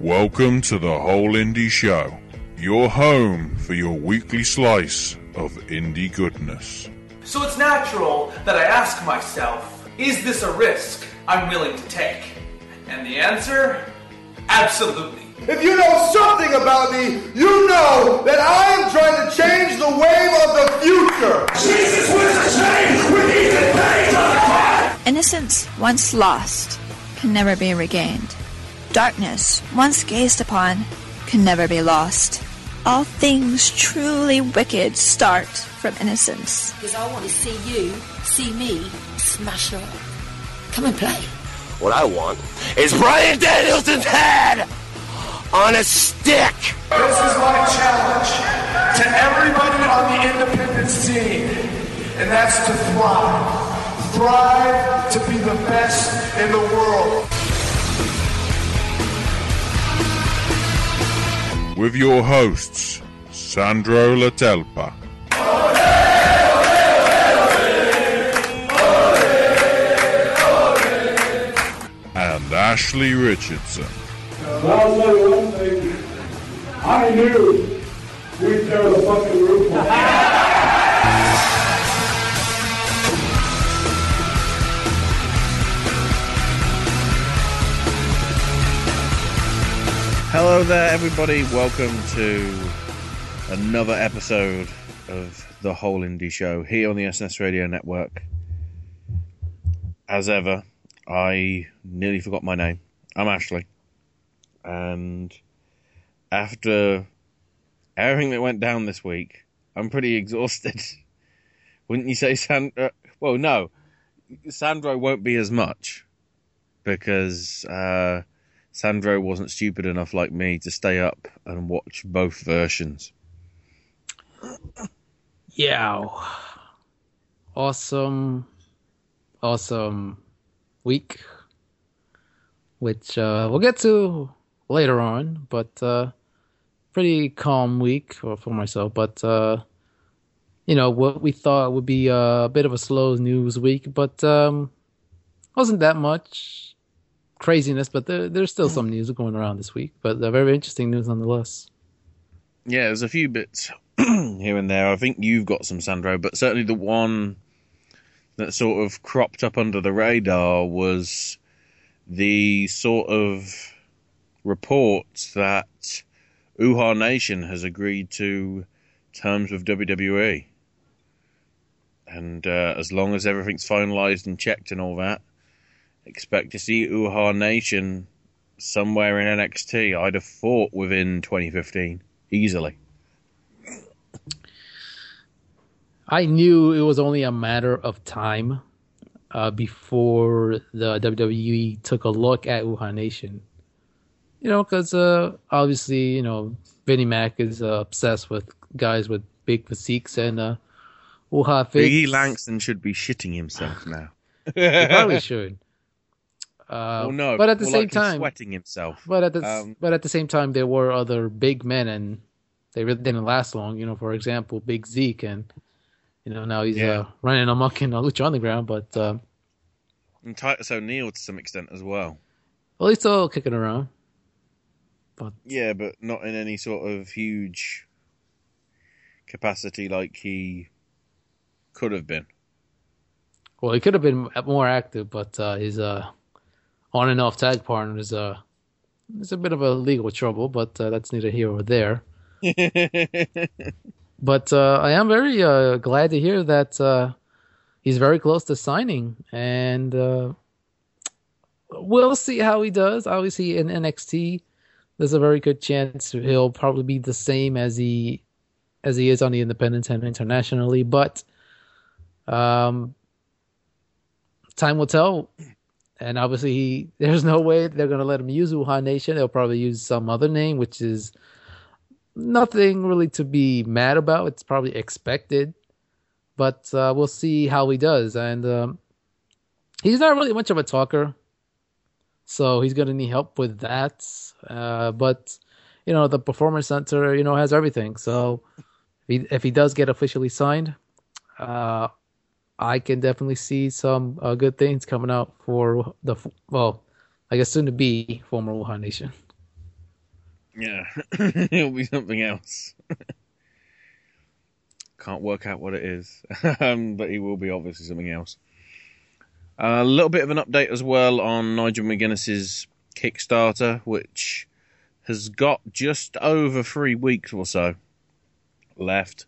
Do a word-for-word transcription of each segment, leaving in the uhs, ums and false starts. Welcome to the Whole Indie Show, your home for your weekly slice of indie goodness. So it's natural that I ask myself, is this a risk I'm willing to take? And the answer, absolutely. If you know something about me, you know that I am trying to change the wave of the future. Jesus was the change we need to change. Innocence once lost can never be regained. Darkness once gazed upon can never be lost. All things truly wicked start from innocence. Because I want to see you, see me, smash up. Come and play. What I want is Brian Danielson's head on a stick. This is my challenge to everybody on the independent scene, and that's to thrive. Thrive to be the best in the world. With your hosts, Sandro La Telpa, and Ashley Richardson. I'll tell you one thing, I knew we'd tear the fucking roof off. Hello there, everybody. Welcome to another episode of The Whole Indie Show here on the S N S Radio Network. As ever, I nearly forgot my name. I'm Ashley. And after everything that went down this week, I'm pretty exhausted. Wouldn't you say, Sandro? Well, no. Sandro won't be as much because uh, Sandro wasn't stupid enough like me to stay up and watch both versions. Yeah. Awesome. Awesome week, which uh, we'll get to later on, but uh, pretty calm week for myself. But, uh, you know, what we thought would be a bit of a slow news week, but um, wasn't that much craziness, but there, there's still some news going around this week, but uh, very interesting news nonetheless. Yeah, there's a few bits here and there. I think you've got some, Sandro, but certainly the one that sort of cropped up under the radar was the sort of report that Uhaa Nation has agreed to terms with W W E. And uh, as long as everything's finalised and checked and all that, expect to see Uhaa Nation somewhere in N X T. I'd have thought within twenty fifteen, easily. I knew it was only a matter of time Uh, before the W W E took a look at Uhaa Nation. You know, because uh, obviously, you know, Vinnie Mac is uh, obsessed with guys with big physiques, and uh, Uhaa Big E Langston should be shitting himself now. He probably should. Uh, well, no, but at the same like time, sweating himself. But at the um, but at the same time, there were other big men, and they really didn't last long. You know, for example, Big Zeke and. You know, now he's yeah. uh, running amok in Lucha Underground, but... Uh, and Titus O'Neil to some extent as well. Well, he's still kicking around. But yeah, but not in any sort of huge capacity like he could have been. Well, he could have been more active, but uh, his uh, on and off tag partner is uh, a bit of a legal trouble, but uh, that's neither here or there. But uh, I am very uh, glad to hear that uh, he's very close to signing. And uh, we'll see how he does. Obviously, in N X T, there's a very good chance he'll probably be the same as he as he is on the independents and internationally. But um, time will tell. And obviously, he, there's no way they're going to let him use Uhaa Nation. They'll probably use some other name, which is... nothing really to be mad about. It's probably expected, but uh, we'll see how he does. And um, he's not really much of a talker, so he's going to need help with that. Uh, but, you know, the Performance Center, you know, has everything. So if he, if he does get officially signed, uh, I can definitely see some uh, good things coming out for the, well, I guess soon to be former Uhaa Nation. Yeah, it'll be something else. Can't work out what it is, um, but he will be obviously something else. A uh, little bit of an update as well on Nigel McGuinness's Kickstarter, which has got just over three weeks or so left.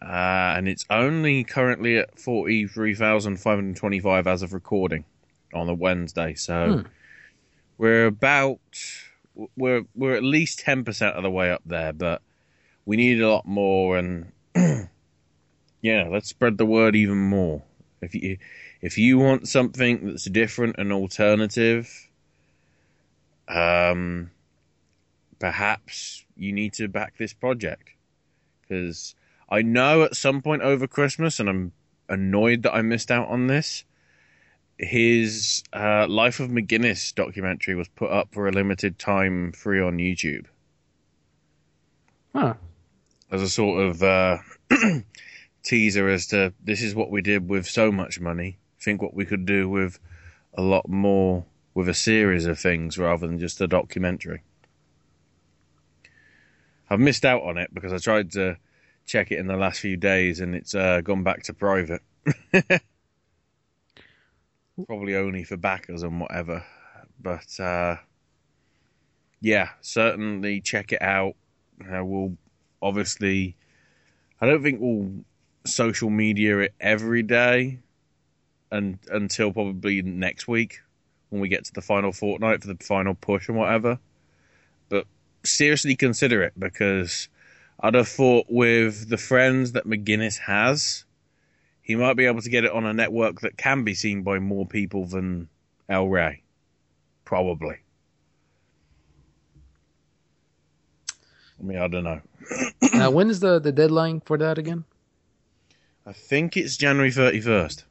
Uh, and it's only currently at forty-three thousand five hundred twenty-five as of recording on a Wednesday. So hmm. we're about, we're, we're at least ten percent of the way up there, but we need a lot more. And yeah, let's spread the word even more. If you, if you want something that's different and alternative, um, perhaps you need to back this project, because I know at some point over Christmas, and I'm annoyed that I missed out on this, his uh, Life of McGuinness documentary was put up for a limited time free on YouTube. Huh. As a sort of uh, teaser as to, this is what we did with so much money. Think what we could do with a lot more, with a series of things rather than just a documentary. I've missed out on it because I tried to check it in the last few days, and it's uh, gone back to private. Probably only for backers and whatever. But, uh, yeah, certainly check it out. Uh, we'll obviously... I don't think we'll social media it every day and, until probably next week when we get to the final fortnight for the final push and whatever. But seriously consider it, because... I'd have thought with the friends that McGuinness has, he might be able to get it on a network that can be seen by more people than El Rey. Probably. I mean, I don't know. Now, when is the, the deadline for that again? I think it's January thirty-first.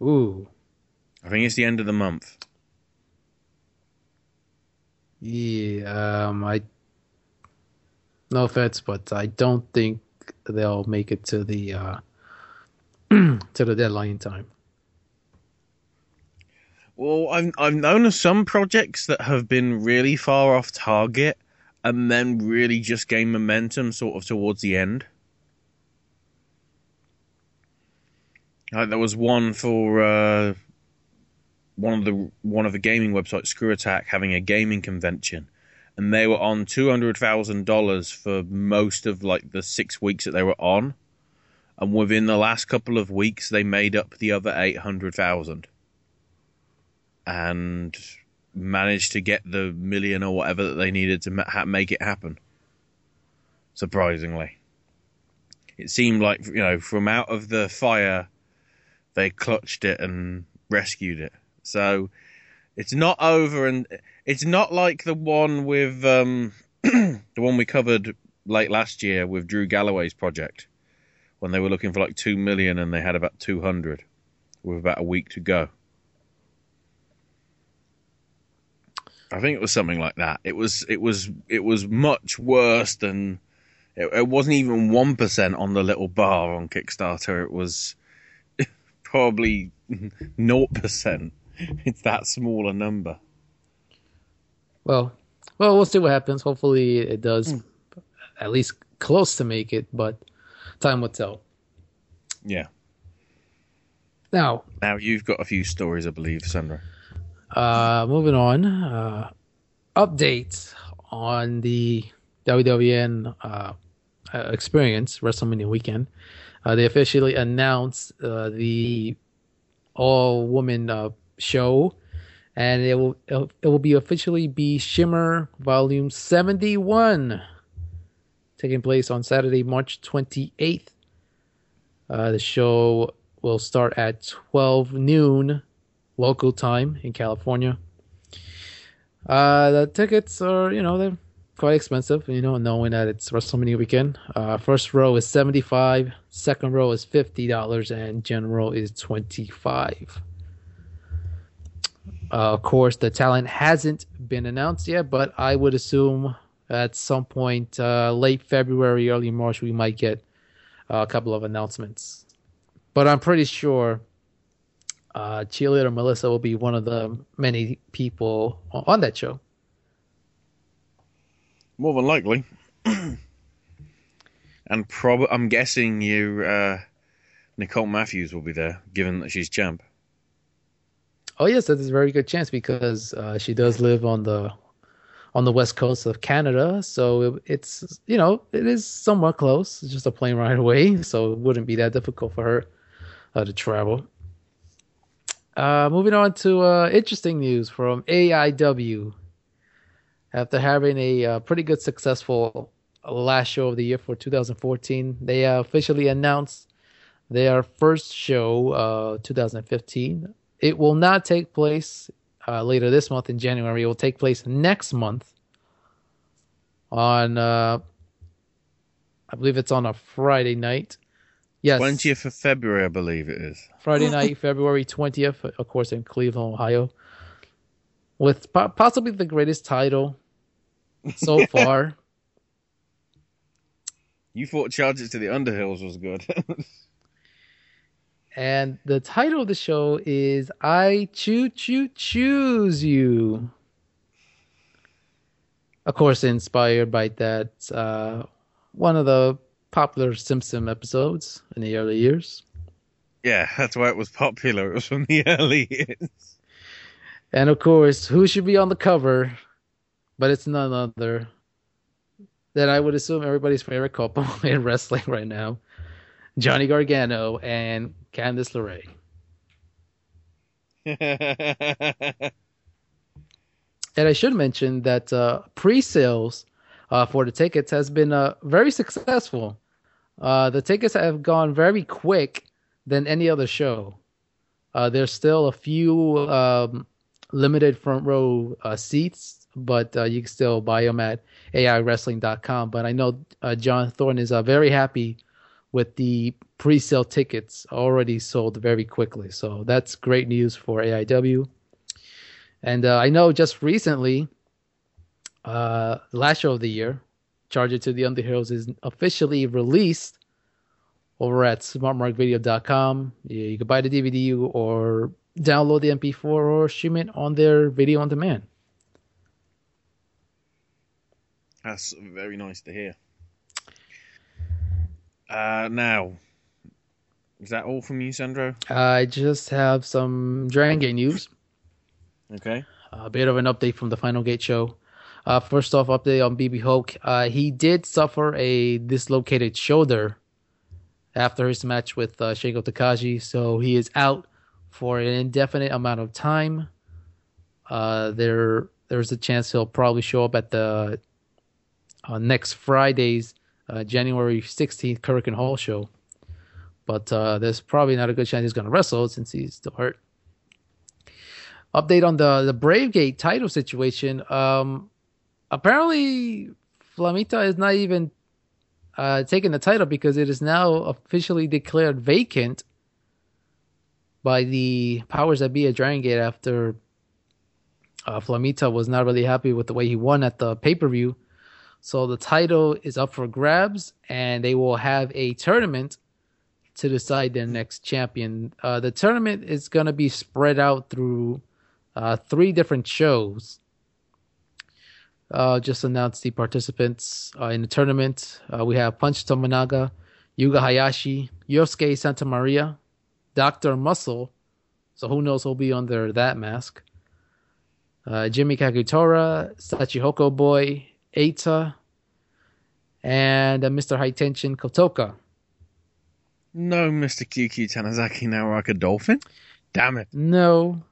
Ooh. I think it's the end of the month. Yeah, um, I... No offense, but I don't think they'll make it to the uh, to the deadline in time. Well, I've I've known of some projects that have been really far off target and then really just gain momentum sort of towards the end. Like there was one for uh, one of the one of the gaming websites, ScrewAttack, having a gaming convention. And they were on two hundred thousand dollars for most of like the six weeks that they were on. And within the last couple of weeks, they made up the other eight hundred thousand dollars and managed to get the million or whatever that they needed to ha- make it happen. Surprisingly. It seemed like, you know, from out of the fire, they clutched it and rescued it. So... It's not over, and it's not like the one with um, the one we covered late last year with Drew Galloway's project, when they were looking for like two million and they had about two hundred, with about a week to go. I think it was something like that. It was, it was, it was much worse than. It, it wasn't even one percent on the little bar on Kickstarter. It was probably naught percent. It's that small a number. Well, well, we'll see what happens. Hopefully it does mm. at least close to make it, but time will tell. Yeah. Now. Now you've got a few stories, I believe, Sandra. Uh, moving on. Uh, updates on the W W N uh, experience, WrestleMania weekend. Uh, they officially announced uh, the all-woman uh show, and it will it will be officially be Shimmer Volume seventy-one, taking place on Saturday, March twenty-eighth. Uh, the show will start at twelve noon local time in California. Uh, the tickets are, you know, they're quite expensive, you know, knowing that it's WrestleMania weekend. Uh, first row is seventy-five dollars, second row is fifty dollars, and general is twenty-five dollars. Uh, of course, the talent hasn't been announced yet, but I would assume at some point, uh, late February, early March, we might get uh, a couple of announcements. But I'm pretty sure uh, cheerleader Melissa will be one of the many people on that show. more than likely. And prob- I'm guessing you, uh, Nicole Matthews will be there, given that she's champ. Oh yes, that is a very good chance because uh, she does live on the on the west coast of Canada, so it, it's you know it is somewhat close. It's just a plane ride away, so it wouldn't be that difficult for her uh, to travel. Uh, moving on to uh, interesting news from A I W. After having a uh, pretty good, successful last show of the year for two thousand fourteen, they uh, officially announced their first show, uh, two thousand fifteen. It will not take place uh, later this month in January. It will take place next month on, uh, I believe it's on a Friday night. Yes. twentieth of February, I believe it is. Friday night, February twentieth, of course, in Cleveland, Ohio. With po- possibly the greatest title so far. You thought Charges to the Underhills was good. And the title of the show is I Choo Choo Choose You. Of course, inspired by that uh, one of the popular Simpson episodes in the early years. Yeah, that's why it was popular. It was from the early years. And of course, who should be on the cover? But it's none other than I would assume everybody's favorite couple in wrestling right now, Johnny Gargano and Candice LeRae. And I should mention that uh, pre-sales uh, for the tickets has been uh, very successful. Uh, the tickets have gone very quick than any other show. Uh, there's still a few um, limited front row uh, seats, but uh, you can still buy them at A I wrestling dot com. But I know uh, John Thorne is uh, very happy with the pre-sale tickets already sold very quickly. So that's great news for A I W. And uh, I know just recently, uh, last show of the year, Charge It to the Underheroes is officially released over at smart mark video dot com. You, you can buy the D V D or download the M P four or stream it on their video on demand. That's very nice to hear. Uh, now, is that all from you, Sandro? I just have some Dragon Gate news. Okay. A bit of an update from the Final Gate show. Uh, first off, update on B B Hulk. Uh, he did suffer a dislocated shoulder after his match with uh, Shingo Takagi, so he is out for an indefinite amount of time. Uh, there, there's a chance he'll probably show up at the uh, next Friday's Uh, January sixteenth Kurikan Hall show. But uh, there's probably not a good chance he's going to wrestle since he's still hurt. Update on the, the Brave Gate title situation. Um, apparently, Flamita is not even uh, taking the title because it is now officially declared vacant by the powers that be at Dragon Gate after uh, Flamita was not really happy with the way he won at the pay-per-view. So the title is up for grabs, and they will have a tournament to decide their next champion. Uh, the tournament is going to be spread out through uh, three different shows. Uh, just announced the participants uh, in the tournament. Uh, we have Punch Tomonaga, Yuga Hayashi, Yosuke Santamaria, Doctor Muscle. So who knows who'll be under that mask. Uh, Jimmy Kakutora, Sachihoko Boy, Eita, and uh, Mister High Tension Kotoka. No Mister Q Q Tanizaki now like a dolphin? Damn it. No.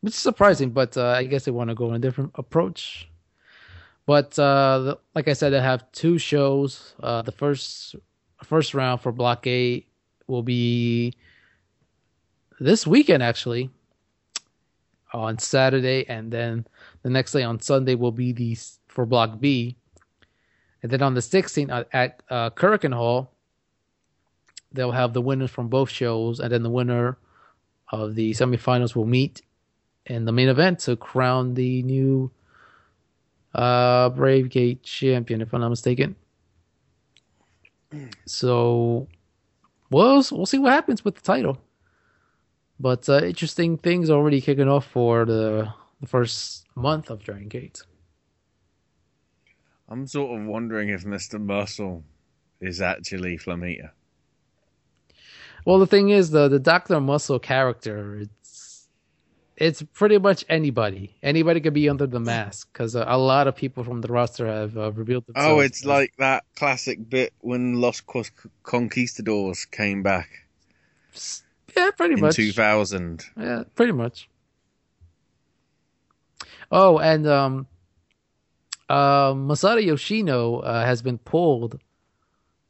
Which is surprising, but uh, I guess they want to go in a different approach. But uh, the, like I said, I have two shows. Uh, the first first round for Block A will be this weekend, actually, on Saturday. And then the next day on Sunday will be the for Block B. And then on the sixteenth at uh, Kurikan Hall, they'll have the winners from both shows, and then the winner of the semifinals will meet in the main event to crown the new uh, Brave Gate champion, if I'm not mistaken. So we'll, we'll see what happens with the title. But uh, interesting things already kicking off for the, the first month of Dragon Gate. I'm sort of wondering if Mister Muscle is actually Flamita. Well, the thing is, though, the Doctor Muscle character, it's it's pretty much anybody. Anybody could be under the mask, because a, a lot of people from the roster have uh, revealed themselves. Oh, it's like that classic bit when Los Conquistadors came back. Yeah, pretty in much. In two thousand. Yeah, pretty much. Oh, and um, uh, Masato Yoshino uh, has been pulled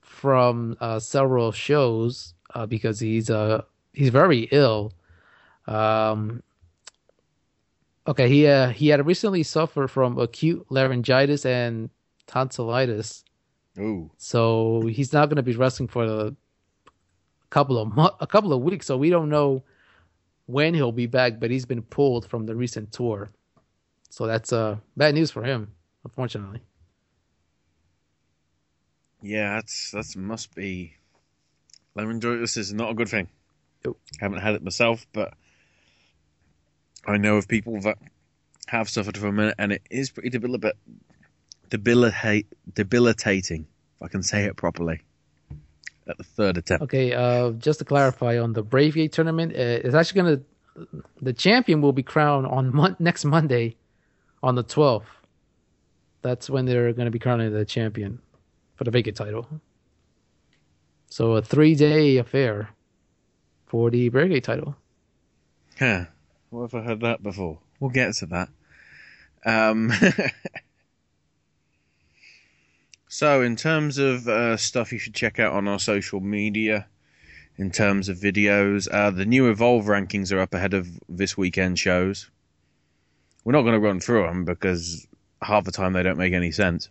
from uh, several shows uh, because he's uh, he's very ill. Um, okay, he uh, he had recently suffered from acute laryngitis and tonsillitis. Ooh. So he's not going to be wrestling for a couple of mo- a couple of weeks. So we don't know when he'll be back, but he's been pulled from the recent tour. So that's uh, bad news for him, unfortunately. Yeah, that's that's must be. Laryngitis is not a good thing. Nope. Haven't had it myself, but I know of people that have suffered from it, and it is pretty debil- debilitate, debilitating, if I can say it properly, at the third attempt. Okay, uh, just to clarify, on the Brave Gate tournament, it's actually going to, the champion will be crowned on mon- next Monday, on the twelfth. That's when they're going to be crowning the champion for the vacant title. So a three-day affair for the Brigade title. Huh. What have I heard that before? We'll get to that. Um, so in terms of uh, stuff you should check out on our social media, in terms of videos, uh, the new Evolve rankings are up ahead of this weekend shows. We're not going to run through them because half the time they don't make any sense.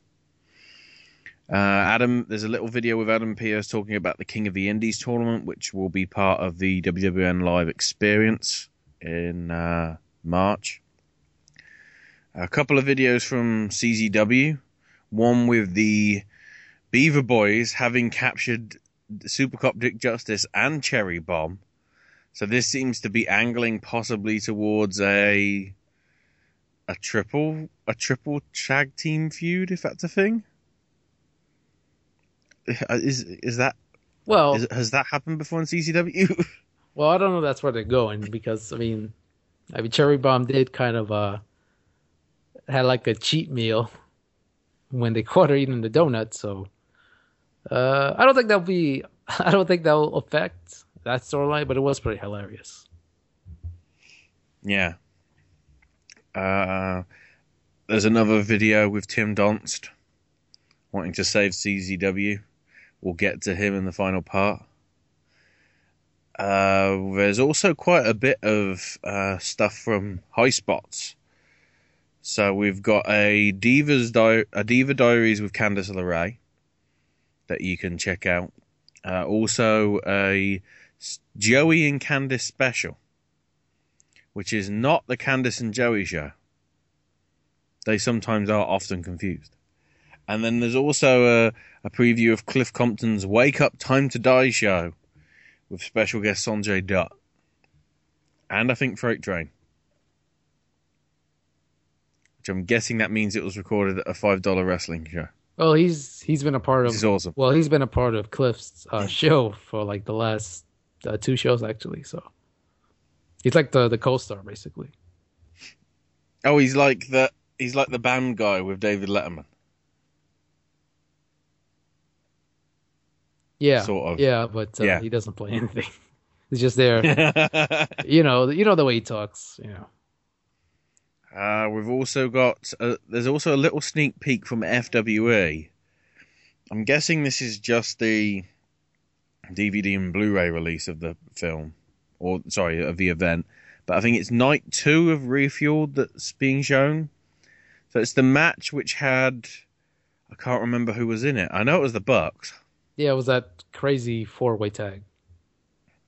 Uh, Adam, there's a little video with Adam Pierce talking about the King of the Indies tournament, which will be part of the W W N Live experience in uh, March. A couple of videos from C Z W, one with the Beaver Boys having captured Supercop Dick Justice and Cherry Bomb. So this seems to be angling possibly towards a a triple a triple tag team feud, if that's a thing. Is is that well? Is, has that happened before in C C W? Well, I don't know. That's where they're going because I mean, I mean, Cherry Bomb did kind of uh had like a cheat meal when they caught her eating the donut. So uh, I don't think that'll be. I don't think that'll affect that storyline. But it was pretty hilarious. Yeah. Uh, there's another video with Tim Donst wanting to save C Z W. We'll get to him in the final part. Uh, there's also quite a bit of uh, stuff from High Spots. So we've got a Divas Di- a Diva Diaries with Candice LeRae that you can check out. Uh, also a Joey and Candice special, which is not the Candice and Joey show. They sometimes are often confused. And then there's also a, a preview of Cliff Compton's Wake Up Time to Die show with special guest Sanjay Dutt. And I think Freight Train. Which I'm guessing that means it was recorded at a five dollar wrestling show. Well, he's he's been a part of... This is awesome. Well, he's been a part of Cliff's uh, show for like the last uh, two shows, actually. So he's like the, the co-star, basically. Oh, he's like the he's like the band guy with David Letterman. Yeah, sort of. Yeah, but uh, yeah. He doesn't play anything. He's just there. you know, you know the way he talks. You know. Uh, we've also got. A, there's also a little sneak peek from F W E. I'm guessing this is just the D V D and Blu-ray release of the film, or sorry, of the event. But I think it's night two of Refueled that's being shown. So it's the match which had. I can't remember who was in it. I know it was the Bucks. Yeah, it was that crazy four-way tag.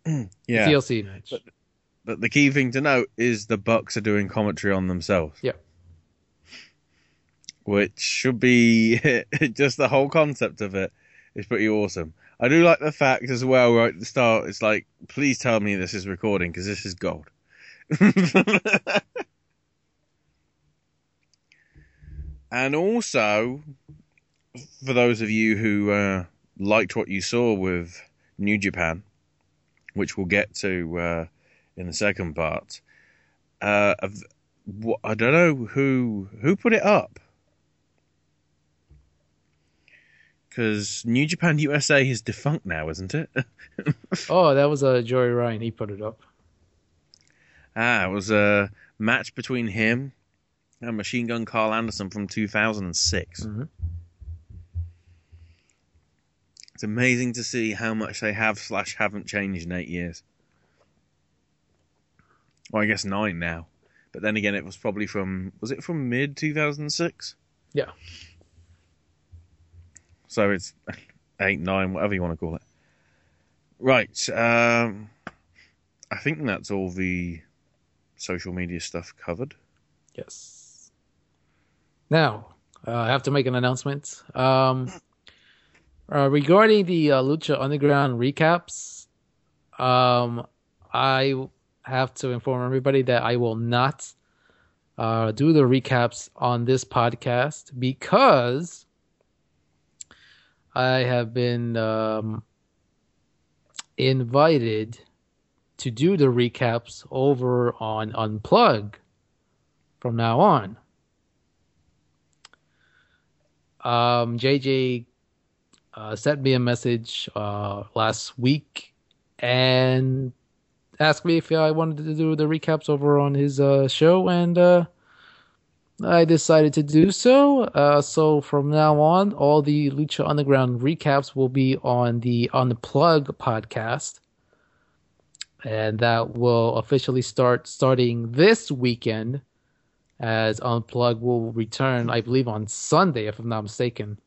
Yeah. D L C match. But, but the key thing to note is the Bucks are doing commentary on themselves. Yeah. Which should be... just the whole concept of it is pretty awesome. I do like the fact as well, right at the start, it's like, please tell me this is recording, because this is gold. And also... for those of you who uh, liked what you saw with New Japan, which we'll get to uh, in the second part, uh, I don't know who who put it up. Because New Japan U S A is defunct now, isn't it? Oh, that was uh, Joey Ryan. He put it up. Ah, it was a match between him and Machine Gun Carl Anderson from two thousand six. Mm-hmm. It's amazing to see how much they have slash haven't changed in eight years. Well, I guess nine now. But then again, it was probably from... Was it from mid two thousand six? Yeah. So it's eight, nine, whatever you want to call it. Right. Um, I think that's all the social media stuff covered. Yes. Now, uh, I have to make an announcement. Um, uh, regarding the uh, Lucha Underground recaps, um, I have to inform everybody that I will not uh, do the recaps on this podcast because... I have been um, invited to do the recaps over on Unplug from now on. Um, J J uh, sent me a message uh, last week and asked me if I wanted to do the recaps over on his uh, show, and uh, I decided to do so. Uh, so from now on, all the Lucha Underground recaps will be on the Unplug podcast. And that will officially start starting this weekend, as Unplug will return, I believe, on Sunday, if I'm not mistaken.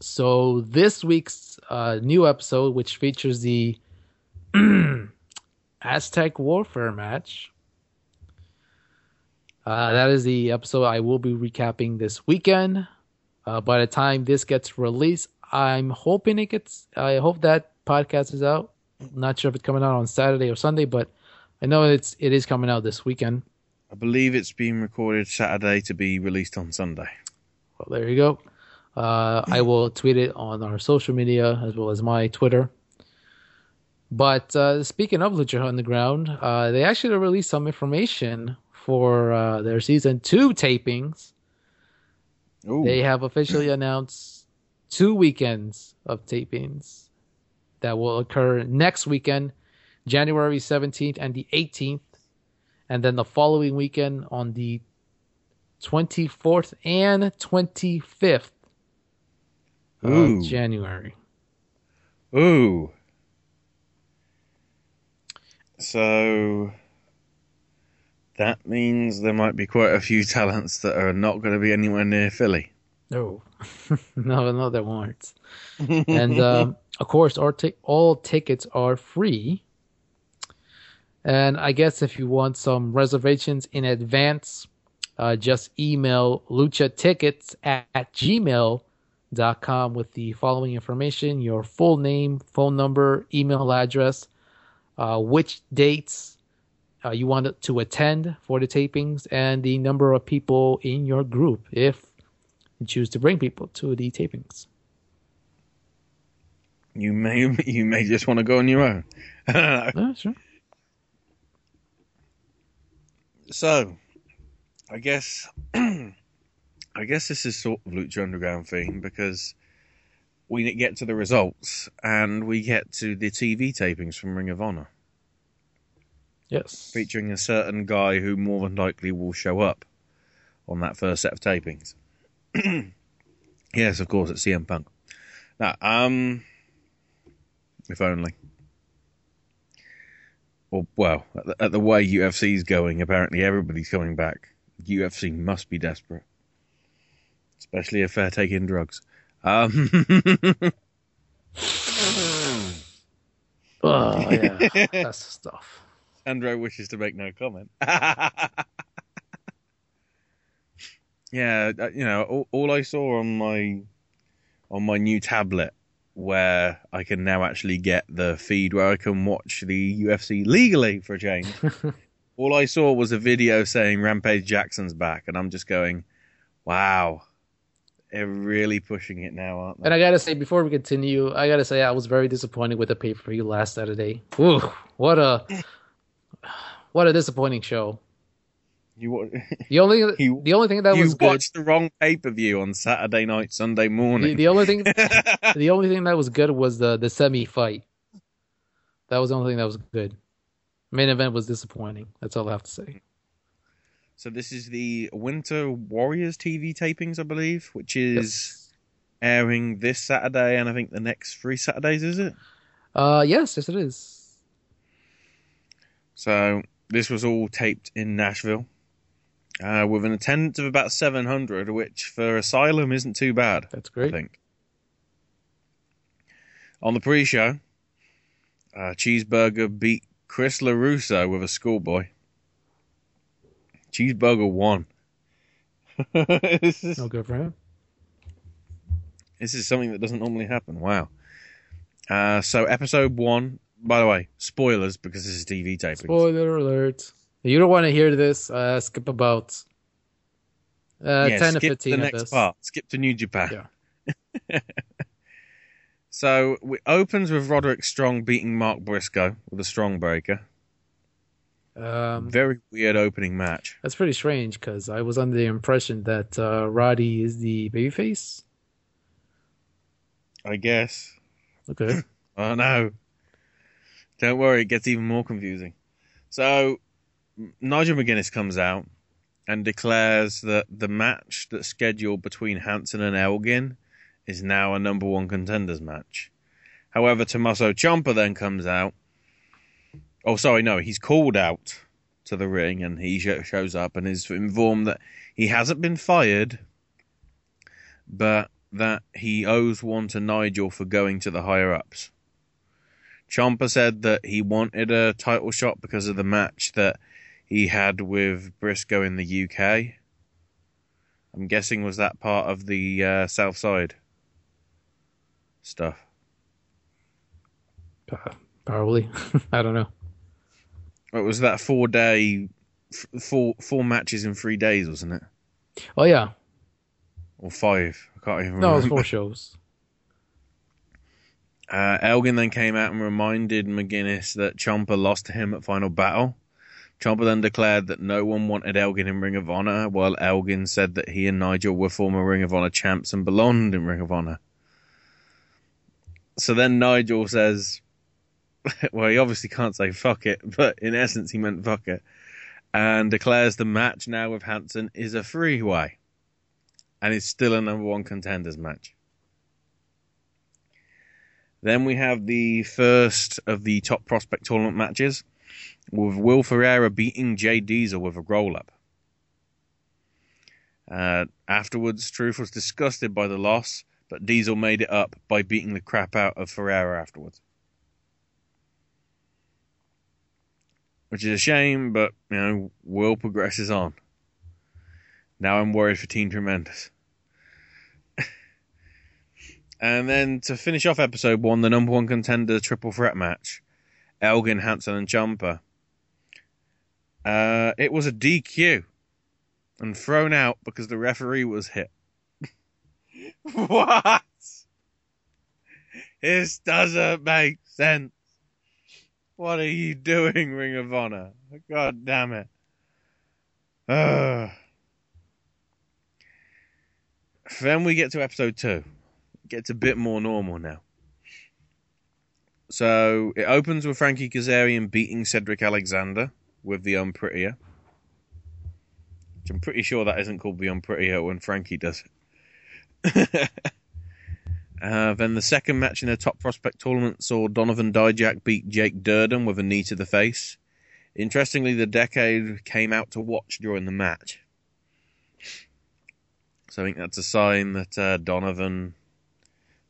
So this week's uh, new episode, which features the Aztec Warfare match, Uh, that is the episode I will be recapping this weekend. Uh, by the time this gets released, I'm hoping it gets... I hope that podcast is out. Not sure if it's coming out on Saturday or Sunday, but I know it's it is coming out this weekend. I believe it's being recorded Saturday to be released on Sunday. Well, there you go. Uh, I will tweet it on our social media as well as my Twitter. But uh, speaking of Lucha Underground, uh, they actually released some information for uh, their season two tapings. Ooh. They have officially announced two weekends of tapings that will occur next weekend, January seventeenth and the eighteenth, and then the following weekend on the twenty-fourth and twenty-fifth Ooh. Of January. Ooh. So... that means there might be quite a few talents that are not going to be anywhere near Philly. No, no, no, there weren't. And um, of course, our t- all tickets are free. And I guess if you want some reservations in advance, uh, just email luchatickets at, at gmail dot com with the following information: your full name, phone number, email address, uh, which dates Uh, you want to attend for the tapings, and the number of people in your group if you choose to bring people to the tapings. You may you may just want to go on your own. uh, sure. So, I guess I guess this is sort of Lucha Underground theme, because we get to the results and we get to the T V tapings from Ring of Honor. Yes. Featuring a certain guy who more than likely will show up on that first set of tapings. Yes, of course, it's C M Punk. Now, um, if only. Or, well, at the, at the way U F C's going, apparently everybody's coming back. U F C must be desperate. Especially if they're taking drugs. Um... oh, yeah. That's stuff. Sandro wishes to make no comment. Yeah, you know, all, all I saw on my on my new tablet, where I can now actually get the feed where I can watch the U F C legally for a change. All I saw was a video saying Rampage Jackson's back, and I'm just going, wow. They're really pushing it now, aren't they? And I gotta say, before we continue, I gotta say I was very disappointed with the pay-per-view last Saturday. Ooh, what a what a disappointing show. You the only you, the only thing that you was you watched good, the wrong pay-per-view on Saturday night, Sunday morning. The, the only thing the only thing that was good was the the semi fight. That was the only thing that was good. Main event was disappointing. That's all I have to say. So this is the Winter Warriors T V tapings, I believe, which is yep. airing this Saturday and I think the next three Saturdays, is it? Uh, yes, yes it is. So this was all taped in Nashville uh, with an attendance of about seven hundred, which for Asylum isn't too bad. That's great. I think. On the pre-show, uh, Cheeseburger beat Chris LaRusso with a schoolboy. Cheeseburger won. This is, no good for him. This is something that doesn't normally happen. Wow. Uh, so episode one, by the way, spoilers because this is T V taping. Spoiler alert. If you don't want to hear this, uh, skip about uh, yeah, ten or fifteen the next of this. Part. Skip to New Japan. Yeah. So it opens with Roderick Strong beating Mark Briscoe with a strong breaker. Um, Very weird opening match. That's pretty strange because I was under the impression that uh, Roddy is the babyface. I guess. Okay. Oh no! Don't worry, it gets even more confusing. So Nigel McGuinness comes out and declares that the match that's scheduled between Hanson and Elgin is now a number one contenders match. However, Tommaso Ciampa then comes out. Oh, sorry, no, he's called out to the ring and he sh- shows up and is informed that he hasn't been fired, but that he owes one to Nigel for going to the higher-ups. Ciampa said that he wanted a title shot because of the match that he had with Briscoe in the U K. I'm guessing was that part of the uh, Southside stuff. Uh, probably. I don't know. It was that four day, four four matches in three days, wasn't it? Oh yeah, or five. I can't even. No, remember. It was four shows. Uh, Elgin then came out and reminded McGuinness that Ciampa lost to him at Final Battle. Ciampa then declared that no one wanted Elgin in Ring of Honor, while Elgin said that he and Nigel were former Ring of Honor champs and belonged in Ring of Honor. So then Nigel says. Well, he obviously can't say fuck it, but in essence he meant fuck it, and declares the match now with Hanson is a three-way, and it's still a number one contenders match. Then we have the first of the Top Prospect tournament matches, with Will Ferreira beating Jay Diesel with a roll-up. Uh, afterwards, Truth was disgusted by the loss, but Diesel made it up by beating the crap out of Ferreira afterwards. Which is a shame, but, you know, Will progresses on. Now I'm worried for Team Tremendous. And then to finish off episode one, the number one contender triple threat match. Elgin, Hanson, and Ciampa. Uh, it was a D Q. And thrown out because the referee was hit. What? This doesn't make sense. What are you doing, Ring of Honor? God damn it. Ugh. Then we get to episode two. It gets a bit more normal now. So it opens with Frankie Kazarian beating Cedric Alexander with the Unprettier. Which I'm pretty sure that isn't called the Unprettier when Frankie does it. Uh, then the second match in the Top Prospect tournament saw Donovan Dijak beat Jake Durden with a knee to the face. Interestingly, the Decade came out to watch during the match. So I think that's a sign that uh, Donovan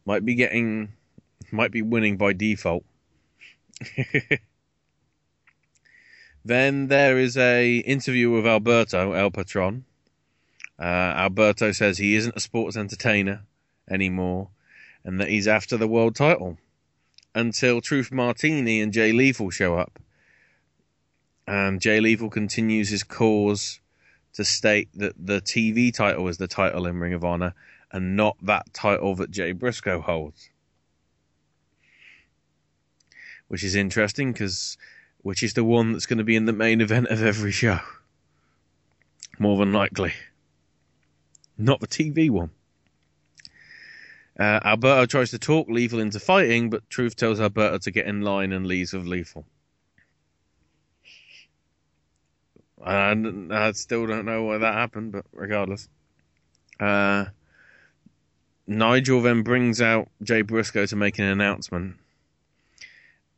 might be getting, might be winning by default. Then there is a interview with Alberto, El Patron. Uh, Alberto says he isn't a sports entertainer anymore. And that he's after the world title until Truth Martini and Jay Lethal show up. And Jay Lethal continues his cause to state that the T V title is the title in Ring of Honor and not that title that Jay Briscoe holds. Which is interesting, because which is the one that's going to be in the main event of every show. More than likely. Not the T V one. Uh, Alberto tries to talk Lethal into fighting, but Truth tells Alberto to get in line and leaves with Lethal. And I still don't know why that happened, but regardless. Uh, Nigel then brings out Jay Briscoe to make an announcement.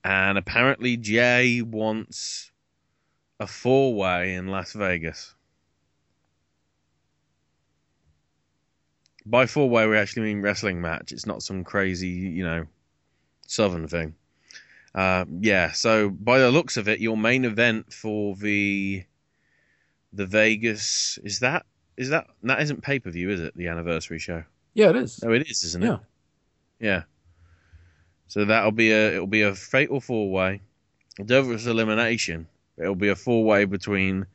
And apparently Jay wants a four-way in Las Vegas. By four-way, we actually mean wrestling match. It's not some crazy, you know, southern thing. Uh, yeah, so by the looks of it, your main event for the the Vegas... Is that... Is that... That isn't pay-per-view, is it? The anniversary show? Yeah, it is. No, it is, isn't yeah. it? Yeah. So that'll be a... It'll be a fatal four-way. Dover's elimination. It'll be a four-way between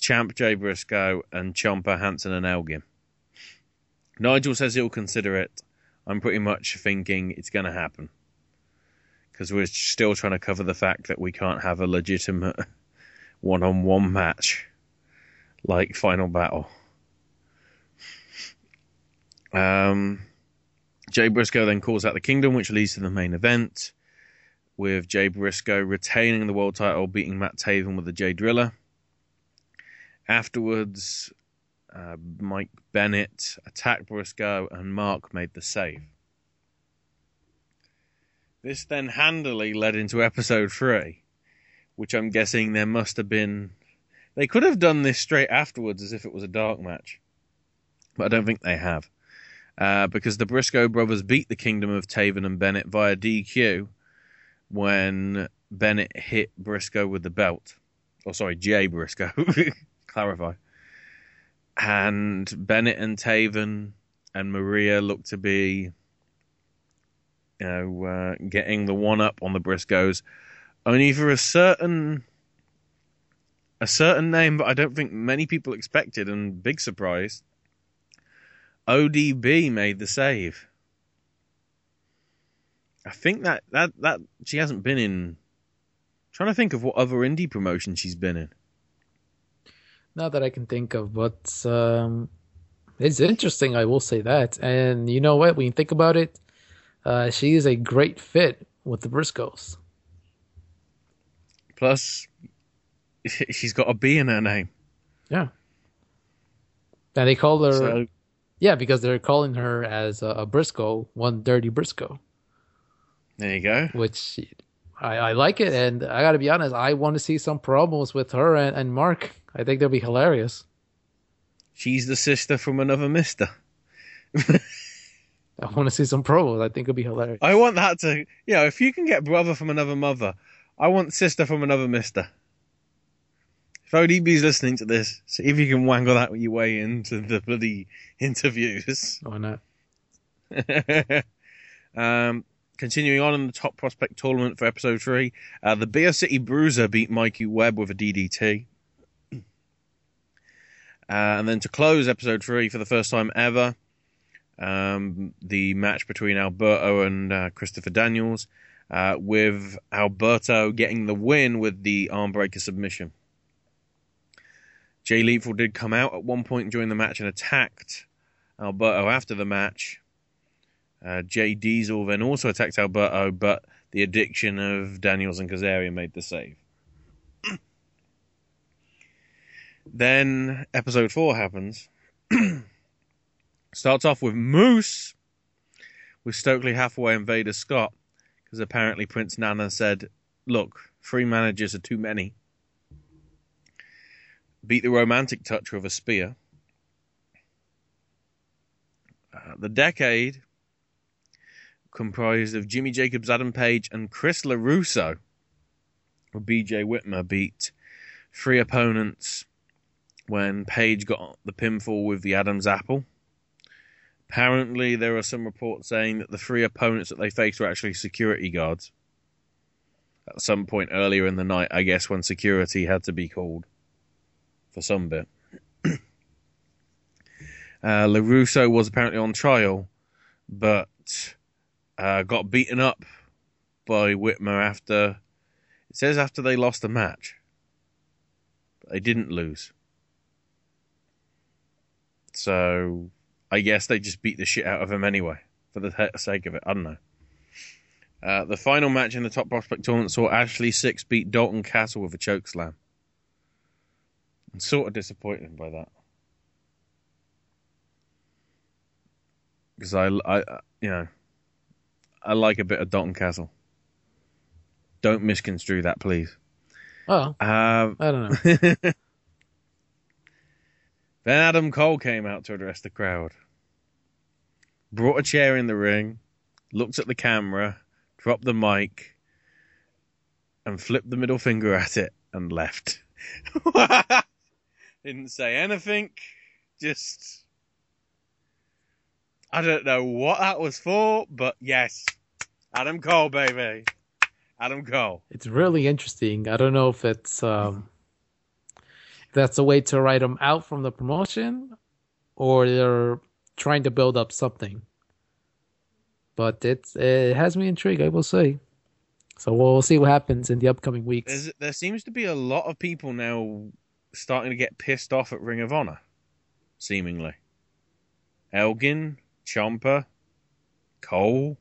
Champ Jay Briscoe and Ciampa, Hansen and Elgin. Nigel says he'll consider it. I'm pretty much thinking it's going to happen. Because we're still trying to cover the fact that we can't have a legitimate one-on-one match. Like Final Battle. Um, Jay Briscoe then calls out the Kingdom, which leads to the main event. With Jay Briscoe retaining the world title, beating Matt Taven with the J Driller. Afterwards... Uh, Mike Bennett attacked Briscoe and Mark made the save. This then handily led into episode three, which I'm guessing there must have been... They could have done this straight afterwards as if it was a dark match, but I don't think they have, uh, because the Briscoe brothers beat the Kingdom of Taven and Bennett via D Q when Bennett hit Briscoe with the belt. Oh, sorry, Jay Briscoe. Clarify. And Bennett and Taven and Maria look to be, you know, uh, getting the one-up on the Briscoes, only for a certain, a certain name that I don't think many people expected, and big surprise, O D B made the save. I think that, that, that she hasn't been in, I'm trying to think of what other indie promotion she's been in. Not that I can think of, but um, it's interesting, I will say that. And you know what? When you think about it, uh, she is a great fit with the Briscoes. Plus, she's got a B in her name. Yeah. And they call her... So, yeah, because they're calling her as a, a Briscoe, one dirty Briscoe. There you go. Which I, I like it, and I got to be honest, I want to see some promos with her and, and Mark. I think that'll be hilarious. She's the sister from another mister. I want to see some promos. I think it'll be hilarious. I want that to, you know, if you can get brother from another mother, I want sister from another mister. If O D B's listening to this, see if you can wangle that your way into the bloody interviews. Why not? um, continuing on in the Top Prospect Tournament for episode three, uh, the Beer City Bruiser beat Mikey Webb with a D D T. Uh, and then to close episode three for the first time ever, um, the match between Alberto and uh, Christopher Daniels, uh, with Alberto getting the win with the armbreaker submission. Jay Lethal did come out at one point during the match and attacked Alberto after the match. Uh, Jay Diesel then also attacked Alberto, but the addiction of Daniels and Kazarian made the save. Then episode four happens. Starts off with Moose with Stokely Hathaway and Vader Scott, because apparently Prince Nana said, look, three managers are too many. Beat the Romantic Touch with a spear. Uh, the Decade comprised of Jimmy Jacobs, Adam Page and Chris LaRusso, or B J Whitmer, beat three opponents when Paige got the pinfall with the Adam's apple. Apparently, there are some reports saying that the three opponents that they faced were actually security guards. At some point earlier in the night, I guess, when security had to be called for some bit. Uh, LaRusso was apparently on trial, but uh, got beaten up by Whitmer after, it says after they lost the match. But they didn't lose. So I guess they just beat the shit out of him anyway, for the sake of it. I don't know. Uh, the final match in the Top Prospect tournament saw Ashley Six beat Dalton Castle with a chokeslam. I'm sort of disappointed by that. Because I, I, you know, I like a bit of Dalton Castle. Don't misconstrue that, please. Oh, um, I don't know. Then Adam Cole came out to address the crowd. Brought a chair in the ring, looked at the camera, dropped the mic, and flipped the middle finger at it and left. Didn't say anything. Just... I don't know what that was for, but yes. Adam Cole, baby. Adam Cole. It's really interesting. I don't know if it's um, if that's a way to write him out from the promotion, or they're trying to build up something. But it's, it has me intrigued, I will say. So we'll, we'll see what happens in the upcoming weeks. There's, there seems to be a lot of people now starting to get pissed off at Ring of Honor, seemingly. Elgin, Ciampa, Cole.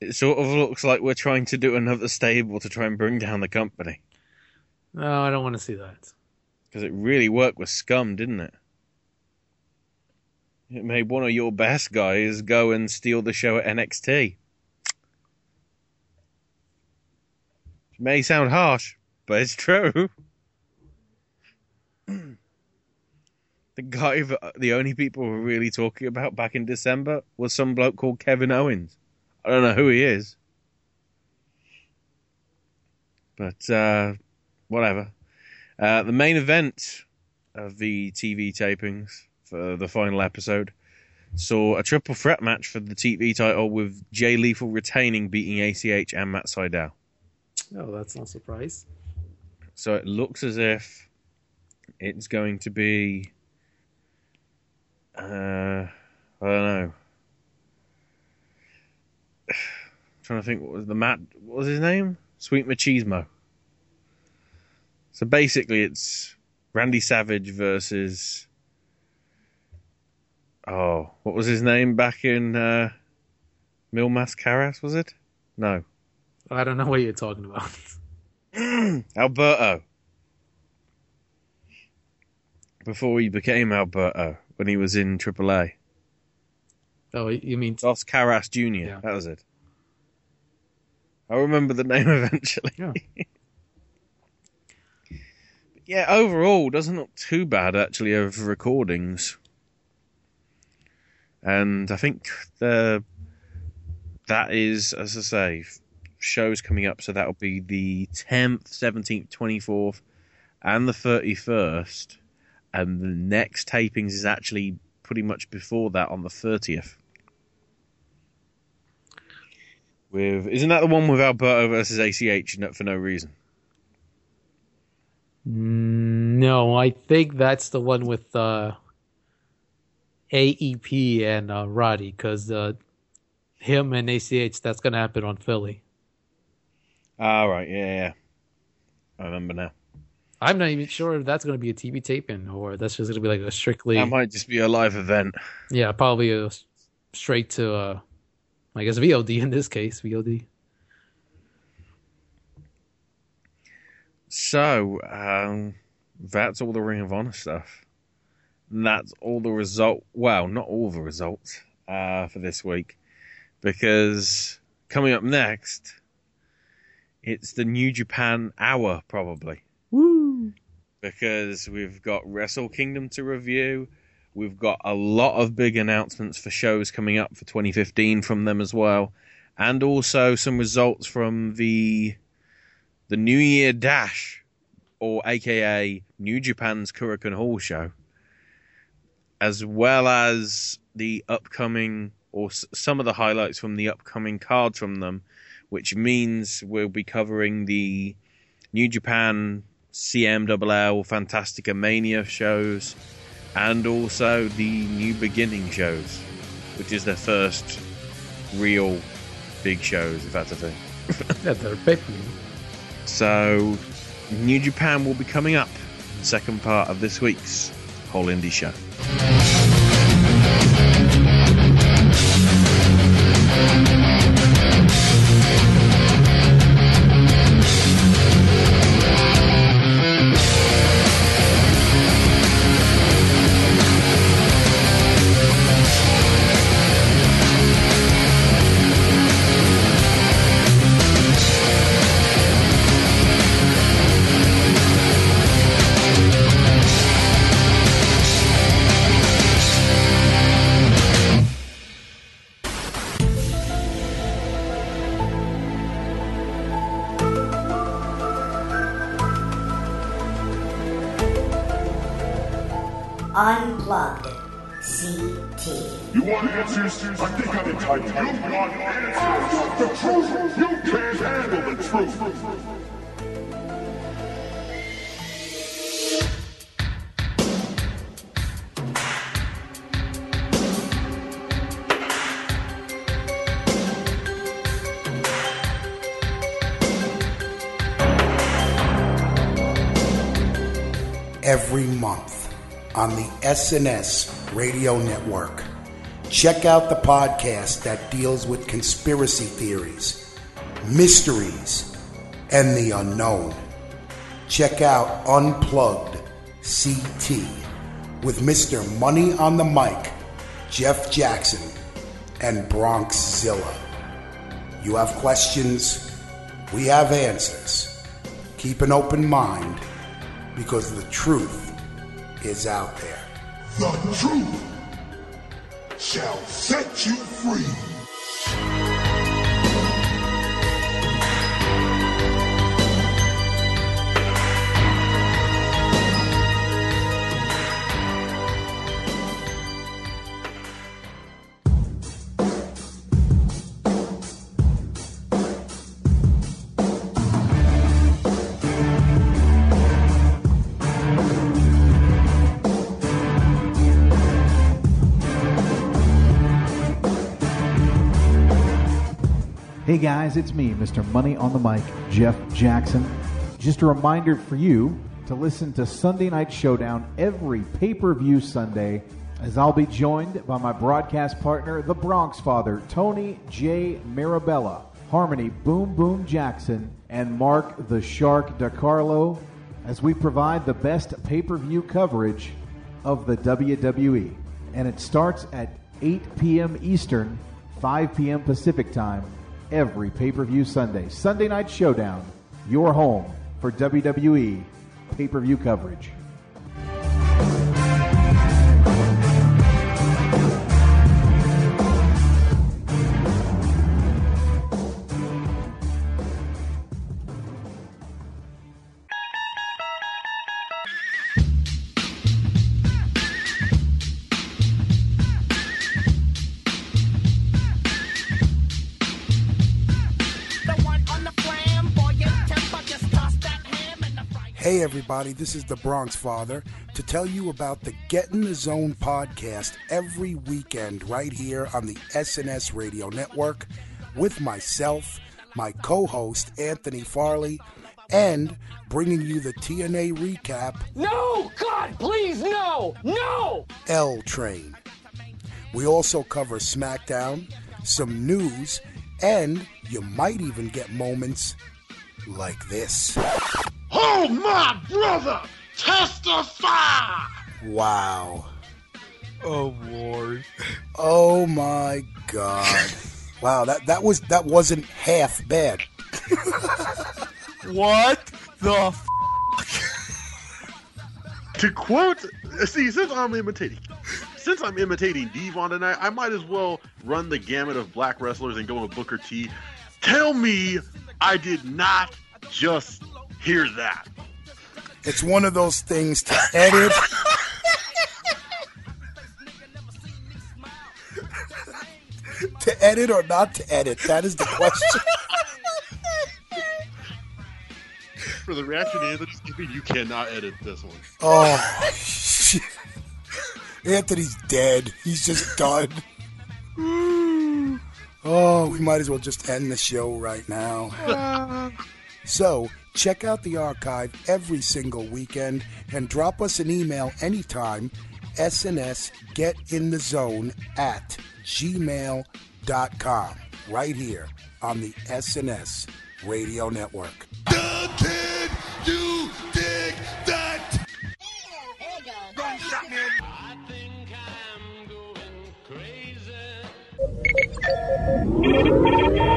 It sort of looks like we're trying to do another stable to try and bring down the company. No, I don't want to see that. Because it really worked with Scum, didn't it? It made one of your best guys go and steal the show at N X T. It may sound harsh, but it's true. The guy that the only people were really talking about back in December was some bloke called Kevin Owens. I don't know who he is. But, uh, whatever. Uh, the main event of the T V tapings for the final episode saw a triple threat match for the T V title with Jay Lethal retaining, beating A C H and Matt Sydal. Oh, that's not a surprise. So it looks as if it's going to be... Uh, I don't know. I'm trying to think what was the mat. What was his name? Sweet Machismo. So basically, it's Randy Savage versus. Oh, what was his name back in uh, Mil Mascaras? Was it? No. I don't know what you're talking about. Alberto. Before he became Alberto. When he was in triple A. Oh, you mean... Dos Caras Junior, yeah. That was it. I remember the name eventually. Yeah, but yeah, overall, doesn't look too bad, actually, of recordings. And I think the that is, as I say, shows coming up, so that'll be the tenth, seventeenth, twenty-fourth, and the thirty-first... And the next tapings is actually pretty much before that on the thirtieth. With isn't that the one with Alberto versus A C H for no reason? No, I think that's the one with uh, A E P and uh, Roddy, because uh, him and A C H, that's going to happen on Philly. All right, yeah, yeah. I remember now. I'm not even sure if that's going to be a T V taping or that's just going to be like a strictly... That might just be a live event. Yeah, probably a straight to, uh, I guess, V O D in this case, V O D. So, um, that's all the Ring of Honor stuff. And that's all the result... Well, not all the results uh, for this week. Because coming up next, it's the New Japan Hour, probably. Because we've got Wrestle Kingdom to review. We've got a lot of big announcements for shows coming up for twenty fifteen from them as well. And also some results from the the New Year Dash, or a k a. New Japan's Korakuen Hall show. As well as the upcoming, or some of the highlights from the upcoming cards from them. Which means we'll be covering the New Japan... C M L L Fantastica Mania shows, and also the New Beginning shows, which is their first real big shows, if that's a thing. Yeah, they're big. So New Japan will be coming up in the second part of this week's whole indie show. Unplugged. C T. You want answers? I think I'm entitled. You want answers? I want the truth. You can't handle the truth. Every month. On the S N S Radio Network. Check out the podcast that deals with conspiracy theories, mysteries, and the unknown. Check out Unplugged C T with Mister Money on the Mic, Jeff Jackson, and Bronxzilla. You have questions, we have answers. Keep an open mind because the truth is out there. The truth shall set you free. Hey guys, it's me, Mister Money on the Mic, Jeff Jackson. Just a reminder for you to listen to Sunday Night Showdown every pay-per-view Sunday, as I'll be joined by my broadcast partner, the Bronx Father, Tony J. Mirabella, Harmony Boom Boom Jackson, and Mark the Shark DiCarlo, as we provide the best pay-per-view coverage of the W W E. And it starts at eight p.m. Eastern, five p.m. Pacific Time, every pay-per-view Sunday. Sunday Night Showdown, your home for W W E pay-per-view coverage. Hey everybody, this is the Bronx Father to tell you about the Get in the Zone podcast every weekend right here on the S N S Radio Network with myself, my co-host Anthony Farley, and bringing you the T N A recap. No! God, please, no! No! L Train. We also cover SmackDown, some news, and you might even get moments like this. Oh, my brother! Testify! Wow. Oh, Lord. Oh, my God. Wow, that, that, was, that wasn't half bad. What the f***? To quote... See, since I'm imitating... Since I'm imitating D-Von tonight, I might as well run the gamut of black wrestlers and go with Booker T. Tell me I did not just... hear that. It's one of those things to edit. To edit or not to edit, that is the question. For the reaction, Anthony, you cannot edit this one. Oh, shit. Anthony's dead. He's just done. Oh, we might as well just end the show right now. So, check out the archive every single weekend and drop us an email anytime, S N S get in the zone at gmail dot com, right here on the S N S Radio Network. The kid, you dig that? There you go. Don't shut me. I think I'm going crazy.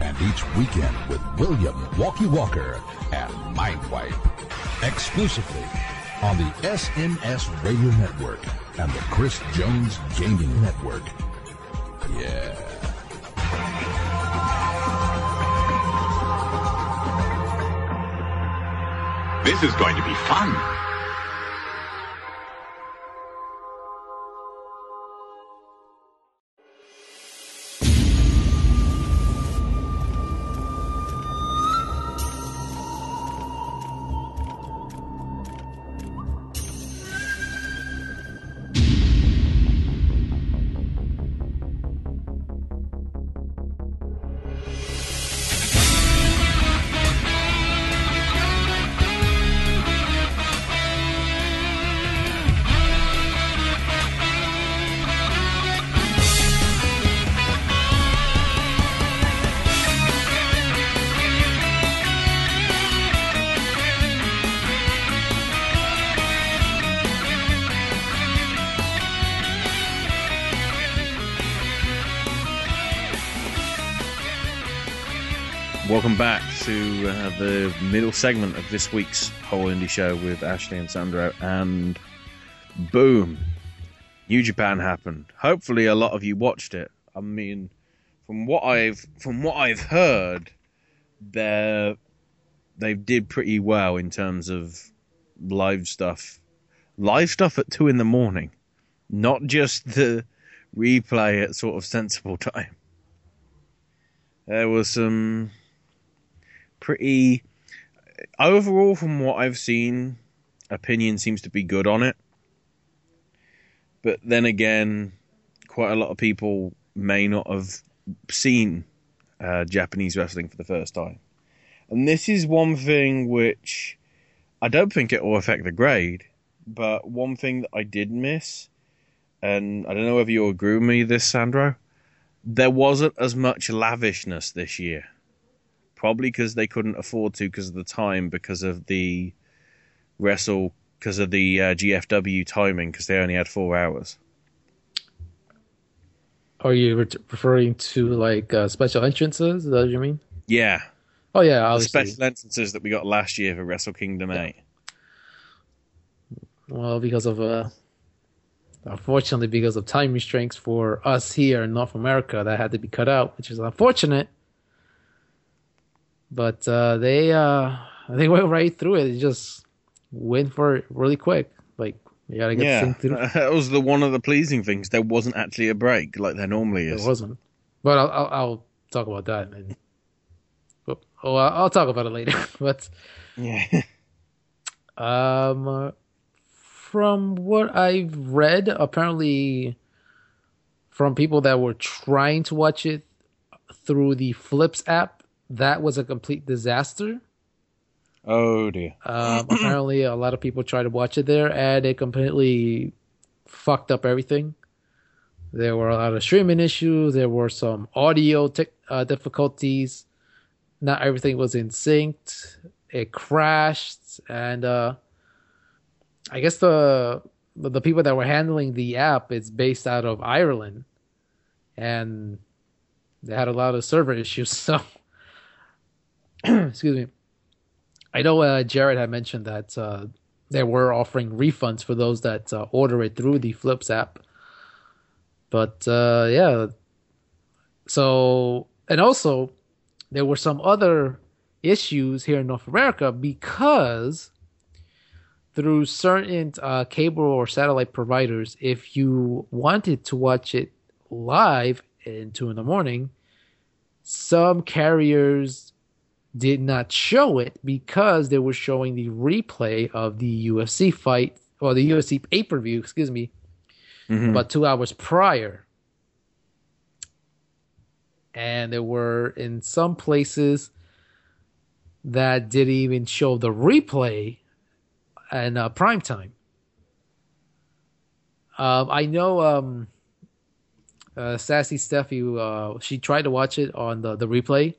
and each weekend with William Walkie Walker and Mindwipe. Exclusively on the S N S Radio Network and the Chris Jones Gaming Network. Yeah. This is going to be fun. Welcome back to uh, the middle segment of this week's Whole Indie Show with Ashley and Sandro, and boom, New Japan happened. Hopefully a lot of you watched it. I mean, from what I've from what I've heard, they they did pretty well in terms of live stuff. Live stuff at two in the morning, not just the replay at sort of sensible time. There was some... pretty overall, from what I've seen, opinion seems to be good on it, but then again, quite a lot of people may not have seen uh, Japanese wrestling for the first time, and this is one thing which I don't think it will affect the grade, but one thing that I did miss, and I don't know whether you agree with me this, Sandro, there wasn't as much lavishness this year. Probably because they couldn't afford to, because of the time, because of the wrestle, because of the uh, G F W timing, because they only had four hours. Are you re- referring to like uh, special entrances? Is that what you mean? Yeah. Oh yeah, obviously. The special entrances that we got last year for Wrestle Kingdom yeah. eight. Well, because of uh, unfortunately, because of time restraints for us here in North America, that had to be cut out, which is unfortunate. But uh, they uh, they went right through it. They just went for it really quick. Like you gotta get yeah. the thing through. That was the one of the pleasing things. There wasn't actually a break like there normally is. There wasn't. But I'll I'll, I'll talk about that. Maybe. But, oh, I'll talk about it later. But yeah. Um, uh, from what I've read, apparently, from people that were trying to watch it through the Flips app. That was a complete disaster. Oh, dear. Um, apparently, a lot of people tried to watch it there, and it completely fucked up everything. There were a lot of streaming issues. There were some audio te- uh, difficulties. Not everything was in sync. It crashed. And uh, I guess the the people that were handling the app, it's based out of Ireland. And... They had a lot of server issues, so excuse me. I know uh, Jared had mentioned that uh, they were offering refunds for those that uh, order it through the Flips app. But uh, yeah, so and also there were some other issues here in North America because through certain uh, cable or satellite providers, if you wanted to watch it live at two in the morning, some carriers did not show it because they were showing the replay of the U F C fight or the U F C pay-per-view, excuse me, mm-hmm. about two hours prior. And there were in some places that didn't even show the replay in uh, prime time. Um, I know um, uh, Sassy Steffi, uh, she tried to watch it on the, the replay.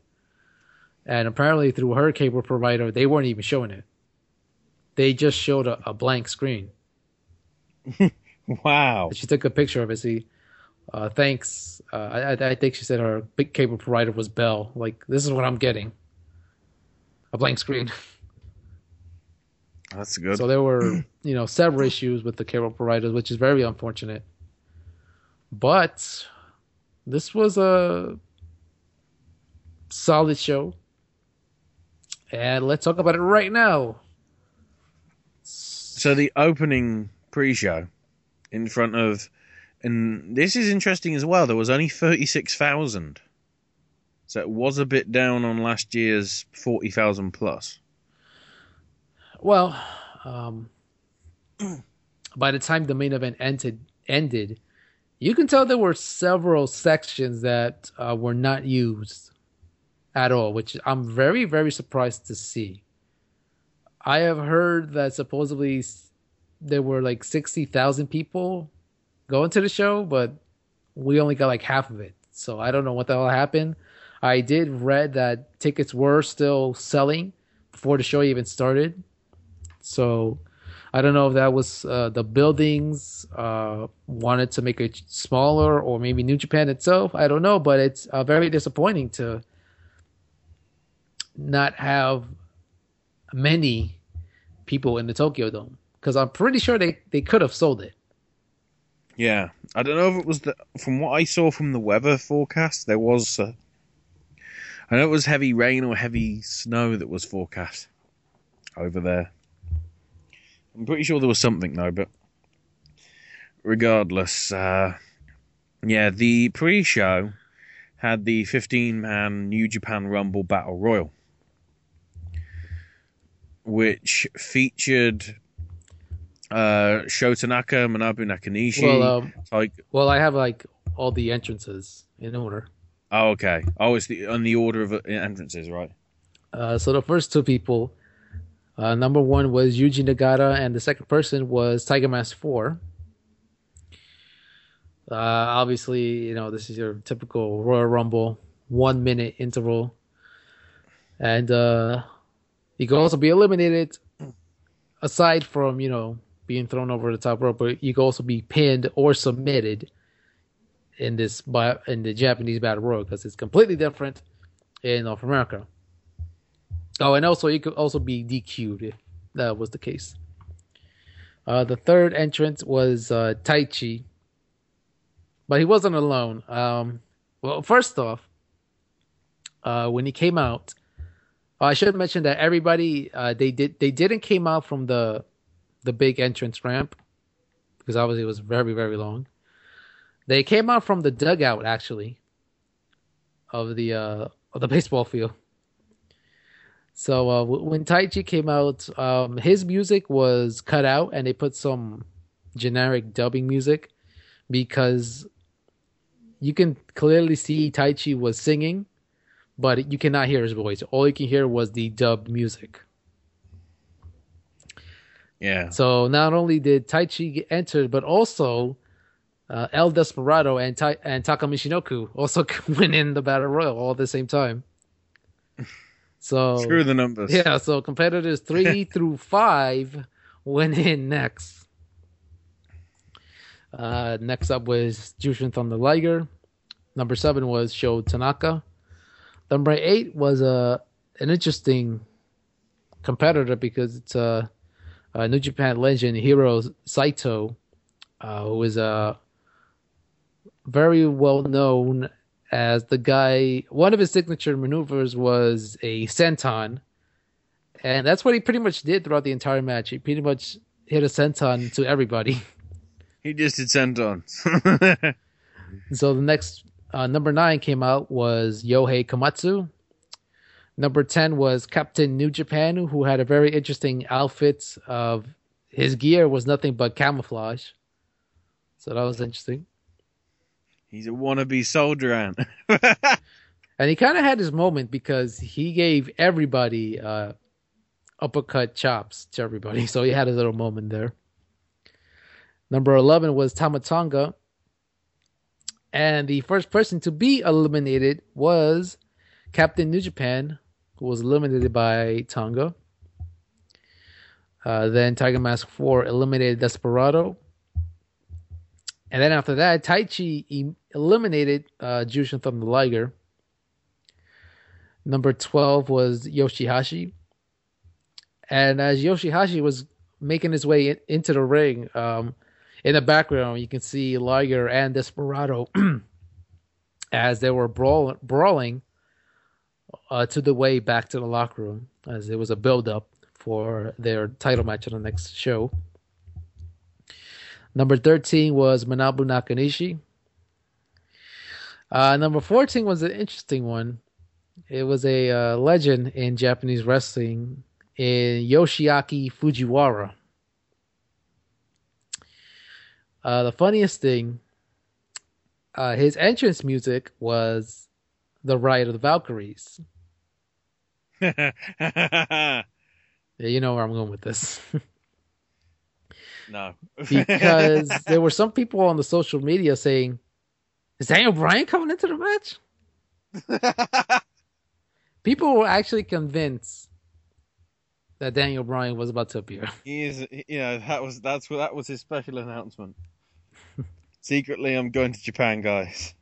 And apparently through her cable provider, they weren't even showing it. They just showed a, a blank screen. Wow. She took a picture of it. See, uh, thanks. Uh, I, I think she said her big cable provider was Bell. Like, this is what I'm getting. A blank screen. That's good. So there were, you know, several issues with the cable providers, which is very unfortunate. But this was a solid show. And let's talk about it right now. So the opening pre-show in front of, and this is interesting as well, there was only thirty-six thousand. So it was a bit down on last year's forty thousand plus. Well, um, by the time the main event ended, ended, you can tell there were several sections that uh, were not used at all, which I'm very, very surprised to see. I have heard that supposedly there were like sixty thousand people going to the show, but we only got like half of it. So I don't know what the hell happened. I did read that tickets were still selling before the show even started. So I don't know if that was uh, the buildings uh, wanted to make it smaller or maybe New Japan itself. I don't know, but it's uh, very disappointing to not have many people in the Tokyo Dome, because I'm pretty sure they, they could have sold it. Yeah. I don't know if it was the, from what I saw from the weather forecast, there was, uh, I know it was heavy rain or heavy snow that was forecast over there. I'm pretty sure there was something though, but regardless, uh, yeah, the pre-show had the fifteen-man New Japan Rumble Battle Royal, which featured uh, Sho Tanaka, Manabu Nakanishi. Well, um, like, well, I have like all the entrances in order. Oh, okay. Oh, it's the on the order of entrances, right? Uh, so the first two people, uh, number one was Yuji Nagata, and the second person was Tiger Mask four. Uh, obviously, you know, this is your typical Royal Rumble, one-minute interval. And uh, you can also be eliminated, aside from, you know, being thrown over the top rope, but you can also be pinned or submitted in this by, in the Japanese Battle Royal, because it's completely different in North America. Oh, and also you could also be D Q'd if that was the case. Uh, the third entrant was uh, Taichi. But he wasn't alone. Um, well, first off, uh, when he came out, I should mention that everybody uh, they did they didn't came out from the the big entrance ramp, because obviously it was very very long. They came out from the dugout actually of the uh, of the baseball field. So uh, when Taichi came out, um, his music was cut out, and they put some generic dubbing music, because you can clearly see Taichi was singing, but you cannot hear his voice. All you can hear was the dub music. Yeah. So not only did Taichi get entered, but also uh, El Desperado and Ta- and Takamishinoku also went in the Battle Royal all at the same time. So screw the numbers. Yeah, so competitors three through five went in next. Uh, next up was Jushin Thunder Liger. Number seven was Sho Tanaka. Number eight was uh, an interesting competitor because it's a uh, uh, New Japan legend, Hiro Saito, uh, who is uh, very well known as the guy. One of his signature maneuvers was a senton, and that's what he pretty much did throughout the entire match. He pretty much hit a senton to everybody. He just did sentons. So the next uh, number nine came out was Yohei Komatsu. Number ten was Captain New Japan, who had a very interesting outfit. Of his gear was nothing but camouflage, so that was interesting. He's a wannabe soldier, and and he kind of had his moment because he gave everybody uh, uppercut chops to everybody. So he had his little moment there. Number eleven was Tama Tonga, and the first person to be eliminated was Captain New Japan, who was eliminated by Tonga. Uh, then Tiger Mask four eliminated Desperado. And then after that, Taichi em- eliminated uh, Jushin Thunder Liger. Number twelve was Yoshihashi. And as Yoshihashi was making his way in- into the ring, um, in the background, you can see Liger and Desperado as they were brawl- brawling Uh, to the way back to the locker room, as it was a build-up for their title match on the next show. Number thirteen was Manabu Nakanishi. Uh, number fourteen was an interesting one. It was a uh, legend in Japanese wrestling, in Yoshiaki Fujiwara. Uh, the funniest thing, uh, his entrance music was The Riot of the Valkyries. Yeah, you know where I'm going with this. No. Because there were some people on the social media saying, is Daniel Bryan coming into the match? People were actually convinced that Daniel Bryan was about to appear. He is, you know, that was that's that was his special announcement. Secretly, I'm going to Japan, guys.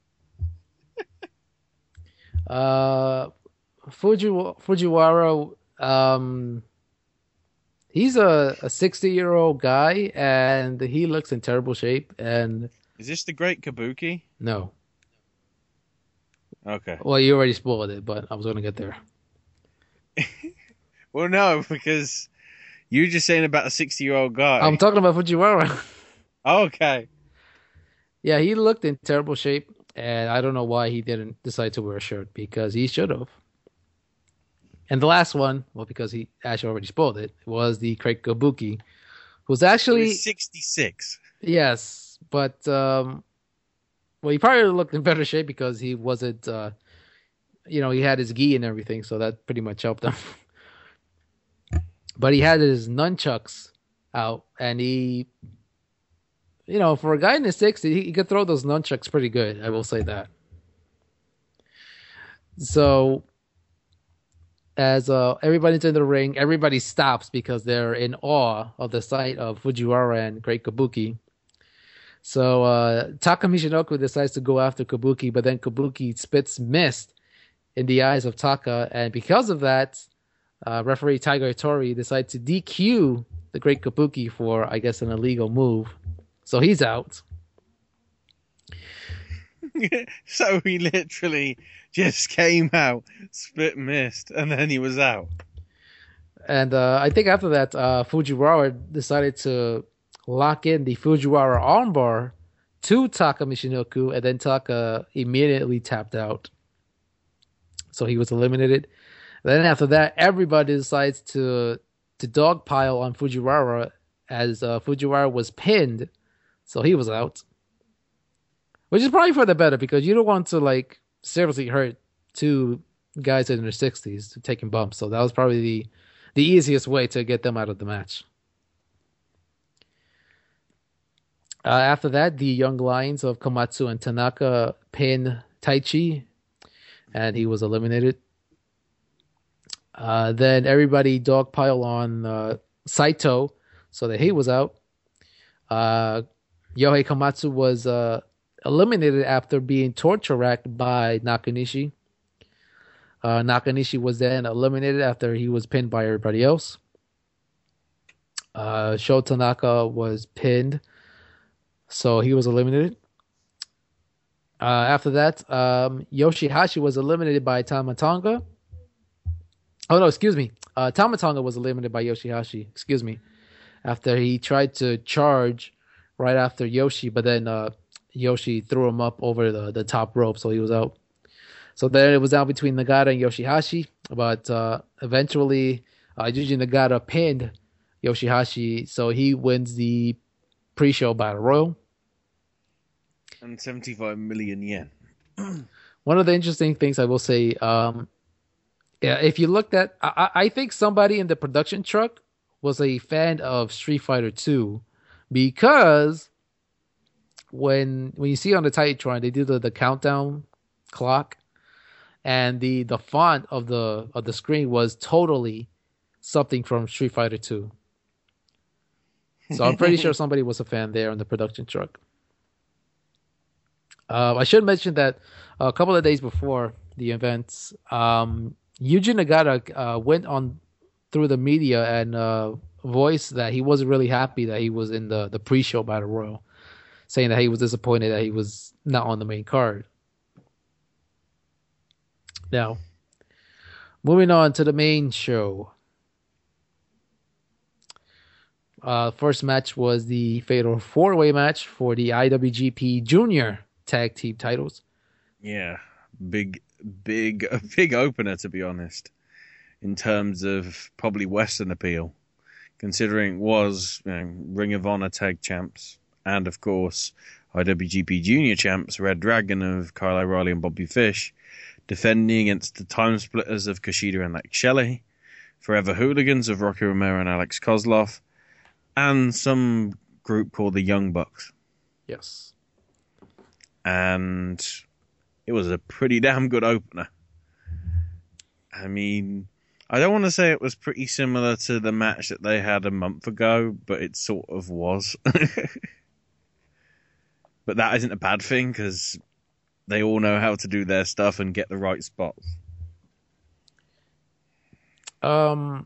Uh, Fujiwara, Fujiwara um, he's a, a sixty-year-old guy, and he looks in terrible shape. And is this the Great Kabuki? No. Okay. Well, you already spoiled it, but I was going to get there. Well, no, because you were just saying about a sixty-year-old guy. I'm talking about Fujiwara. Okay. Yeah, he looked in terrible shape. And I don't know why he didn't decide to wear a shirt, because he should have. And the last one, well, because he actually already spoiled it, was the Great Kabuki, who's actually sixty-six. Yes, but um, well, he probably looked in better shape because he wasn't, uh, you know, he had his gi and everything, so that pretty much helped him. But he had his nunchucks out, and he. You know, for a guy in his sixties, he could throw those nunchucks pretty good. I will say that. So, as uh, everybody's in the ring, everybody stops because they're in awe of the sight of Fujiwara and Great Kabuki. So, uh, Taka Michinoku decides to go after Kabuki, but then Kabuki spits mist in the eyes of Taka. And because of that, uh, referee Tiger Tori decides to D Q the Great Kabuki for, I guess, an illegal move. So he's out. So he literally just came out, split mist, and then he was out. And uh, I think after that, uh, Fujiwara decided to lock in the Fujiwara armbar to Taka Michinoku, and then Taka immediately tapped out. So he was eliminated. And then after that, everybody decides to, to dogpile on Fujiwara, as uh, Fujiwara was pinned. So he was out, which is probably for the better, because you don't want to, like, seriously hurt two guys in their sixties taking bumps. So that was probably the, the easiest way to get them out of the match. Uh, after that, the Young Lions of Komatsu and Tanaka pinned Taichi, and he was eliminated. Uh, then everybody dogpiled on uh, Saito, so that he was out. Uh, Yohei Komatsu was uh, eliminated after being torture racked by Nakanishi. Uh, Nakanishi was then eliminated after he was pinned by everybody else. Uh, Sho Tanaka was pinned, so he was eliminated. Uh, after that, um, Yoshihashi was eliminated by Tama Tonga. Oh, no, excuse me. Uh, Tama Tonga was eliminated by Yoshihashi, excuse me, after he tried to charge right after Yoshi, but then uh, Yoshi threw him up over the, the top rope, so he was out. So then it was out between Nagata and Yoshihashi, but uh, eventually uh, Yuji Nagata pinned Yoshihashi, so he wins the pre-show battle royal. And seventy-five million yen. One of the interesting things I will say, um, yeah, if you looked at, I, I think somebody in the production truck was a fan of Street Fighter two, because when when you see on the Titantron, they do the, the countdown clock, and the, the font of the of the screen was totally something from Street Fighter two. So I'm pretty sure somebody was a fan there on the production truck. Uh, I should mention that a couple of days before the events, um, Yuji Nagata uh, went on through the media and uh, voiced that he wasn't really happy that he was in the, the pre-show battle royal, saying that he was disappointed that he was not on the main card. Now, moving on to the main show. Uh, first match was the fatal four-way match for the I W G P Junior Tag Team titles. Yeah, big, big, big opener, to be honest, in terms of probably Western appeal, considering it was, you know, Ring of Honor Tag Champs and, of course, I W G P Junior Champs, Red Dragon of Kyle O'Reilly and Bobby Fish, defending against the Time Splitters of Kushida and Lex Shelley, Forever Hooligans of Rocky Romero and Alex Kozlov, and some group called the Young Bucks. Yes. And it was a pretty damn good opener. I mean, I don't want to say it was pretty similar to the match that they had a month ago, but it sort of was. But that isn't a bad thing, because they all know how to do their stuff and get the right spots. Um...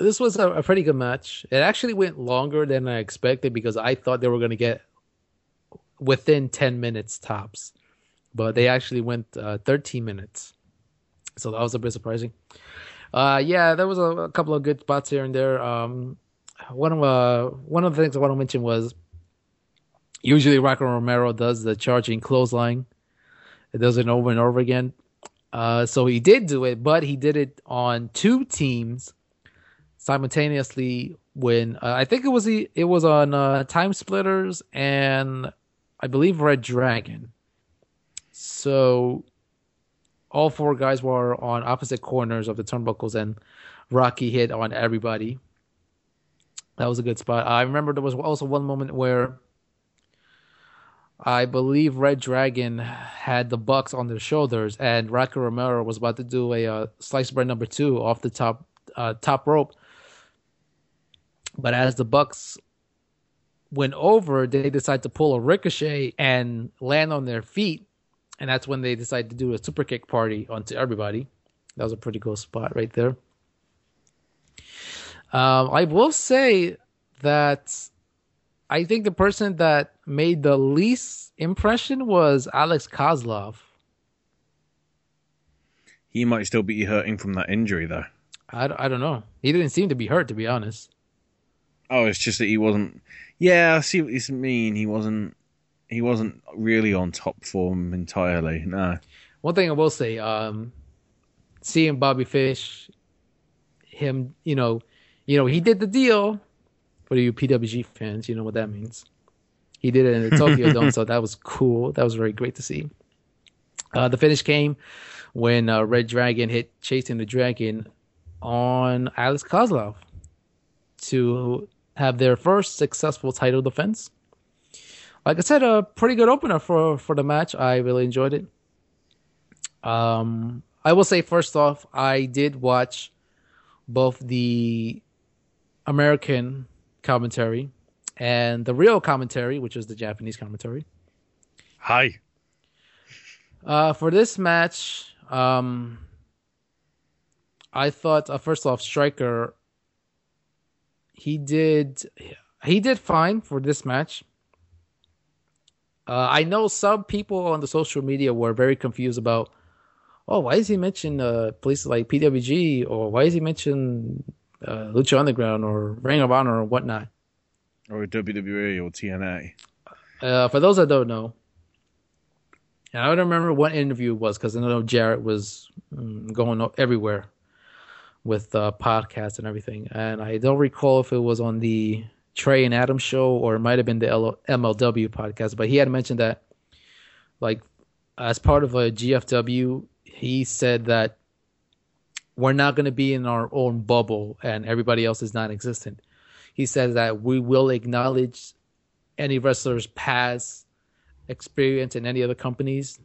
This was a, a pretty good match. It actually went longer than I expected, because I thought they were going to get within ten minutes tops. But they actually went uh, thirteen minutes. So that was a bit surprising. Uh, yeah, there was a, a couple of good spots here and there. Um, one of uh, one of the things I want to mention was, usually Rocco Romero does the charging clothesline. It does it over and over again. Uh, so he did do it, but he did it on two teams simultaneously, when uh, I think it was the, it was on uh, Time Splitters and I believe Red Dragon. So all four guys were on opposite corners of the turnbuckles, and Rocky hit on everybody. That was a good spot. I remember there was also one moment where I believe Red Dragon had the Bucks on their shoulders, and Rocky Romero was about to do a uh, slice bread number two off the top uh, top rope. But as the Bucks went over, they decide to pull a ricochet and land on their feet. And that's when they decide to do a super kick party onto everybody. That was a pretty cool spot right there. Um, I will say that I think the person that made the least impression was Alex Kozlov. He might still be hurting from that injury, though. I, I don't know. He didn't seem to be hurt, to be honest. Oh, it's just that he wasn't. Yeah, I see what you mean. He wasn't. He wasn't really on top form entirely. No. One thing I will say, um, seeing Bobby Fish, him, you know, you know, he did the deal. For you P W G fans, you know what that means. He did it in the Tokyo Dome, so that was cool. That was very great to see. Uh, the finish came when uh, Red Dragon hit Chasing the Dragon on Alex Kozlov to have their first successful title defense. Like I said, a pretty good opener for, for the match. I really enjoyed it. Um, I will say, first off, I did watch both the American commentary and the real commentary, which is the Japanese commentary. Hi. Uh, for this match, um, I thought uh, first off, Stryker. He did, he did fine for this match. Uh, I know some people on the social media were very confused about, oh, why does he mention uh, places like P W G, or why does he mention uh, Lucha Underground or Ring of Honor or whatnot, or W W E or T N A? Uh, for those that don't know, and I don't remember what interview it was because I know Jarrett was mm, going everywhere with uh, podcasts and everything, and I don't recall if it was on the Trey and Adam show or it might have been the M L W podcast, but he had mentioned that, like, as part of a G F W, he said that we're not going to be in our own bubble and everybody else is non-existent. He says that we will acknowledge any wrestler's past experience in any other companies.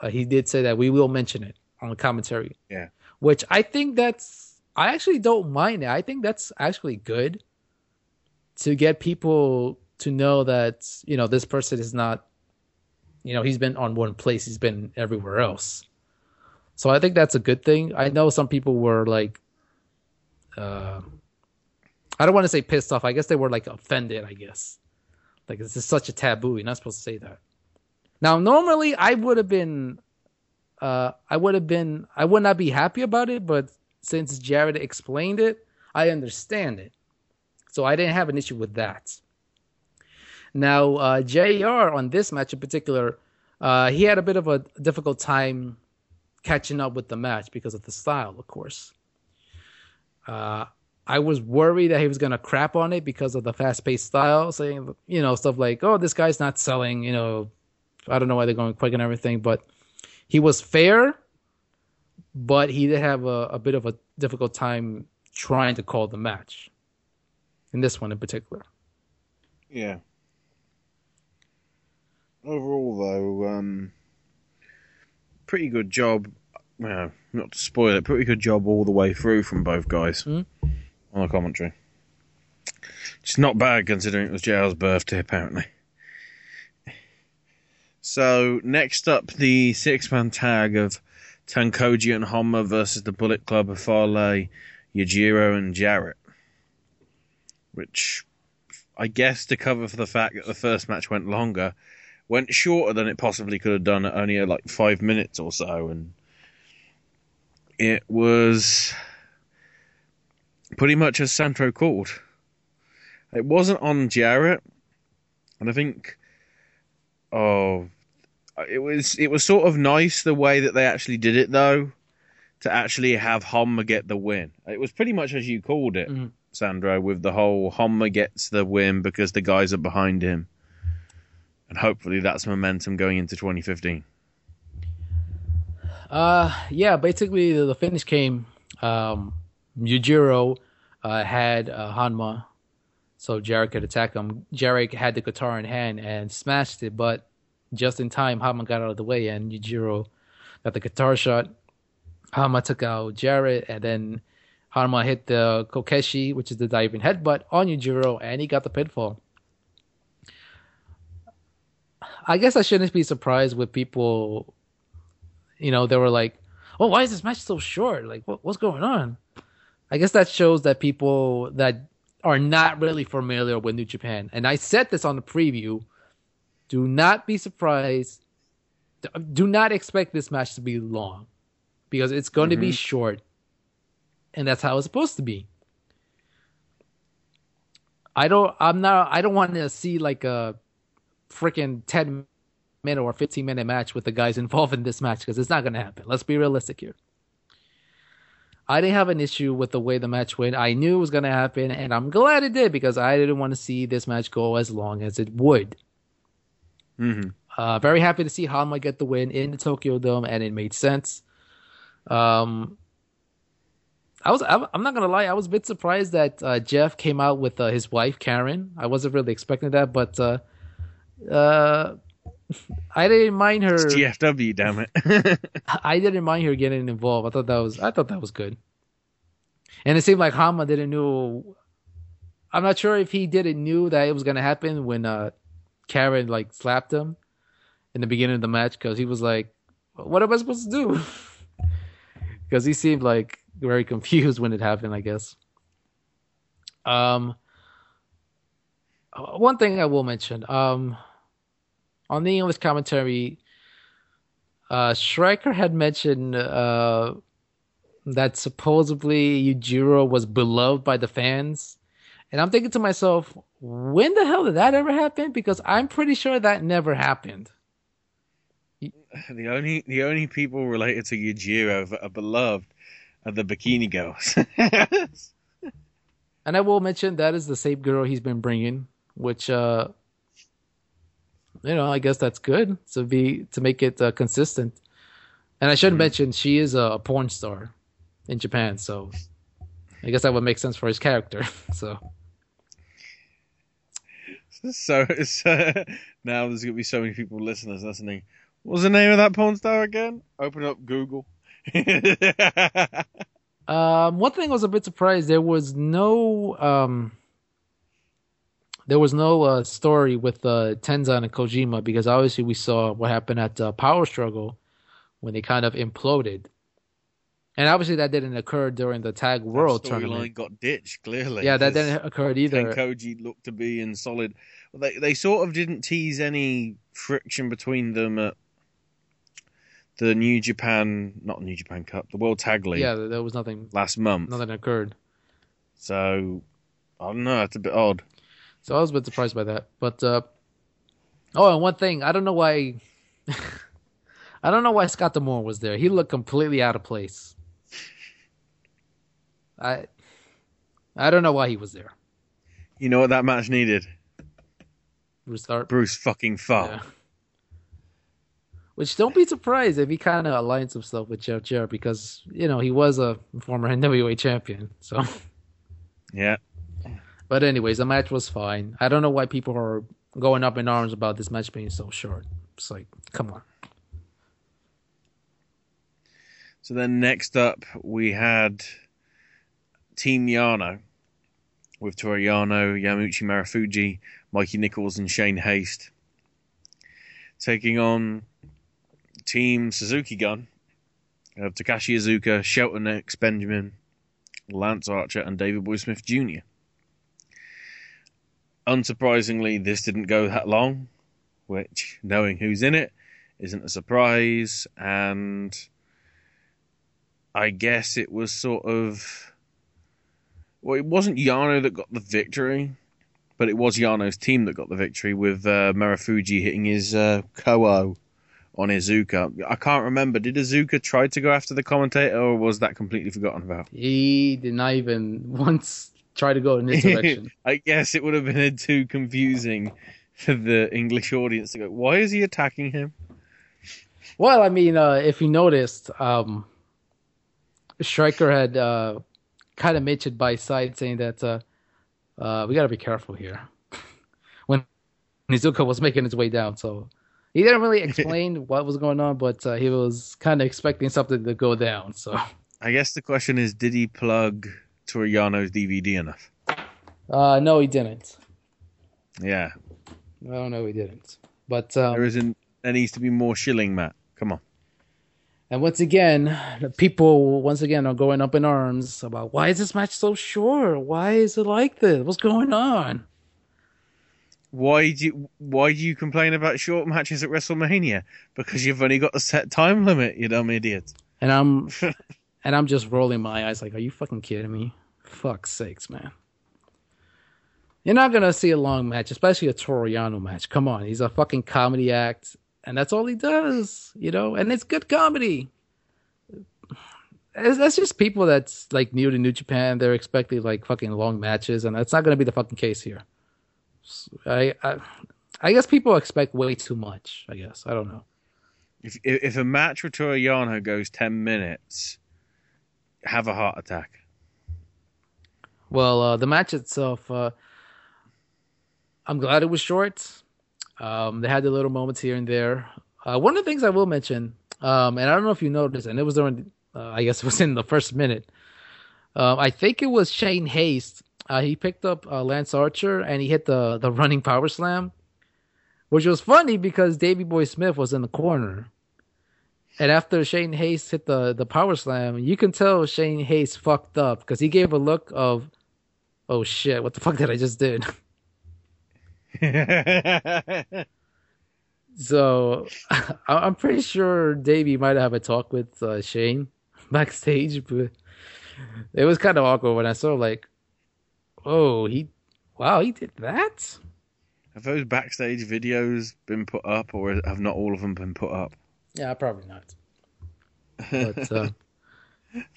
Uh, he did say that we will mention it on the commentary. Yeah. Which I think that's, I actually don't mind it. I think that's actually good to get people to know that, you know, this person is not, you know, he's been on one place, he's been everywhere else. So I think that's a good thing. I know some people were like, uh, I don't want to say pissed off. I guess they were like offended, I guess. Like, this is such a taboo. You're not supposed to say that. Now, normally I would have been, uh, I would have been, I would not be happy about it, but since Jared explained it, I understand it. So I didn't have an issue with that. Now, uh, J R on this match in particular, uh, he had a bit of a difficult time catching up with the match because of the style, of course. Uh, I was worried that he was going to crap on it because of the fast-paced style, saying, you know, stuff like, oh, this guy's not selling, you know, I don't know why they're going quick and everything, but he was fair, but he did have a, a bit of a difficult time trying to call the match, in this one in particular. Yeah. Overall, though, um, pretty good job. Well, not to spoil it, pretty good job all the way through from both guys mm-hmm. on the commentary. It's not bad considering it was J R's birthday, apparently. So, next up, the six-man tag of Tankoji and Honma versus the Bullet Club of Farley, Yujiro, and Jarrett. Which, I guess, to cover for the fact that the first match went longer, went shorter than it possibly could have done at only like five minutes or so, and it was pretty much as Sandro called. It wasn't on Jarrett, and I think, oh, it was it was sort of nice the way that they actually did it, though, to actually have Honma get the win. It was pretty much as you called it, mm-hmm. Sandro, with the whole Honma gets the win because the guys are behind him. And hopefully that's momentum going into twenty fifteen. Uh, yeah, basically the finish came. Um, Yujiro uh, had uh, Honma, so Jarrett could attack him. Jarrett had the guitar in hand and smashed it, but just in time, Honma got out of the way and Yujiro got the guitar shot. Honma took out Jarrett, and then Honma hit the Kokeshi, which is the diving headbutt, on Yujiro, and he got the pinfall. I guess I shouldn't be surprised with people, you know, they were like, oh, why is this match so short? Like, what, what's going on? I guess that shows that people that are not really familiar with New Japan, and I said this on the preview, do not be surprised. Do not expect this match to be long because it's going mm-hmm. to be short, and that's how it's supposed to be. I don't, I'm not, I don't want to see like a freaking ten minute or fifteen minute match with the guys involved in this match because it's not going to happen. Let's be realistic here. I didn't have an issue with the way the match went. I knew it was going to happen, and I'm glad it did because I didn't want to see this match go as long as it would. Mm-hmm. Uh, very happy to see Honma get the win in the Tokyo Dome, and it made sense. Um, I was, I'm not going to lie, I was a bit surprised that uh, Jeff came out with uh, his wife, Karen. I wasn't really expecting that, but uh, Uh, I didn't mind her. It's G F W, damn it! I didn't mind her getting involved. I thought that was, I thought that was good. And it seemed like Honma didn't know. I'm not sure if he didn't knew that it was gonna happen when uh, Karen like slapped him, in the beginning of the match because he was like, what am I supposed to do? Because he seemed like very confused when it happened, I guess. Um, one thing I will mention, um, on the English commentary, uh, Stryker had mentioned uh, that supposedly Yujiro was beloved by the fans. And I'm thinking to myself, when the hell did that ever happen? Because I'm pretty sure that never happened. The only the only people related to Yujiro are beloved are the bikini girls. And I will mention that is the same girl he's been bringing, which, uh, you know, I guess that's good to be to make it uh, consistent. And I should mm-hmm. mention she is a porn star in Japan, so I guess that would make sense for his character. So, so it's, uh, now there's gonna be so many people listeners listening. What's the name of that porn star again? Open up Google. Um, one thing I was a bit surprised. There was no, um, there was no uh, story with uh, Tenzan and Kojima, because obviously we saw what happened at uh, Power Struggle when they kind of imploded, and obviously that didn't occur during the Tag World tournament. Storyline got ditched clearly. Yeah, that didn't occur either. Koji looked to be in solid. They they sort of didn't tease any friction between them at the New Japan, not New Japan Cup, the World Tag League. Yeah, there was nothing last month. Nothing occurred. So, I don't know. It's a bit odd. So I was a bit surprised by that. But uh, oh, and one thing, I don't know why. I don't know why Scott D'Amore was there. He looked completely out of place. I, I don't know why he was there. You know what that match needed? Restart. Bruce fucking fuck. Yeah. Which, don't be surprised if he kind of aligns himself with Jeff Jarrett, because, you know, he was a former N W A champion. So, yeah. But anyways, the match was fine. I don't know why people are going up in arms about this match being so short. It's like, come on. So then next up, we had Team Yano with Toru Yano, Yamauchi Marafuji, Mikey Nichols, and Shane Haste taking on Team Suzuki Gun of Takashi Iizuka, Shelton X Benjamin, Lance Archer, and David Boy Smith Junior Unsurprisingly, this didn't go that long, which, knowing who's in it, isn't a surprise, and I guess it was sort of... Well, it wasn't Yano that got the victory, but it was Yano's team that got the victory, with uh, Marafuji hitting his uh, K O on Iizuka. I can't remember. Did Iizuka try to go after the commentator, or was that completely forgotten about? He did not even once try to go in this direction. I guess it would have been too confusing for the English audience to go, why is he attacking him? Well, I mean, uh, if you noticed, um, Stryker had uh, kind of mentioned by side saying that uh, uh, we got to be careful here when Iizuka was making his way down, so... He didn't really explain what was going on, but uh, he was kind of expecting something to go down. So I guess the question is, did he plug Toru Yano's D V D enough? Uh, no, he didn't. Yeah. I don't know, he didn't. But um, there isn't. There needs to be more shilling, Matt. Come on. And once again, the people once again are going up in arms about, why is this match so short? Why is it like this? What's going on? Why do you, why do you complain about short matches at WrestleMania? Because you've only got a set time limit, you dumb idiot. And I'm and I'm just rolling my eyes like, are you fucking kidding me? Fuck's sakes, man. You're not gonna see a long match, especially a Toru Yano match. Come on, he's a fucking comedy act, and that's all he does, you know. And it's good comedy. It's, that's just people that's like new to New Japan. They're expecting like fucking long matches, and that's not gonna be the fucking case here. I, I I guess people expect way too much, I guess. I don't know. If if a match with Toru Yano goes ten minutes, have a heart attack. Well, uh, the match itself, uh, I'm glad it was short. Um, they had the little moments here and there. Uh, one of the things I will mention, um, and I don't know if you noticed, and it was during, uh, I guess it was in the first minute. Uh, I think it was Shane Haste. Uh, he picked up uh, Lance Archer, and he hit the, the running power slam, Which was funny because Davey Boy Smith was in the corner. And after Shane Hayes hit the, the power slam, you can tell Shane Hayes fucked up because he gave a look of, oh shit, what the fuck did I just do? So I'm pretty sure Davey might have a talk with uh, Shane backstage, but it was kind of awkward when I saw him, like, oh, he, wow, he did that? Have those backstage videos been put up, or have not all of them been put up? Yeah, probably not. But, uh,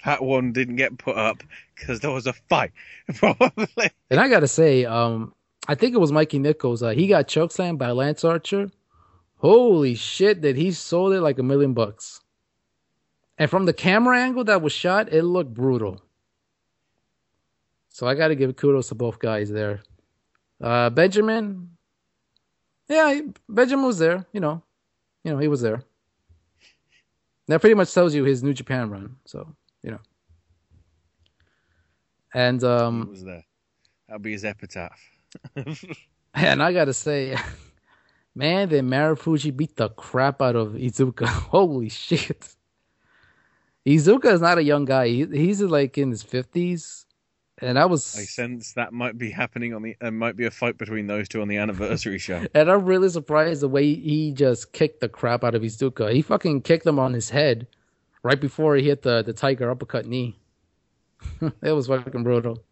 that one didn't get put up because there was a fight, probably. And I gotta say, um, I think it was Mikey Nichols. Uh, he got chokeslammed by Lance Archer. Holy shit! That he sold it like a million bucks. And from the camera angle that was shot, it looked brutal. So I gotta give kudos to both guys there. Uh, Benjamin, yeah, Benjamin was there. You know, you know, he was there. That pretty much tells you his New Japan run, so you know. And um, it was there. That'll be his epitaph. And I gotta say, man, then Marufuji beat the crap out of Iizuka. Holy shit! Iizuka is not a young guy. He, he's like in his fifties, and I was. I sense that might be happening on the. There uh, might be a fight between those two on the anniversary show. And I'm really surprised the way he just kicked the crap out of Iizuka. He fucking kicked him on his head right before he hit the the tiger uppercut knee. It was fucking brutal,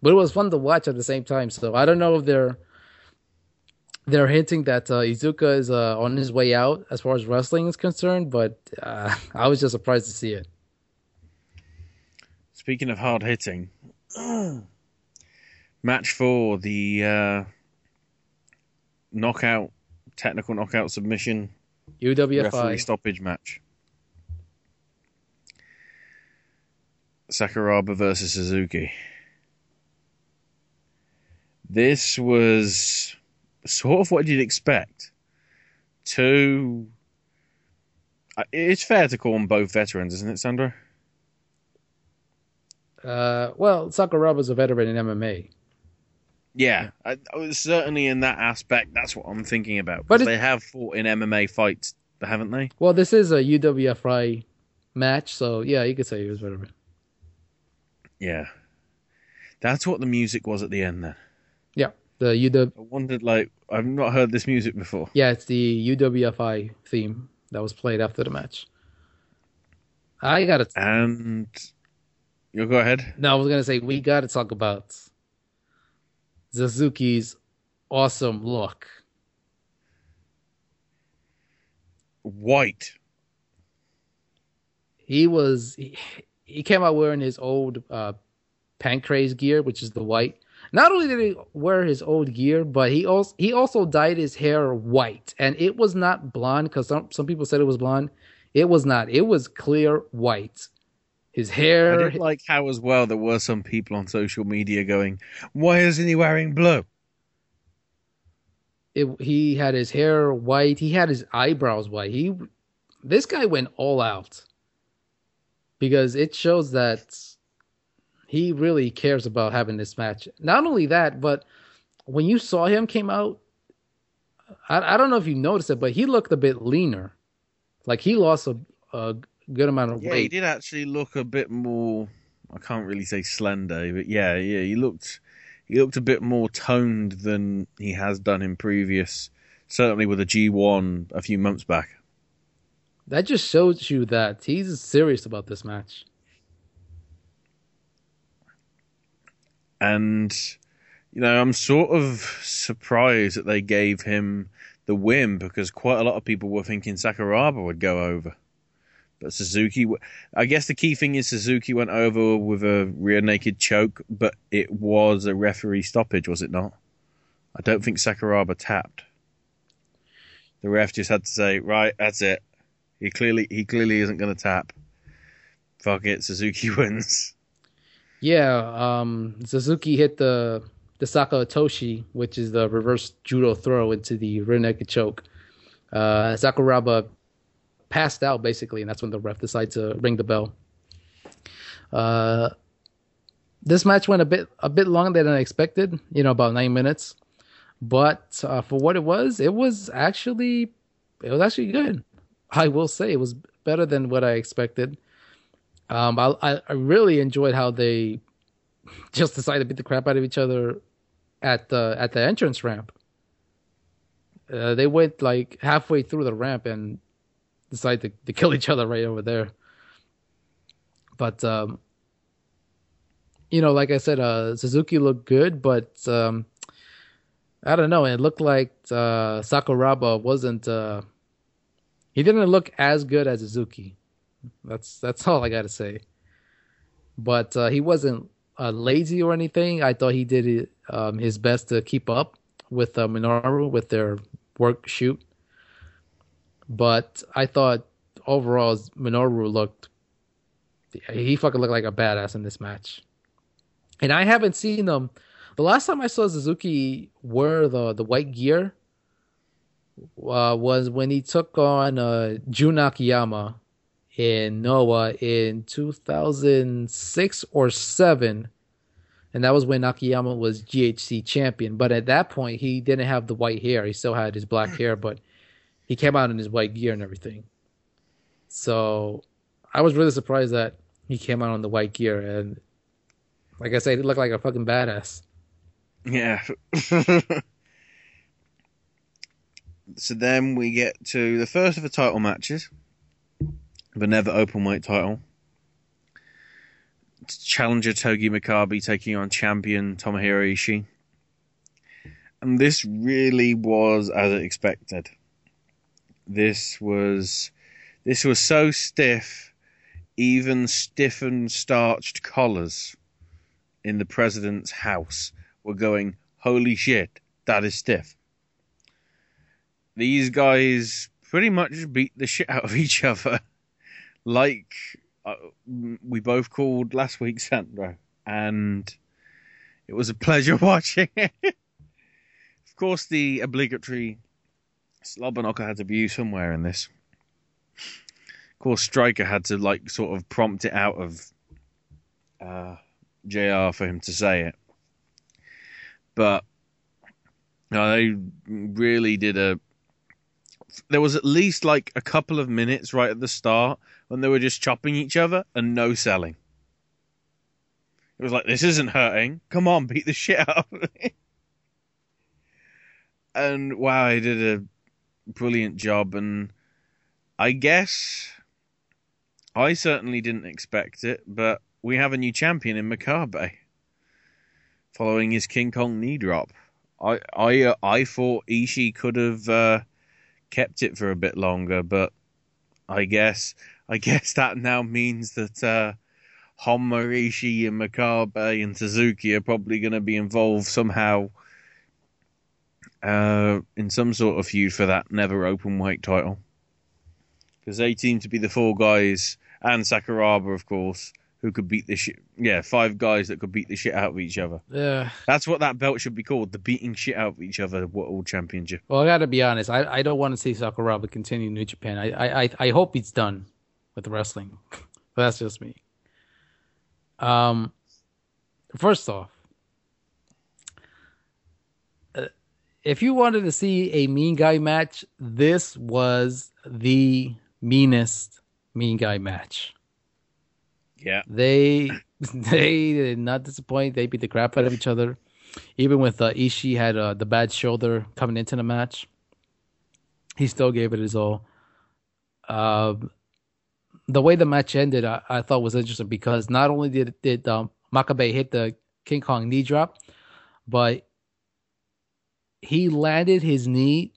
but it was fun to watch at the same time. So I don't know if they're they're hinting that uh, Iizuka is uh, on his way out as far as wrestling is concerned, but uh, I was just surprised to see it. Speaking of hard hitting, match four, the uh, knockout, technical knockout submission, U W F I referee stoppage match. Sakuraba versus Suzuki. This was sort of what you'd expect. Two, it's fair to call them both veterans, isn't it, Sandro? Uh, well, Sakuraba's a veteran in M M A. Yeah, I, I was certainly in that aspect. That's what I'm thinking about. But they have fought in M M A fights, haven't they? Well, this is a U W F I match, so yeah, you could say he was a veteran. Yeah, that's what the music was at the end, then. Yeah. The U W... I wondered, like, I've not heard this music before. Yeah, it's the U W F I theme that was played after the match. I got it. And you go ahead. No, I was going to say, we got to talk about Suzuki's awesome look. White. He was... He, he came out wearing his old uh, Pancrase gear, which is the white. Not only did he wear his old gear, but he also he also dyed his hair white. And it was not blonde, because some, some people said it was blonde. It was not. It was clear white. His hair... I didn't like how as well there were some people on social media going, why isn't he wearing blue? It, he had his hair white. He had his eyebrows white. He, this guy went all out. Because it shows that... he really cares about having this match. Not only that, but when you saw him came out, I, I don't know if you noticed it, but he looked a bit leaner. Like he lost a, a good amount of yeah, weight. Yeah, he did actually look a bit more, I can't really say slender, but yeah, yeah, he looked he looked a bit more toned than he has done in previous, certainly with a G one a few months back. That just shows you that he's serious about this match. And, you know, I'm sort of surprised that they gave him the win because quite a lot of people were thinking Sakuraba would go over. But Suzuki, I guess the key thing is Suzuki went over with a rear naked choke, but it was a referee stoppage, was it not? I don't think Sakuraba tapped. The ref just had to say, right, that's it. He clearly, he clearly isn't going to tap. Fuck it, Suzuki wins. Yeah, um, Suzuki hit the the Saka Otoshi, which is the reverse judo throw into the rear naked choke. Uh, Sakuraba passed out, basically, and that's when the ref decided to ring the bell. Uh, this match went a bit a bit longer than I expected, you know, about nine minutes. But uh, for what it was, it was actually it was actually good. I will say it was better than what I expected. Um, I I really enjoyed how they just decided to beat the crap out of each other at the at the entrance ramp. Uh, they went like halfway through the ramp and decided to, to kill each other right over there. But um, you know, like I said, uh, Suzuki looked good, but um, I don't know. It looked like uh, Sakuraba wasn't. Uh, he didn't look as good as Suzuki. That's that's all I gotta say. But uh, he wasn't uh, lazy or anything. I thought he did um, his best to keep up with uh, Minoru with their work shoot. But I thought overall Minoru looked. He fucking looked like a badass in this match. And I haven't seen him. The last time I saw Suzuki wear the, the white gear uh, was when he took on uh, Jun Akiyama in Noah in two thousand six or seven. And that was when Akiyama was G H C champion. But at that point, he didn't have the white hair. He still had his black hair, but he came out in his white gear and everything. So I was really surprised that he came out on the white gear. And like I said, he looked like a fucking badass. Yeah. So then we get to the first of the title matches. The never open weight title. Challenger Togi Makabe taking on champion Tomohiro Ishii. And this really was as expected. This was this was so stiff, even stiffened, starched collars in the president's house were going, holy shit, that is stiff. These guys pretty much beat the shit out of each other. Like uh, we both called last week, Sandro, and it was a pleasure watching it. Of course, the obligatory slobber knocker had to be somewhere in this. Of course, Stryker had to like sort of prompt it out of uh, J R for him to say it, but no, they really did a. There was at least like a couple of minutes right at the start when they were just chopping each other and no selling. It was like, this isn't hurting. Come on, beat the shit out of it. And wow, he did a brilliant job. And I guess I certainly didn't expect it, but we have a new champion in Makabe following his King Kong knee drop. I, I, uh, I thought Ishii could have... Uh, kept it for a bit longer, but I guess I guess that now means that uh, Honma, Ishii and Makabe and Suzuki are probably going to be involved somehow uh, in some sort of feud for that never open weight title, because they seem to be the four guys and Sakuraba, of course, who could beat the shit. Yeah, five guys that could beat the shit out of each other. Yeah, that's what that belt should be called: the beating shit out of each other World Championship. Well, I got to be honest. I, I don't want to see Sakuraba continue in New Japan. I I I hope he's done with wrestling. But that's just me. Um, first off, uh, if you wanted to see a mean guy match, this was the meanest mean guy match. Yeah, they they did not disappoint. They beat the crap out of each other. Even with uh, Ishii had uh, the bad shoulder coming into the match, he still gave it his all. Uh, the way the match ended, I, I thought was interesting because not only did did um, Makabe hit the King Kong knee drop, but he landed his knee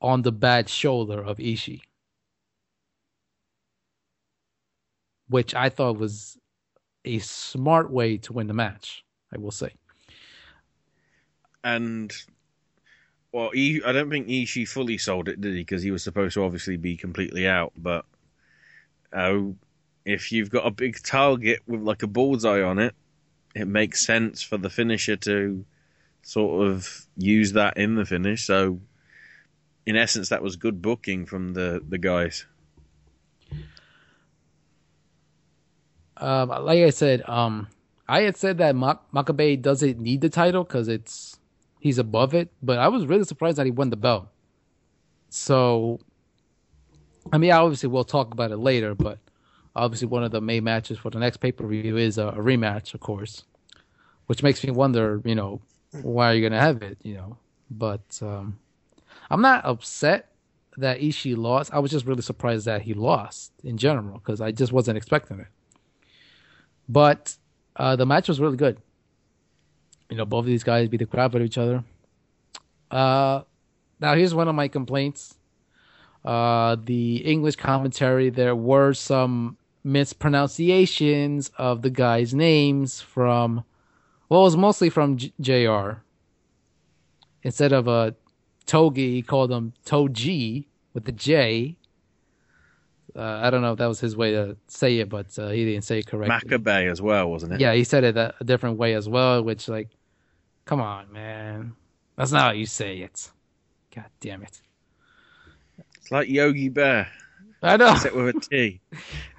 on the bad shoulder of Ishii, which I thought was a smart way to win the match, I will say. And, well, he, I don't think Ishii fully sold it, did he? Because he was supposed to obviously be completely out. But uh, if you've got a big target with like a bullseye on it, it makes sense for the finisher to sort of use that in the finish. So, in essence, that was good booking from the, the guys. Um, like I said, um, I had said that Mak- Makabe doesn't need the title because it's he's above it. But I was really surprised that he won the belt. So, I mean, obviously we'll talk about it later, but obviously one of the main matches for the next pay-per-view is a, a rematch, of course, which makes me wonder, you know, why are you going to have it, you know? But um, I'm not upset that Ishii lost. I was just really surprised that he lost in general because I just wasn't expecting it. But uh, the match was really good. You know, both of these guys beat the crap out of each other. Uh, now, here's one of my complaints. Uh, the English commentary, there were some mispronunciations of the guys' names from, well, it was mostly from J- JR. Instead of a Togi, he called him Toji with the J. Uh, I don't know if that was his way to say it, but uh, he didn't say it correctly. Makabe as well, wasn't it? Yeah, he said it a, a different way as well, which, like, come on, man. That's not how you say it. God damn it. It's like Yogi Bear. I know. Except with a T.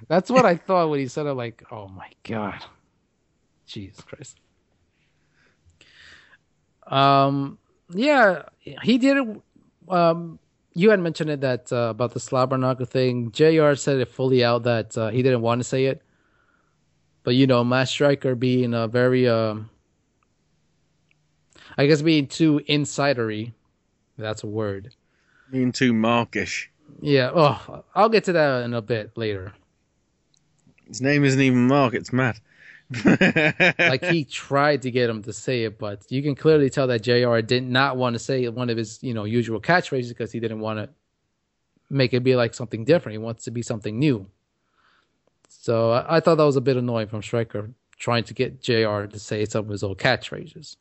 That's what I thought when he said it, like, oh, my God. Jesus Christ. Um, yeah, he did it. Um, you had mentioned it that uh, about the Slobberknocker thing. J R said it fully out that uh, he didn't want to say it. But, you know, Matt Stryker being a very, um, I guess being too insidery. That's a word. Being too markish. Yeah. Oh, I'll get to that in a bit later. His name isn't even Mark. It's Matt. Like he tried to get him to say it, but you can clearly tell that J R did not want to say one of his, you know, usual catchphrases because he didn't want to make it be like something different. He wants to be something new. So I, I thought that was a bit annoying from Stryker trying to get J R to say some of his old catchphrases.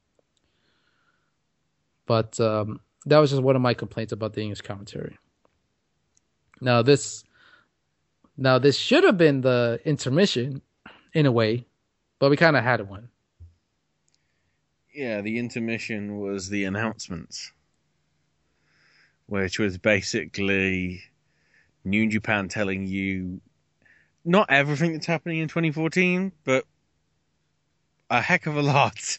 But um, that was just one of my complaints about the English commentary. Now this, now this should have been the intermission, in a way. But we kind of had one. Yeah, the intermission was the announcements, which was basically New Japan telling you not everything that's happening in twenty fourteen, but a heck of a lot.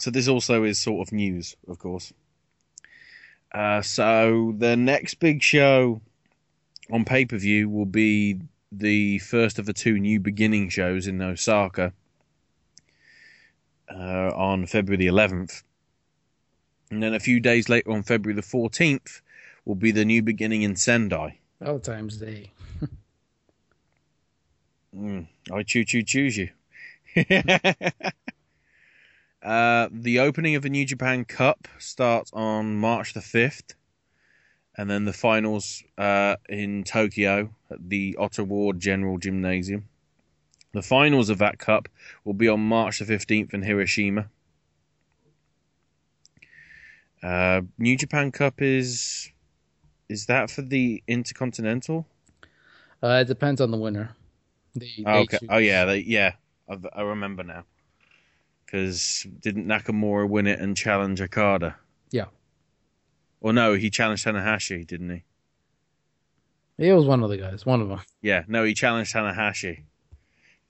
So this also is sort of news, of course. Uh, so the next big show on pay-per-view will be the first of the two New Beginning shows in Osaka uh, on February the eleventh. And then a few days later on February the fourteenth will be the New Beginning in Sendai. Oh, times day. mm, I choo-choo-choose you. uh, the opening of the New Japan Cup starts on March the fifth. And then the finals uh, in Tokyo at the Otto Ward General Gymnasium. The finals of that cup will be on March the fifteenth in Hiroshima. Uh, New Japan Cup is... Is that for the Intercontinental? Uh, it depends on the winner. They, they oh, okay. oh, yeah. They, yeah. I, I remember now. Because didn't Nakamura win it and challenge Okada? Yeah. Or no, he challenged Tanahashi, didn't he? He was one of the guys, one of them. Yeah, no, he challenged Tanahashi.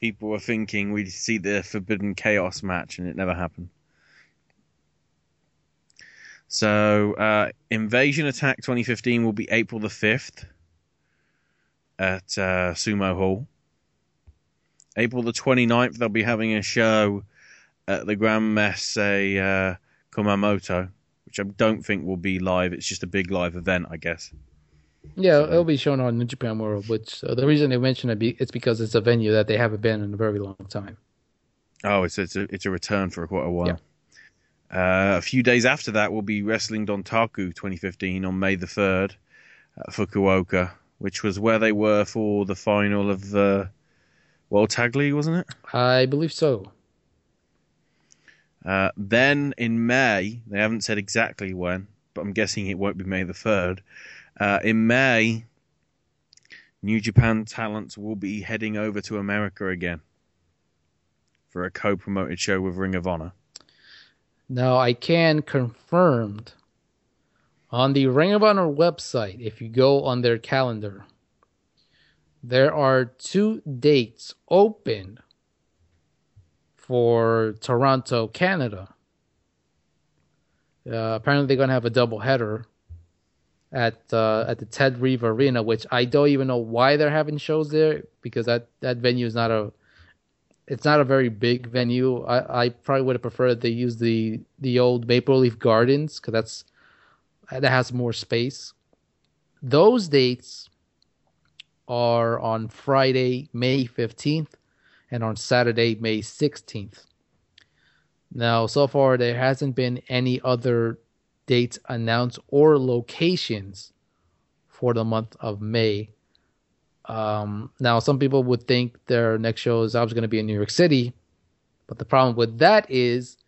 People were thinking we'd see the Forbidden Chaos match, and it never happened. So, uh, Invasion Attack twenty fifteen will be April the fifth at uh, Sumo Hall. April the twenty-ninth, they'll be having a show at the Grand Messe uh, Kumamoto, which I don't think will be live. It's just a big live event, I guess. Yeah, so it'll be shown on New Japan World, which uh, the reason they mention it, be, it's because it's a venue that they haven't been in a very long time. Oh, it's it's a, it's a return for quite a while. Yeah. Uh, a few days after that will be Wrestling Dontaku twenty fifteen on May the third at Fukuoka, which was where they were for the final of the World Tag League, wasn't it? I believe so. Uh, then in May, they haven't said exactly when, but I'm guessing it won't be May the third. Uh, in May, New Japan talents will be heading over to America again for a co-promoted show with Ring of Honor. Now, I can confirm on the Ring of Honor website, if you go on their calendar, there are two dates open for Toronto, Canada. Uh, apparently, they're going to have a doubleheader at uh, at the Ted Reeve Arena, which I don't even know why they're having shows there, because that, that venue is not a it's not a very big venue. I, I probably would have preferred they use the the old Maple Leaf Gardens, because that's that has more space. Those dates are on Friday, May fifteenth, and on Saturday, May sixteenth. Now, so far, there hasn't been any other dates announced or locations for the month of May. Um, now, some people would think their next show is obviously going to be in New York City, but the problem with that is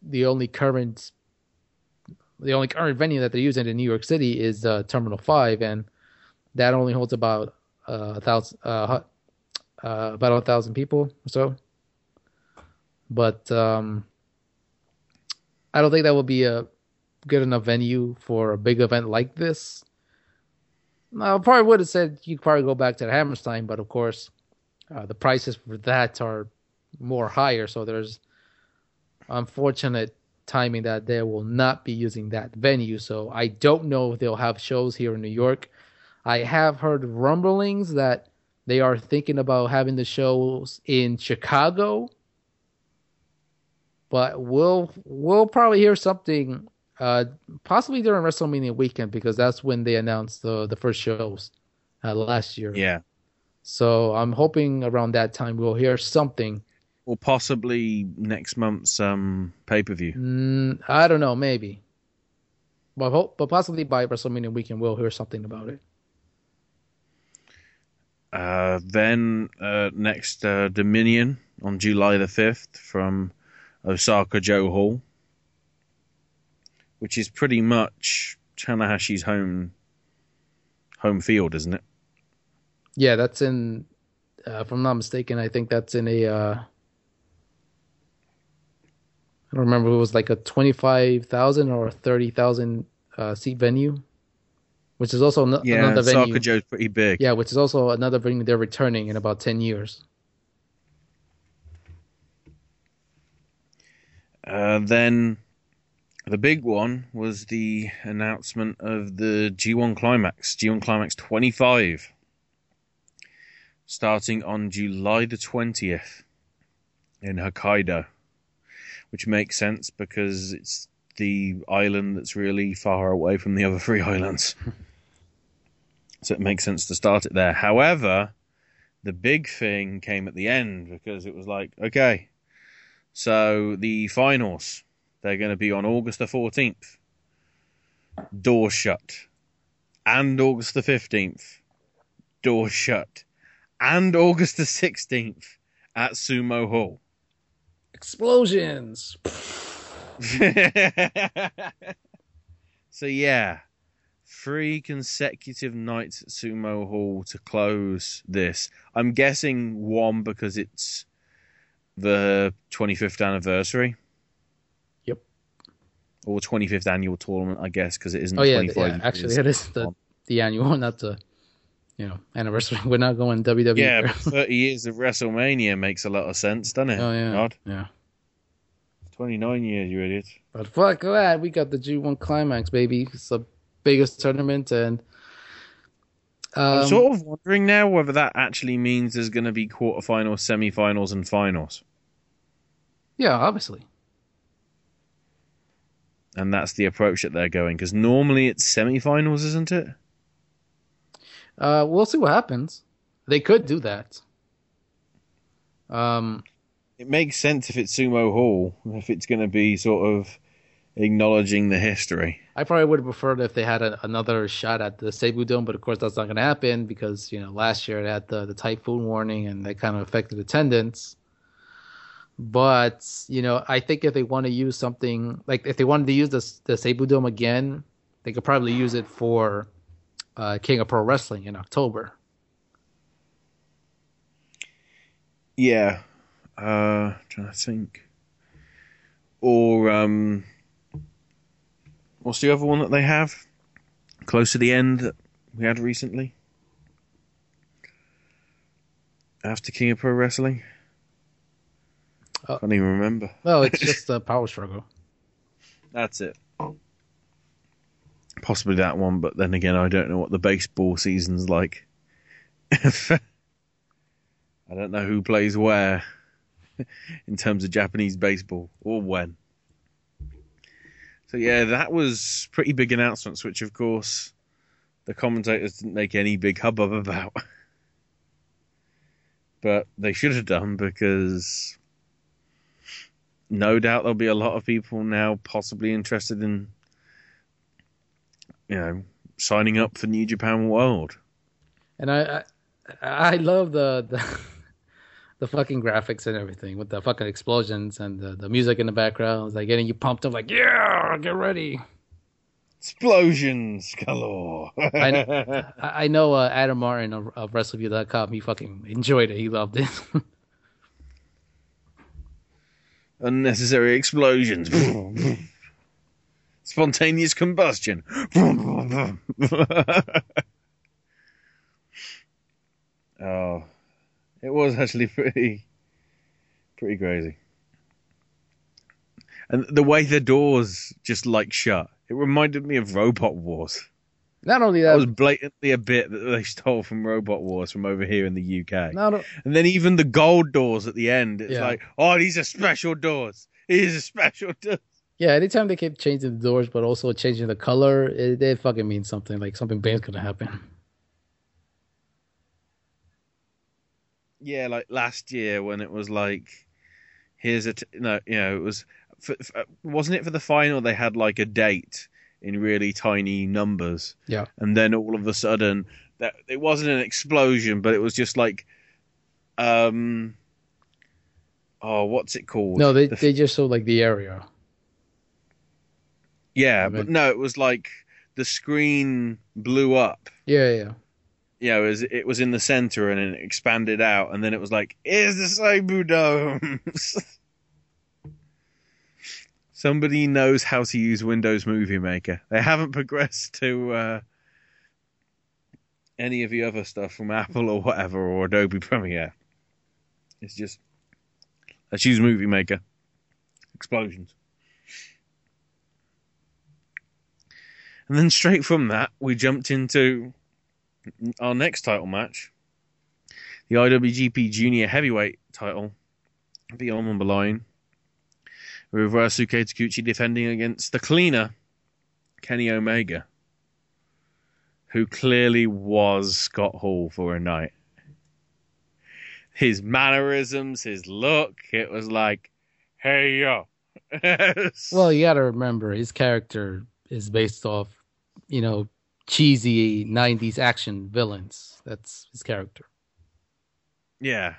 the only current the only current venue that they're using in New York City is uh, Terminal five, and that only holds about uh, a thousand uh, uh, about a thousand people or so. But um, I don't think that will be a good enough venue for a big event like this. I probably would have said you'd probably go back to the Hammerstein, but of course, uh, the prices for that are more higher. So there's unfortunate timing that they will not be using that venue. So I don't know if they'll have shows here in New York. I have heard rumblings that they are thinking about having the shows in Chicago. But we'll we'll probably hear something uh, possibly during WrestleMania weekend, because that's when they announced the, the first shows uh, last year. Yeah. So I'm hoping around that time we'll hear something. Or possibly next month's um, pay-per-view. Mm, I don't know, maybe. But, hope, but possibly by WrestleMania weekend we'll hear something about it. Uh, then uh, next uh, Dominion on July the fifth from Osaka Joe Hall, which is pretty much Tanahashi's home home field, isn't it? Yeah, that's in, uh, if I'm not mistaken, I think that's in a, uh, I don't remember if it was like a twenty-five thousand or a thirty thousand uh, seat venue, which is also no- yeah, another venue. Yeah, Osaka Joe's pretty big. Yeah, which is also another venue they're returning in about ten years. Uh, then the big one was the announcement of the G one Climax, G one Climax twenty-five, starting on July the twentieth in Hokkaido, which makes sense because it's the island that's really far away from the other three islands. So it makes sense to start it there. However, the big thing came at the end, because it was like, okay, so the finals, they're going to be on August the fourteenth, door shut, and August the fifteenth, door shut, and August the sixteenth at Sumo Hall. Explosions. So yeah, three consecutive nights at Sumo Hall to close this. I'm guessing one because it's the twenty-fifth anniversary. Yep. Or twenty-fifth annual tournament, I guess, because it isn't oh, yeah, twenty-five. Yeah, actually, it is the, the annual, not the, you know, anniversary. We're not going W W E. Yeah, but thirty years of WrestleMania makes a lot of sense, doesn't it? Oh, yeah. God. Yeah. twenty-nine years, you idiot. But fuck that. We got the G one Climax, baby. It's the biggest tournament, and Um, I'm sort of wondering now whether that actually means there's going to be quarterfinals, semifinals, and finals. Yeah, obviously. And that's the approach that they're going, because normally it's semifinals, isn't it? Uh, we'll see what happens. They could do that. Um, it makes sense if it's Sumo Hall, if it's going to be sort of acknowledging the history. I probably would have preferred if they had a, another shot at the Cebu Dome, but of course that's not going to happen because, you know, last year it had the, the typhoon warning and that kind of affected attendance. But, you know, I think if they want to use something, like if they wanted to use the, the Cebu Dome again, they could probably use it for uh, King of Pro Wrestling in October. Yeah. Uh, trying to think. Or, um... what's the other one that they have close to the end that we had recently? After King of Pro Wrestling? I can't even remember. No, it's just a power struggle. That's it. Possibly that one, but then again, I don't know what the baseball season's like. I don't know who plays where in terms of Japanese baseball or when. So yeah, that was pretty big announcements, which of course the commentators didn't make any big hubbub about. But they should have done, because no doubt there'll be a lot of people now possibly interested in, you know, signing up for New Japan World. And I I, I love the, the the fucking graphics and everything with the fucking explosions and the, the music in the background. It's like getting you pumped up, like, yeah, get ready. Explosions galore. I know, I know uh, Adam Martin of, of WrestleView dot com, he fucking enjoyed it. He loved it. Unnecessary explosions. Spontaneous combustion. Oh, it was actually pretty, pretty crazy. And the way the doors just like shut, it reminded me of Robot Wars. Not only that, that was blatantly a bit that they stole from Robot Wars from over here in the U K. Not a- and then even the gold doors at the end, it's yeah. like, oh, these are special doors. These are special doors. Yeah, anytime they kept changing the doors, but also changing the color, it, it fucking means something. Like something bad's gonna happen. Yeah, like last year when it was like, here's a t- no, you know, it was for, for, wasn't it for the final? They had like a date in really tiny numbers. Yeah, and then all of a sudden, that it wasn't an explosion, but it was just like, um, oh, what's it called? No, they the, they just saw like the area. Yeah, I mean, but no, it was like the screen blew up. Yeah, yeah. Yeah, it was, it was in the center and it expanded out, and then it was like, here's the Seibu Domes. Somebody knows how to use Windows Movie Maker. They haven't progressed to uh, any of the other stuff from Apple or whatever, or Adobe Premiere. It's just, let's use Movie Maker. Explosions. And then straight from that, we jumped into our next title match. The I W G P Junior Heavyweight title beyond on the line. With Ryosuke Taguchi defending against the cleaner, Kenny Omega, who clearly was Scott Hall for a night. His mannerisms, his look, it was like, hey, yo. Well, you got to remember, his character is based off, you know, cheesy nineties action villains. That's his character. Yeah.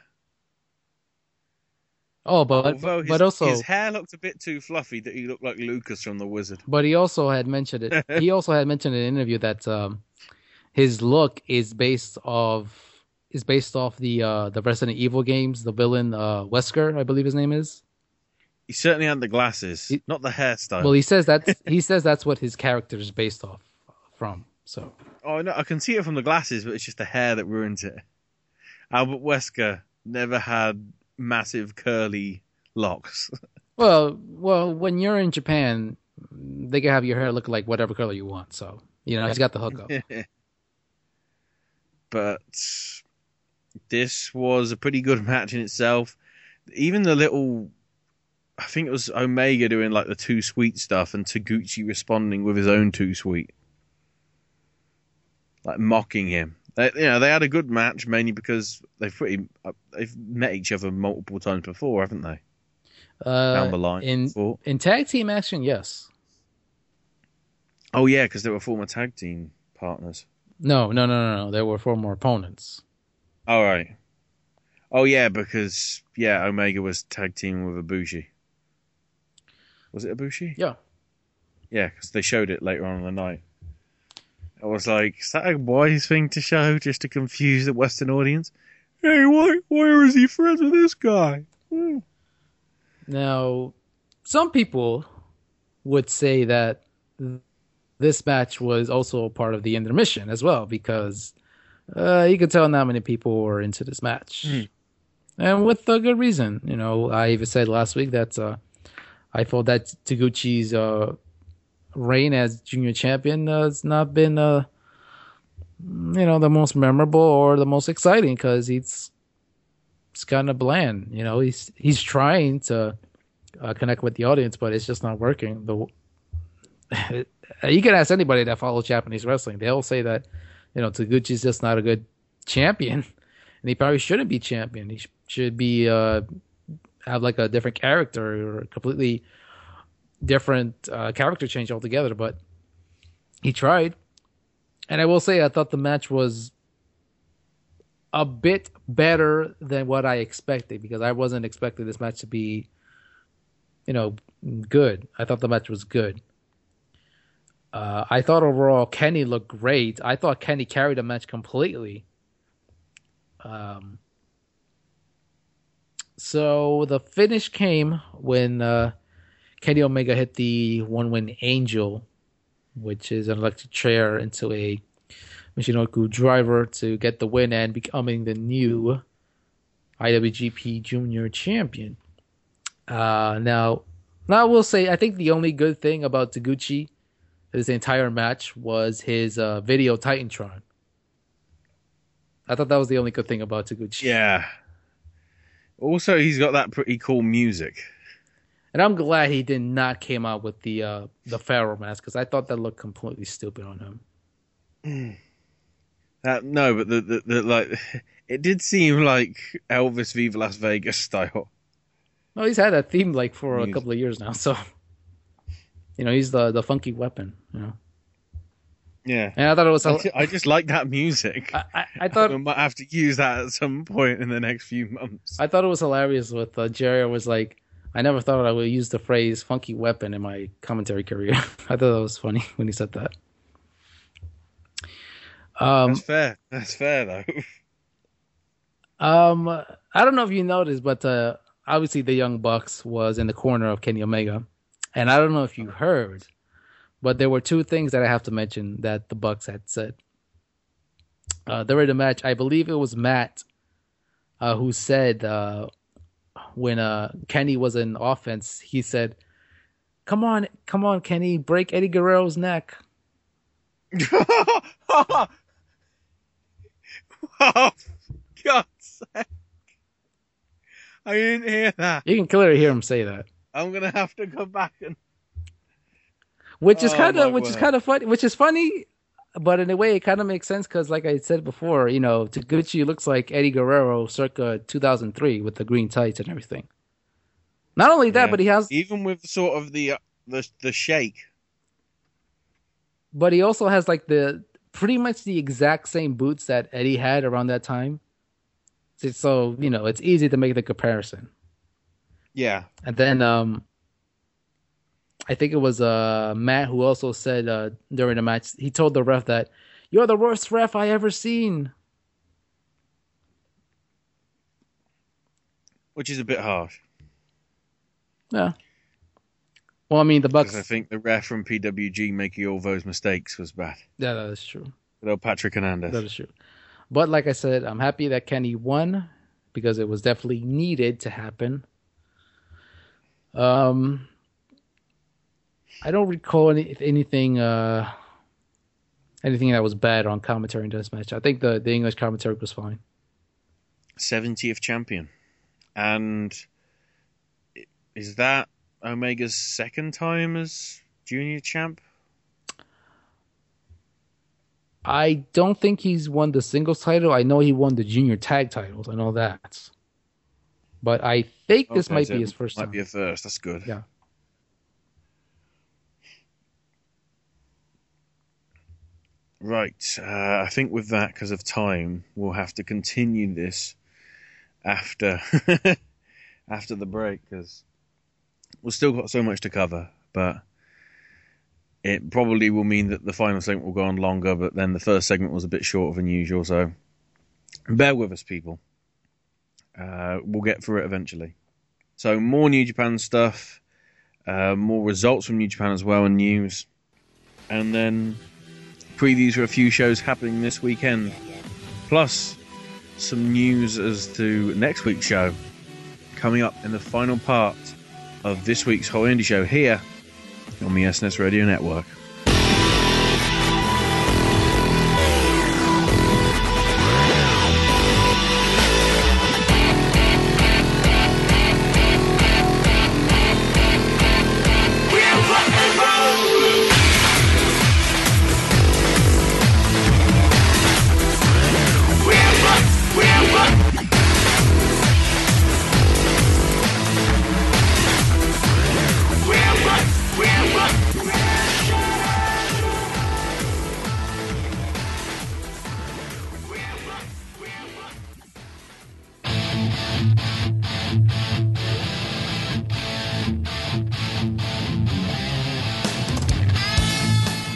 Oh, but although his, but also his hair looked a bit too fluffy that he looked like Lucas from The Wizard. But he also had mentioned it. he also had mentioned in an interview that um, his look is based off is based off the uh, the Resident Evil games. The villain uh, Wesker, I believe his name is. He certainly had the glasses, he, not the hairstyle. Well, he says that's he says that's what his character is based off from. So, oh no, I can see it from the glasses, but it's just the hair that ruins it. Albert Wesker never had massive curly locks. Well, well, when you're in Japan, they can have your hair look like whatever color you want. So, you know, he's got the hookup. But this was a pretty good match in itself. Even the little, I think it was Omega doing like the too sweet stuff and Taguchi responding with his own too sweet. Like mocking him. They, you know, they had a good match mainly because they've pretty they've met each other multiple times before, haven't they? Uh, Down the line. In, before. in tag team action, yes. Oh, yeah, because they were former tag team partners. No, no, no, no, no. They were former opponents. All right. Oh, yeah, because, yeah, Omega was tag team with Ibushi. Was it Ibushi? Yeah. Yeah, because they showed it later on in the night. I was like, is that a wise thing to show just to confuse the Western audience? Hey, why, why is he friends with this guy? Mm. Now, some people would say that this match was also part of the intermission as well, because uh, you could tell not many people were into this match. Mm. and with a good reason. You know, I even said last week that uh, I thought that Taguchi's uh, reign as junior champion uh, has not been, uh, you know, the most memorable or the most exciting because it's it's kind of bland. You know, he's he's trying to uh, connect with the audience, but it's just not working. The You can ask anybody that follows Japanese wrestling. They'll say that, you know, Taguchi's just not a good champion. And he probably shouldn't be champion. He sh- should be uh, have like a different character or a completely different uh, character change altogether. But he tried. And I will say I thought the match was a bit better than what I expected because I wasn't expecting this match to be, you know, good. I thought the match was good. Uh, I thought overall Kenny looked great. I thought Kenny carried the match completely. Um, so the finish came when uh, Kenny Omega hit the one-win angel, which is an electric chair into a Michinoku driver to get the win and becoming the new I W G P Junior Champion. Uh, now, now I will say I think the only good thing about Taguchi this entire match was his uh, video Titantron. I thought that was the only good thing about Taguchi. Yeah. Also, he's got that pretty cool music. And I'm glad he did not came out with the uh, the Pharaoh mask because I thought that looked completely stupid on him. That, no, but the, the, the like it did seem like Elvis Viva Las Vegas style. No, he's had that theme like for music. A couple of years now, so. You know, he's the, the funky weapon, you know. Yeah. And I thought it was... A... I just like that music. I, I, I thought... We might have to use that at some point in the next few months. I thought it was hilarious with uh, Jerry. I was like, I never thought I would use the phrase funky weapon in my commentary career. I thought that was funny when he said that. Um, That's fair. That's fair, though. um, I don't know if you noticed, but uh, obviously the Young Bucks was in the corner of Kenny Omega. And I don't know if you heard, but there were two things that I have to mention that the Bucks had said. Uh, during the match, I believe it was Matt uh, who said uh, when uh, Kenny was in offense, he said, come on, come on, Kenny, break Eddie Guerrero's neck. Oh, for God's sake. I didn't hear that. You can clearly hear him say that. I'm gonna have to go back and, which is oh, kind of, which word. is kind of funny, which is funny, but in a way it kind of makes sense because, like I said before, you know, Taguchi looks like Eddie Guerrero circa two thousand three with the green tights and everything. Not only that, yeah. but he has even with sort of the uh, the the shake. But he also has like the pretty much the exact same boots that Eddie had around that time. So you know, it's easy to make the comparison. Yeah. And then um, I think it was uh, Matt who also said uh, during the match, he told the ref that, you're the worst ref I ever seen. Which is a bit harsh. Yeah. Well, I mean, the Bucks... I think the ref from P W G making all those mistakes was bad. Yeah, that is true. Little Patrick Hernandez. That is true. But like I said, I'm happy that Kenny won because it was definitely needed to happen. Um, I don't recall any, anything, uh, anything that was bad on commentary in this match. I think the, the English commentary was fine. seventieth champion. And is that Omega's second time as junior champ? I don't think he's won the singles title. I know he won the junior tag titles and all that. But I think okay, this might so be his first might time. Might be a first. That's good. Yeah. Right. Uh, I think with that, because of time, we'll have to continue this after after the break, because we've still got so much to cover. But it probably will mean that the final segment will go on longer, but then the first segment was a bit shorter than usual. So bear with us, people. Uh, we'll get through it eventually. So more New Japan stuff, uh, more results from New Japan as well and news. And then previews for a few shows happening this weekend. Plus some news as to next week's show coming up in the final part of this week's whole indie show here on the S N S Radio Network.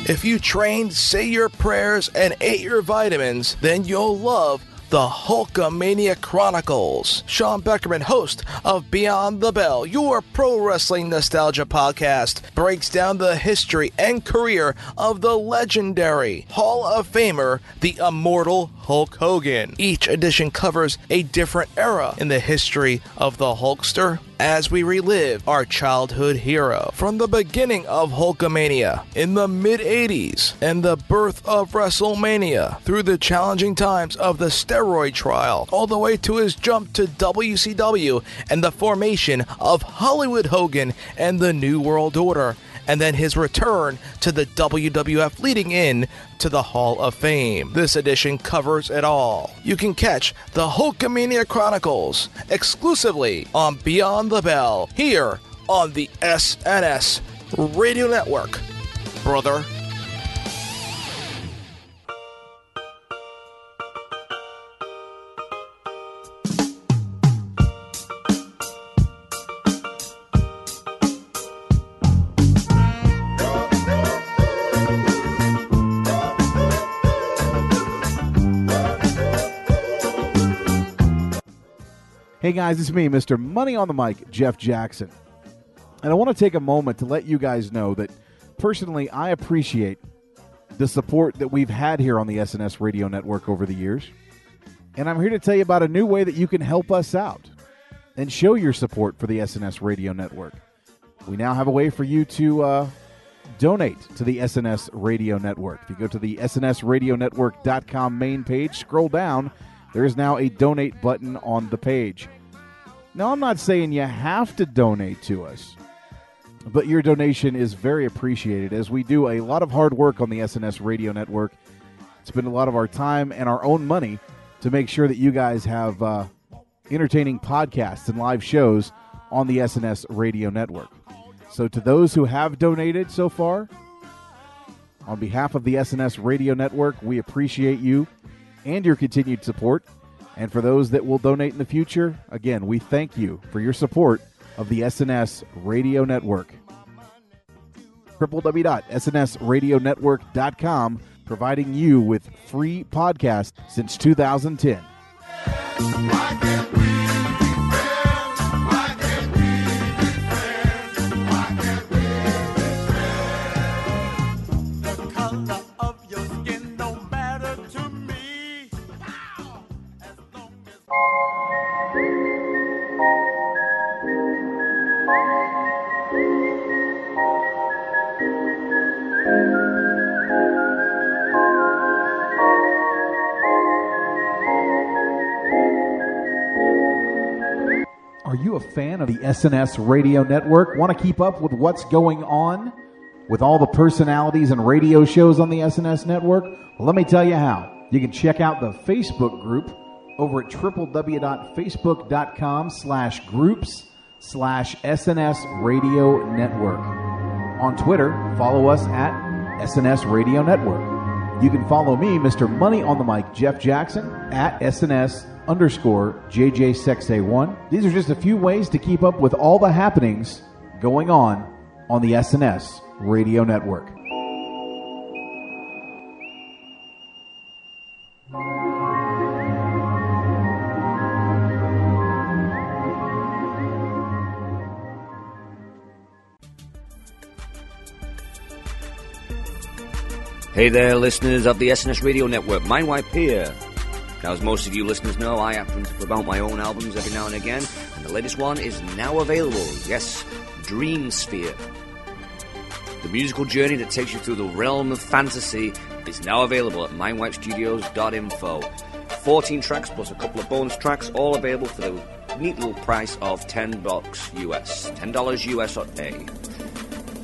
If you train, say your prayers, and ate your vitamins, then you'll love the Hulkamania Chronicles. Sean Beckerman, host of Beyond the Bell, your pro wrestling nostalgia podcast, breaks down the history and career of the legendary Hall of Famer, the immortal Hulk Hogan. Each edition covers a different era in the history of the Hulkster, as we relive our childhood hero from the beginning of Hulkamania in the mid eighties and the birth of WrestleMania through the challenging times of the steroid trial all the way to his jump to W C W and the formation of Hollywood Hogan and the New World Order, and then his return to the W W F leading in to the Hall of Fame. This edition covers it all. You can catch the Hulkamania Chronicles exclusively on Beyond the Bell here on the S N S Radio Network, brother. Hey guys, it's me, Mister Money on the Mic, Jeff Jackson. And I want to take a moment to let you guys know that personally, I appreciate the support that we've had here on the S N S Radio Network over the years. And I'm here to tell you about a new way that you can help us out and show your support for the S N S Radio Network. We now have a way for you to uh, donate to the S N S Radio Network. If you go to the S N S radio network dot com main page, scroll down, there is now a donate button on the page. Now, I'm not saying you have to donate to us, but your donation is very appreciated as we do a lot of hard work on the S N S Radio Network. Spend a lot of our time and our own money to make sure that you guys have uh, entertaining podcasts and live shows on the S N S Radio Network. So to those who have donated so far, on behalf of the S N S Radio Network, we appreciate you and your continued support. And for those that will donate in the future, again, we thank you for your support of the S N S Radio Network. w w w dot s n s radio network dot com, providing you with free podcasts since two thousand ten. Are you a fan of the S N S Radio Network? Want to keep up with what's going on with all the personalities and radio shows on the S N S Network? Well, let me tell you how. You can check out the Facebook group over at w w w dot facebook dot com slash groups slash S N S Radio Network. On Twitter, follow us at S N S Radio Network. You can follow me, Mister Money on the Mic, Jeff Jackson, at S N S underscore J J six A one. These are just a few ways to keep up with all the happenings going on on the S N S Radio Network. Hey there, listeners of the S N S Radio Network. My wife here. Now, as most of you listeners know, I happen to promote my own albums every now and again, and the latest one is now available. Yes, Dream Sphere. The musical journey that takes you through the realm of fantasy is now available at mindwipe studios dot info. fourteen tracks plus a couple of bonus tracks, all available for the neat little price of ten bucks U S. ten dollars U S on A.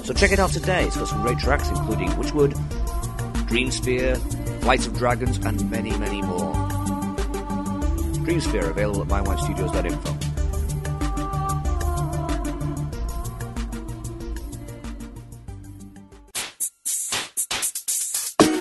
So check it out today. It's got some great tracks, including Witchwood, Dream Sphere, Flights of Dragons, and many, many more. Dream Sphere available at mindwipe studios dot info.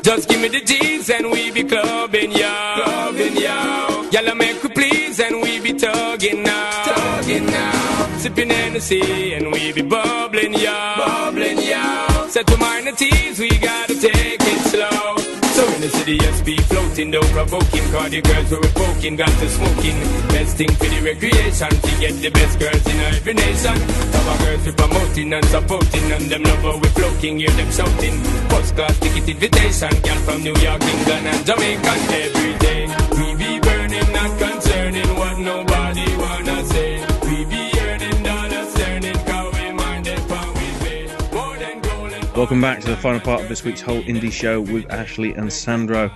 Just give me the G's and we be clubbing, y'all. Clubbing, y'all. Y'all make we please and we be tugging now. Tugging now. Sipping Hennessy and we be bubbling, y'all. Bubbling, y'all. Set to minor teas, we gotta take it slow. So in the city, yes, be floating, though provoking. Cause the girls were poking, got to smoking. Best thing for the recreation, to get the best girls in every nation. Our girls we promoting and supporting, and them love how we floating, hear them shouting. First class ticket invitation, girl from New York, England and Jamaica. Every day, we be burning, not concerning what nobody wanna say. We be earning dollars, turning, cause we mind it, but we pay more than gold and... Welcome back to the final part of this week's whole indie show with Ashley and Sandro.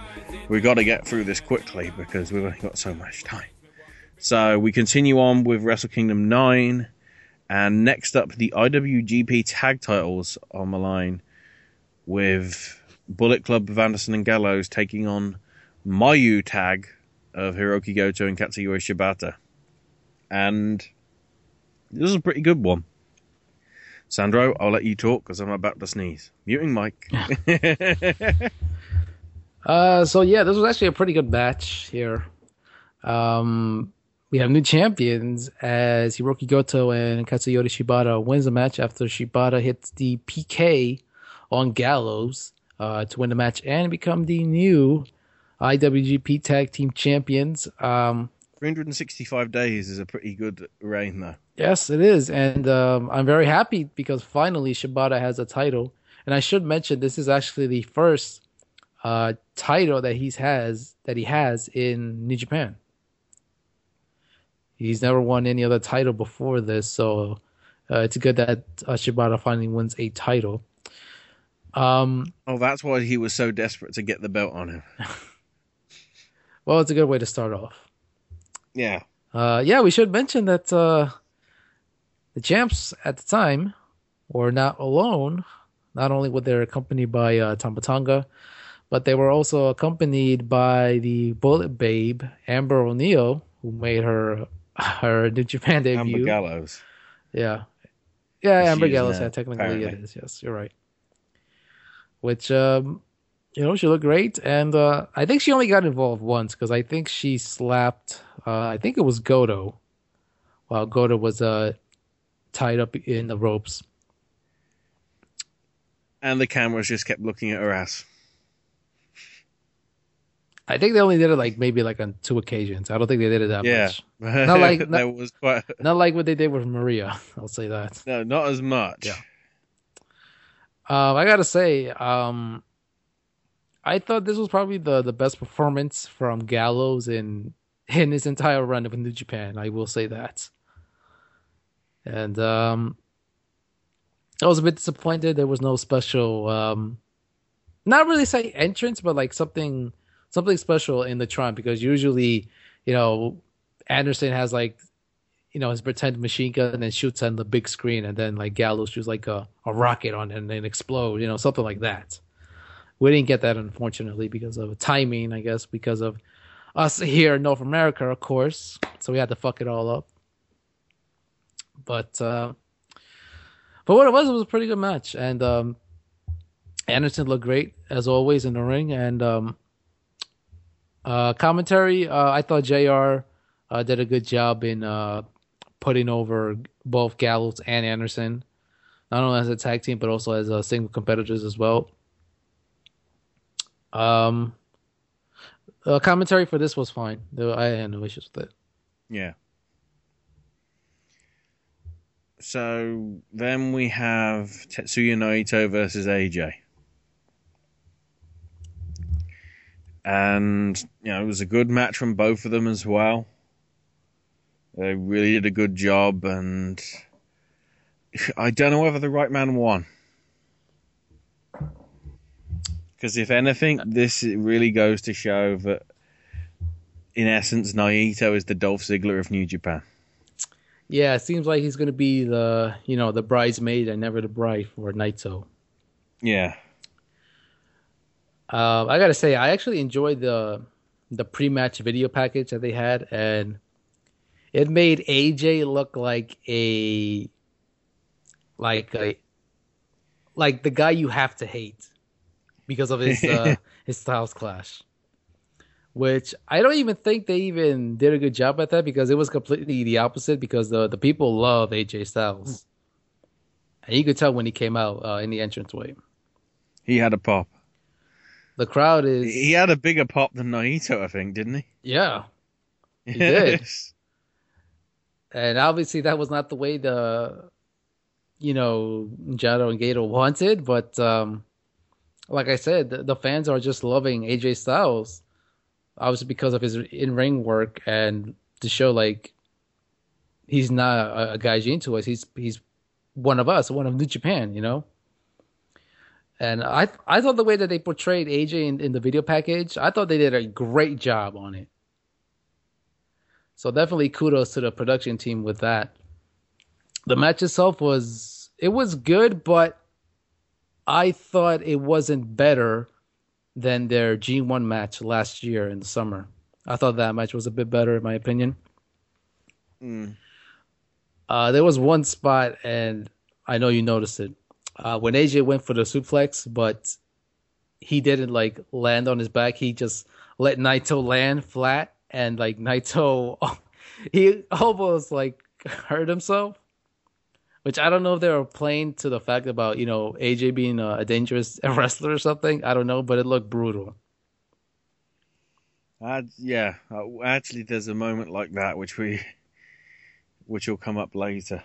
We've got to get through this quickly because we've only got so much time. So we continue on with Wrestle Kingdom nine. And next up, the I W G P tag titles on the line with Bullet Club of Anderson and Gallows taking on Mayu tag of Hiroki Goto and Katsuyori Shibata. And this is a pretty good one. Sandro, I'll let you talk because I'm about to sneeze. Muting mic. uh, so, yeah, this was actually a pretty good match here. Um... We have new champions as Hiroki Goto and Katsuyori Shibata wins the match after Shibata hits the P K on Gallows uh, to win the match and become the new I W G P Tag Team Champions. Um, three hundred sixty-five days is a pretty good reign there. Yes, it is. And um, I'm very happy because finally Shibata has a title. And I should mention this is actually the first uh, title that he's has that he has in New Japan. He's never won any other title before this, so uh, it's good that uh, Shibata finally wins a title. Um, oh, that's why he was so desperate to get the belt on him. Well, it's a good way to start off. Yeah. Uh, yeah, we should mention that uh, the champs at the time were not alone. Not only were they accompanied by uh, Tama Tonga, but they were also accompanied by the Bullet Babe, Amber O'Neill, who made her... her New Japan debut. Amber Gallows. Yeah. Yeah, She's Amber Gallows. Yeah, technically apparently. It is. Yes, you're right. Which, um, you know, she looked great. And uh, I think she only got involved once because I think she slapped, uh, I think it was Goto, while Goto was uh, tied up in the ropes. And the cameras just kept looking at her ass. I think they only did it like maybe like on two occasions. I don't think they did it that yeah. much. Not like not, that was quite... not like what they did with Maria. I'll say that. No, not as much. Yeah. Um, I gotta say, um, I thought this was probably the, the best performance from Gallows in in his entire run of New Japan. I will say that. And um, I was a bit disappointed. There was no special, um, not really say entrance, but like something. Something special in the Tron because usually, you know, Anderson has like, you know, his pretend machine gun and then shoots on the big screen and then like Gallows shoots like a, a rocket on it and then explode, you know, something like that. We didn't get that, unfortunately, because of timing, I guess, because of us here in North America, of course. So we had to fuck it all up. But, uh, but what it was, it was a pretty good match. And um, Anderson looked great, as always, in the ring. And, um, Uh, commentary, uh, I thought J R uh, did a good job in uh, putting over both Gallows and Anderson, not only as a tag team, but also as uh, single competitors as well. Um, uh, commentary for this was fine. I had no issues with it. Yeah. So then we have Tetsuya Naito versus A J. And, you know, it was a good match from both of them as well. They really did a good job, and I don't know whether the right man won. Because if anything, this really goes to show that, in essence, Naito is the Dolph Ziggler of New Japan. Yeah, it seems like he's going to be the, you know, the bridesmaid and never the bride for Naito. Yeah. Uh, I got to say, I actually enjoyed the the pre-match video package that they had, and it made A J look like a like a like the guy you have to hate because of his uh, his styles clash. Which I don't even think they even did a good job at that, because it was completely the opposite, because the the people love A J Styles. And you could tell when he came out uh, in the entranceway. He had a pop. The crowd is... He had a bigger pop than Naito, I think, didn't he? Yeah, he did. And obviously that was not the way the, you know, Jado and Gato wanted, but um, like I said, the, the fans are just loving A J Styles. Obviously, because of his in-ring work, and to show like he's not a, a gaijin to us, he's he's one of us, one of New Japan, you know. And I I thought the way that they portrayed A J in, in the video package, I thought they did a great job on it. So definitely kudos to the production team with that. The match itself was it was good, but I thought it wasn't better than their G one match last year in the summer. I thought that match was a bit better, in my opinion. Mm. Uh, there was one spot, and I know you noticed it, uh, when A J went for the suplex, but he didn't like land on his back. He just let Naito land flat, and like Naito, he almost like hurt himself. Which I don't know if they were playing to the fact about, you know, A J being a, a dangerous wrestler or something. I don't know, but it looked brutal. Uh, yeah, uh, actually, there's a moment like that which we, which will come up later.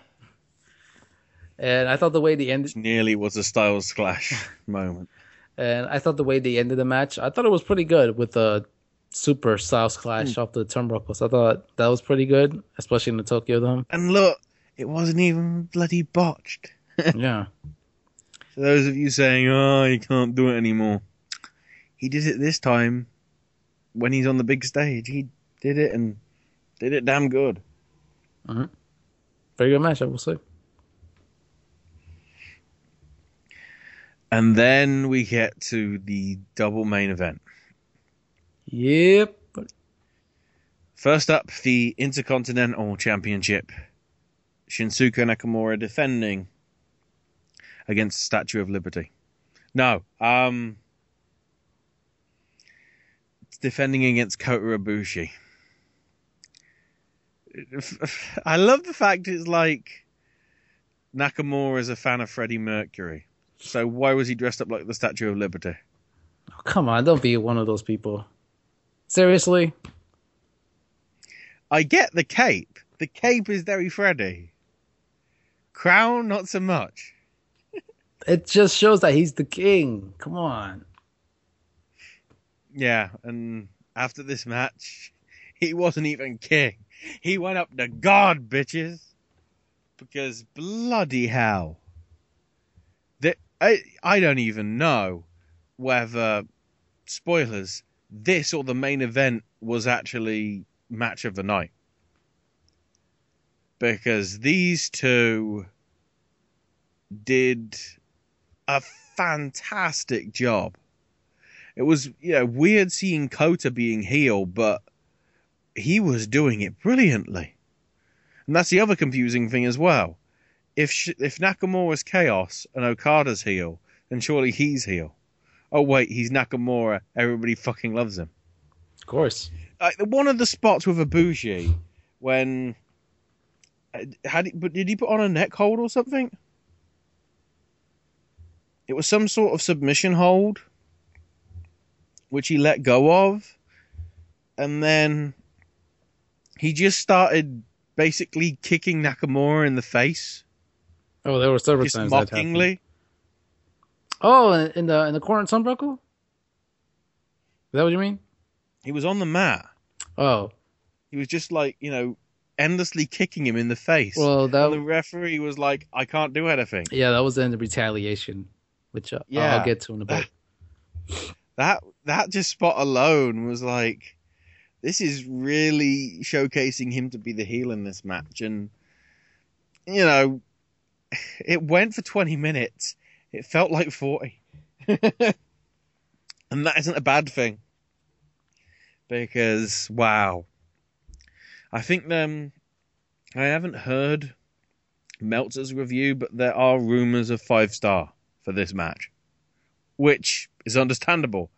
And I thought the way the end which nearly was a Styles Clash moment. And I thought the way they ended the match, I thought it was pretty good with the super Styles Clash mm. off the turnbuckles. I thought that was pretty good, especially in the Tokyo Dome. And look. It wasn't even bloody botched. Yeah. So those of you saying, oh, he can't do it anymore. He did it this time when he's on the big stage. He did it and did it damn good. Uh-huh. Very good match, I will say. And then we get to the double main event. Yep. First up, the Intercontinental Championship. Shinsuke Nakamura defending against the Statue of Liberty. No, um, defending against Kota Ibushi. I love the fact it's like Nakamura is a fan of Freddie Mercury. So why was he dressed up like the Statue of Liberty? Oh, come on, don't be one of those people. Seriously? I get the cape. The cape is very Freddie. Crown, not so much. It just shows that he's the king. Come on. Yeah, and after this match, he wasn't even king. He went up to God, bitches. Because bloody hell. The, I, I don't even know whether, spoilers, this or the main event was actually match of the night. Because these two did a fantastic job. It was, you know, weird seeing Kota being heel, but he was doing it brilliantly. And that's the other confusing thing as well. If sh- if Nakamura's chaos and Okada's heel, then surely he's heel. Oh wait, he's Nakamura. Everybody fucking loves him. Of course. Uh, one of the spots with Ibushi when. Had he, but did he put on a neck hold or something? It was some sort of submission hold, which he let go of. And then he just started basically kicking Nakamura in the face. Oh, there were several just times mockingly. That happened. Oh, in the in the corner turnbuckle? Is that what you mean? He was on the mat. Oh. He was just like, you know, endlessly kicking him in the face. Well, that and the referee was like, I can't do anything. Yeah, that was in the retaliation, which uh, yeah. I'll get to in a bit. That that just spot alone was like, this is really showcasing him to be the heel in this match. And, you know, it went for twenty minutes. It felt like forty. And that isn't a bad thing. Because, wow. I think um, I haven't heard Meltzer's review, but there are rumours of five star for this match. Which is understandable.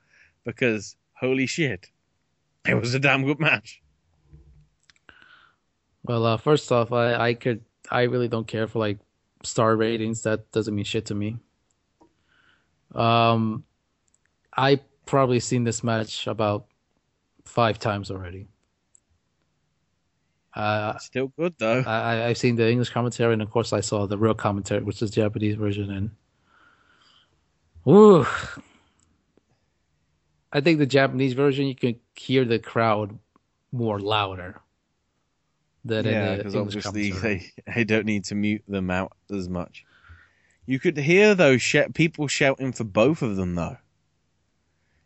Because, holy shit. It was a damn good match. Well, uh, first off, I, I could I really don't care for like star ratings. That doesn't mean shit to me. Um, I probably seen this match about five times already. Uh, Still good though. I, I've seen the English commentary, and of course, I saw the real commentary, which is the Japanese version. And ooh. I think the Japanese version, you can hear the crowd more louder than yeah, in the English commentary. Yeah, because obviously they, they don't need to mute them out as much. You could hear, though, sh- people shouting for both of them, though.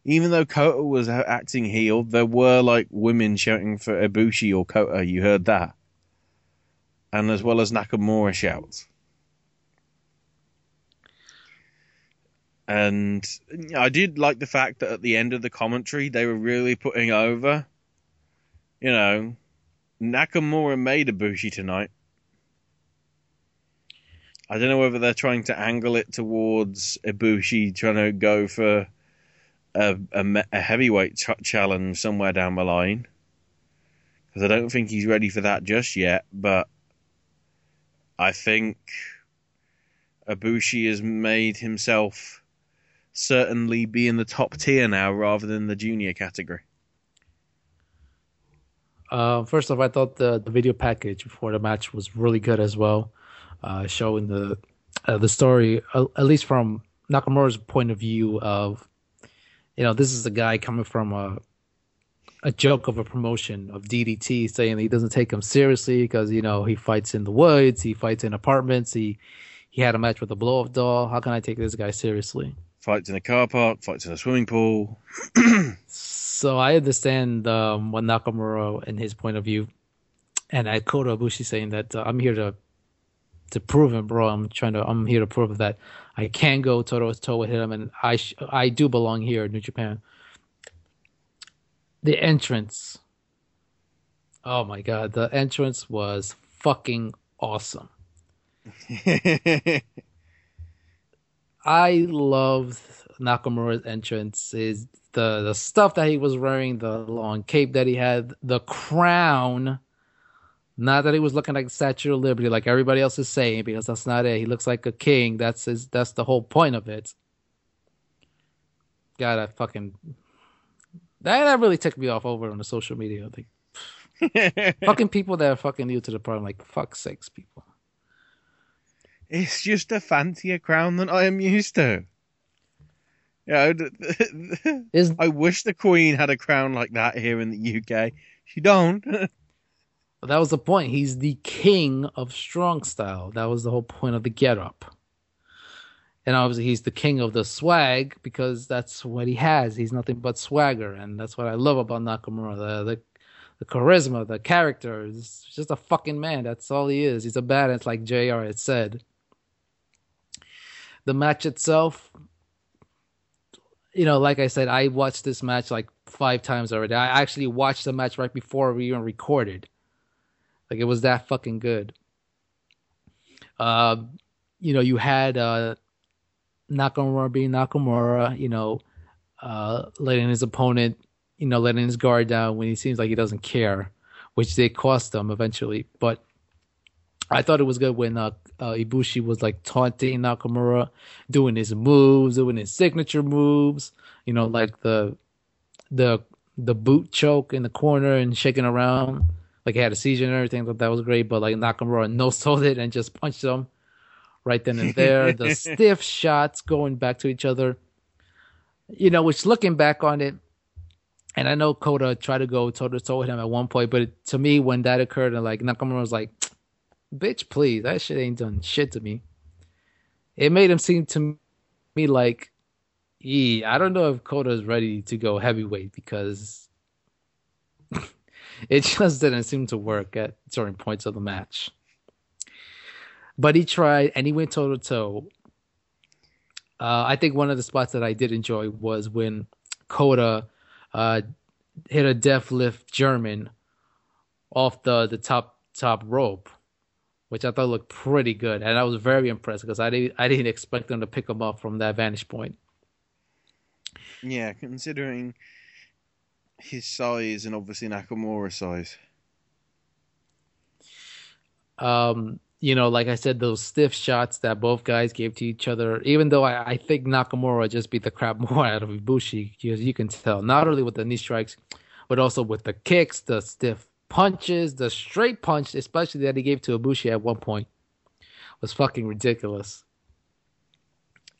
Even though Kota was acting heel, there were, like, women shouting for Ibushi or Kota. You heard that. And as well as Nakamura shouts. And I did like the fact that at the end of the commentary, they were really putting over, you know, Nakamura made Ibushi tonight. I don't know whether they're trying to angle it towards Ibushi trying to go for a, a, a heavyweight ch- challenge somewhere down the line. Because I don't think he's ready for that just yet, but I think Ibushi has made himself certainly be in the top tier now rather than the junior category. Uh, first off, I thought the, the video package before the match was really good as well, uh, showing the uh, the story, uh, at least from Nakamura's point of view of, you know, this is a guy coming from a, a joke of a promotion of D D T, saying he doesn't take him seriously because, you know, he fights in the woods, he fights in apartments, he, he had a match with a blow-off doll. How can I take this guy seriously? Fights in a car park, fights in a swimming pool. So I understand um, what Nakamura and his point of view. And I quote Ibushi saying that uh, I'm here to to prove him, bro. I'm trying to. I'm here to prove that I can go toe to toe with him, and I sh- I do belong here in New Japan. The entrance. Oh my god, the entrance was fucking awesome. I loved Nakamura's entrance. His, the, the stuff that he was wearing, the long cape that he had, the crown. Not that he was looking like Statue of Liberty, like everybody else is saying, because that's not it. He looks like a king. That's his. That's the whole point of it. God, I fucking... That, that really ticked me off over on the social media. Like, fucking people that are fucking new to the problem. Like, fuck sakes, people. It's just a fancier crown than I am used to. You know, is, I wish the Queen had a crown like that here in the U K. She don't. But that was the point. He's the king of strong style. That was the whole point of the get-up. And obviously he's the king of the swag because that's what he has. He's nothing but swagger. And that's what I love about Nakamura. The, the, the charisma, the character. It's just a fucking man. That's all he is. He's a badass, like J R had said. The match itself, you know, like I said, I watched this match like five times already. I actually watched the match right before we even recorded. Like, it was that fucking good. Uh, you know, you had uh, Nakamura being Nakamura, you know, uh, letting his opponent, you know, letting his guard down when he seems like he doesn't care, which they cost him eventually. But I thought it was good when uh, uh, Ibushi was like taunting Nakamura, doing his moves, doing his signature moves, you know, like the the the boot choke in the corner and shaking around. Like he had a seizure and everything. I thought that was great. But like Nakamura no-sold it and just punched him right then and there. The stiff shots going back to each other, you know, which looking back on it, And I know Kota tried to go toe-to-toe with him at one point, but it, to me, when that occurred, and like Nakamura was like, bitch, please, that shit ain't done shit to me. It made him seem to me like, ee, I don't know if Kota's ready to go heavyweight, because it just didn't seem to work at certain points of the match. But he tried, and he went toe-to-toe. Uh, I think one of the spots that I did enjoy was when Kota... Uh, hit a death lift German off the, the top top rope, which I thought looked pretty good, and I was very impressed because I didn't I didn't expect them to pick him up from that vantage point. Yeah, considering his size and obviously Nakamura's size. Um, you know, like I said, those stiff shots that both guys gave to each other, even though I, I think Nakamura just beat the crap more out of Ibushi, because you can tell, not only with the knee strikes, but also with the kicks, the stiff punches, the straight punch, especially that he gave to Ibushi at one point, was fucking ridiculous.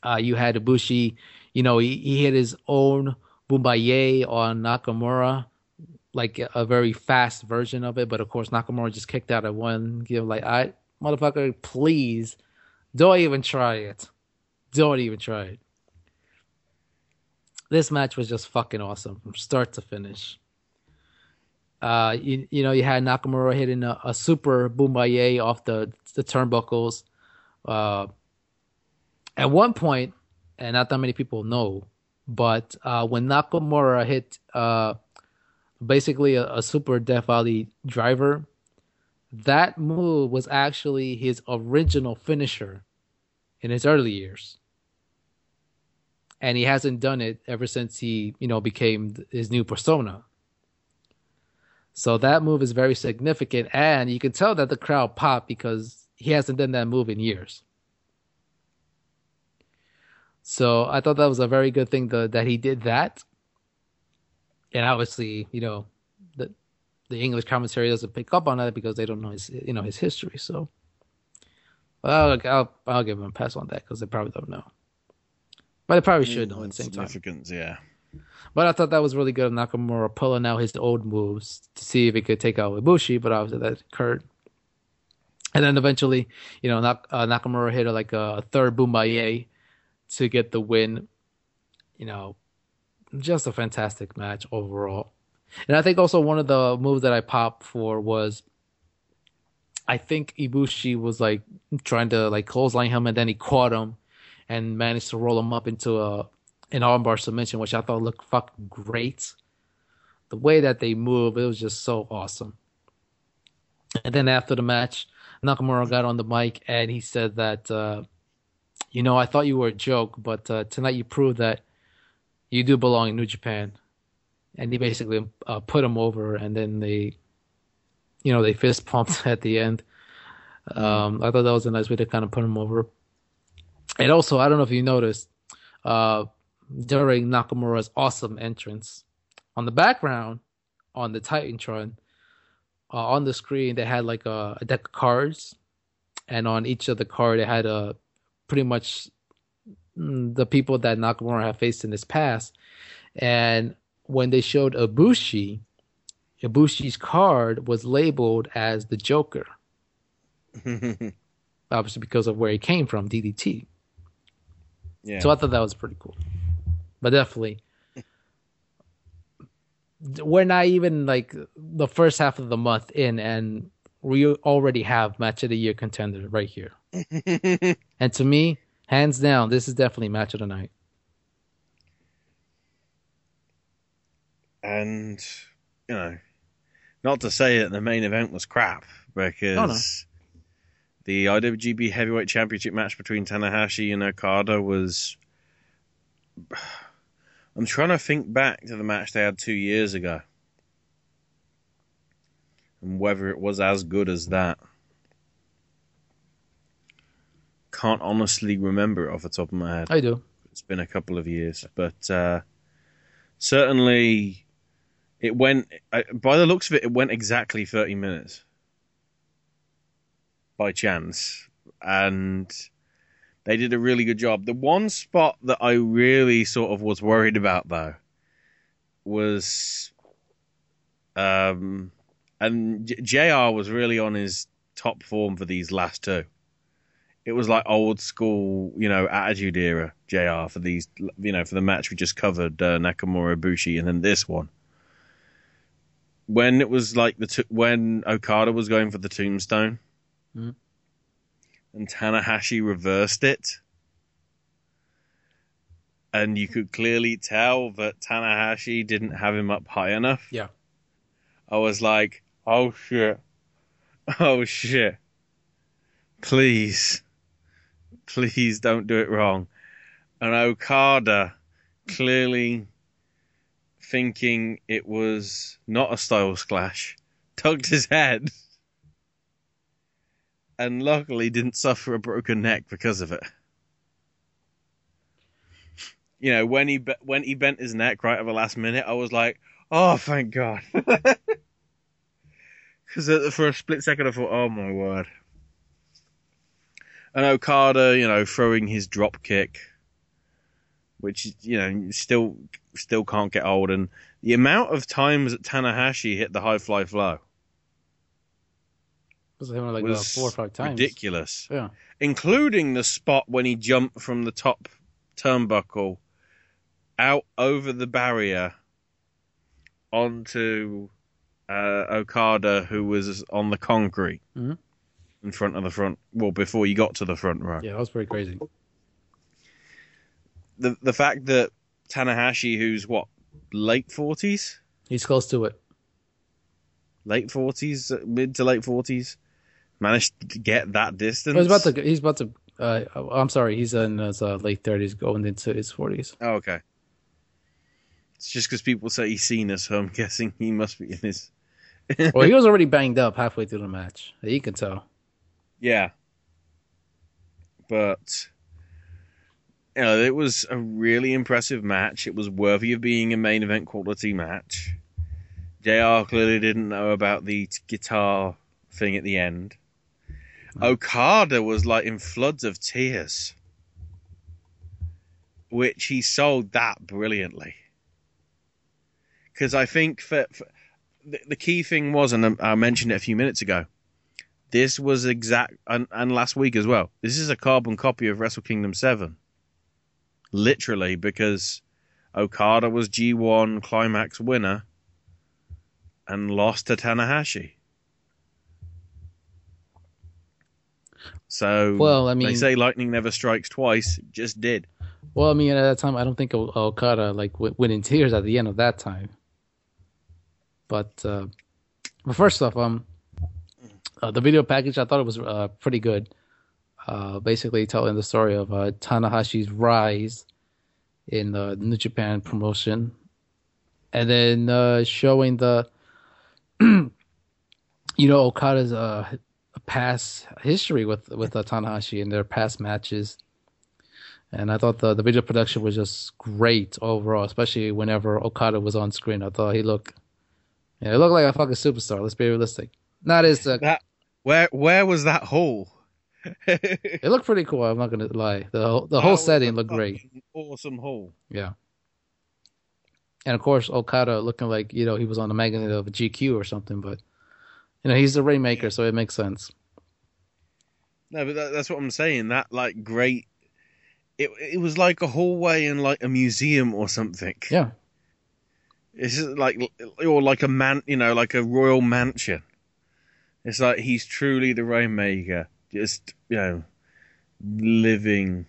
Uh, you had Ibushi, you know, he, he hit his own Bumbaye on Nakamura, like a very fast version of it, but of course Nakamura just kicked out at one, give you know, like, I... motherfucker, please, don't even try it. Don't even try it. This match was just fucking awesome from start to finish. Uh, you, you know, you had Nakamura hitting a, a super Boombaye off the, the turnbuckles. Uh, at one point, and not that many people know, but uh, when Nakamura hit uh, basically a, a super Death Valley driver, that move was actually his original finisher in his early years. And he hasn't done it ever since he, you know, became his new persona. So that move is very significant. And you can tell that the crowd popped because he hasn't done that move in years. So I thought that was a very good thing the, that he did that. And obviously, you know, the The English commentary doesn't pick up on that because they don't know his, you know, his history. So, well, I'll I'll give him a pass on that because they probably don't know, but they probably should know at the same time. Significance, yeah. But I thought that was really good of Nakamura pulling out his old moves to see if he could take out Ibushi, but obviously that occurred. And then eventually, you know, Nak- uh, Nakamura hit like a third Boombaye to get the win. You know, just a fantastic match overall. And I think also one of the moves that I popped for was, I think Ibushi was like trying to like clothesline him, and then he caught him and managed to roll him up into a an armbar submission, which I thought looked fucking great. The way that they move, it was just so awesome. And then after the match, Nakamura got on the mic and he said that, uh, you know, I thought you were a joke, but uh, tonight you proved that you do belong in New Japan. And he basically uh, put him over, and then they, you know, they fist pumped at the end. Um, I thought that was a nice way to kind of put him over. And also, I don't know if you noticed, uh, during Nakamura's awesome entrance, on the background, on the Titantron, uh, on the screen, they had like a, a deck of cards. And on each of the card, it had a, pretty much the people that Nakamura had faced in his past. And when they showed Ibushi, Ibushi's card was labeled as the Joker. Obviously because of where he came from, D D T. Yeah. So I thought that was pretty cool. But definitely, we're not even like the first half of the month in, and we already have Match of the Year contender right here. And to me, hands down, this is definitely Match of the Night. And, you know, not to say that the main event was crap, because oh, no. the I W G B Heavyweight Championship match between Tanahashi and Okada was... I'm trying to think back to the match they had two years ago, and whether it was as good as that. Can't honestly remember it off the top of my head. I do. It's been a couple of years, but uh, certainly... It went, by the looks of it, it went exactly thirty minutes by chance. And they did a really good job. The one spot that I really sort of was worried about, though, was, um, and J R was really on his top form for these last two. It was like old school, you know, Attitude Era J R for these, you know, for the match we just covered, uh, Nakamura Ibushi, and then this one. When it was like the t- when Okada was going for the Tombstone, mm. and Tanahashi reversed it, and you could clearly tell that Tanahashi didn't have him up high enough. Yeah, I was like, oh shit, oh shit. Please, please don't do it wrong. And Okada clearly thinking it was not a Styles Clash, tugged his head and luckily didn't suffer a broken neck because of it. You know, when he, when he bent his neck right at the last minute, I was like, oh, thank God. Because for a split second, I thought, oh my word. And Okada, you know, throwing his drop kick, which, you know, still still can't get old. And the amount of times that Tanahashi hit the high fly flow was like was four or five times. Ridiculous. Yeah. Including the spot when he jumped from the top turnbuckle out over the barrier onto uh, Okada, who was on the concrete. Mm-hmm. In front of the front, well, before you got to the front row. Yeah, that was pretty crazy. The the fact that Tanahashi, who's what, late forties? He's close to it. Late forties, mid to late forties, managed to get that distance. He's about to. He's about to. Uh, I'm sorry, he's in his uh, late thirties, going into his forties. Oh, okay. It's just because people say he's seen us, so I'm guessing he must be in his. Well, he was already banged up halfway through the match. You can tell. Yeah, but you know, it was a really impressive match. It was worthy of being a main event quality match. J R clearly didn't know about the t- guitar thing at the end. Okada was like in floods of tears, which he sold that brilliantly. Because I think for, for, the, the key thing was, and I mentioned it a few minutes ago, this was exact, and, and last week as well, this is a carbon copy of Wrestle Kingdom seven. Literally, because Okada was G one Climax winner and lost to Tanahashi. So, well, I mean, they say lightning never strikes twice, it just did. Well, I mean, at that time, I don't think Okada like w- went in tears at the end of that time. But, uh, but first off, um... Uh, the video package, I thought it was uh, pretty good. Uh, basically telling the story of uh, Tanahashi's rise in the uh, New Japan promotion. And then uh, showing the, you know, Okada's uh, past history with, with uh, Tanahashi and their past matches. And I thought the, the video production was just great overall, especially whenever Okada was on screen. I thought he looked, yeah, he looked like a fucking superstar. Let's be realistic. Not as... Uh, that, where where was that hole? It looked pretty cool, I'm not going to lie. The, the whole setting looked great. Awesome hole. Yeah. And of course, Okada looking like, you know, he was on the magazine of G Q or something, but, you know, he's the Rainmaker, so it makes sense. No, but that, that's what I'm saying. That, like, great... It, it was like a hallway in, like, a museum or something. Yeah. It's like... Or like a man, you know, like a royal mansion. It's like he's truly the Rainmaker, just, you know, living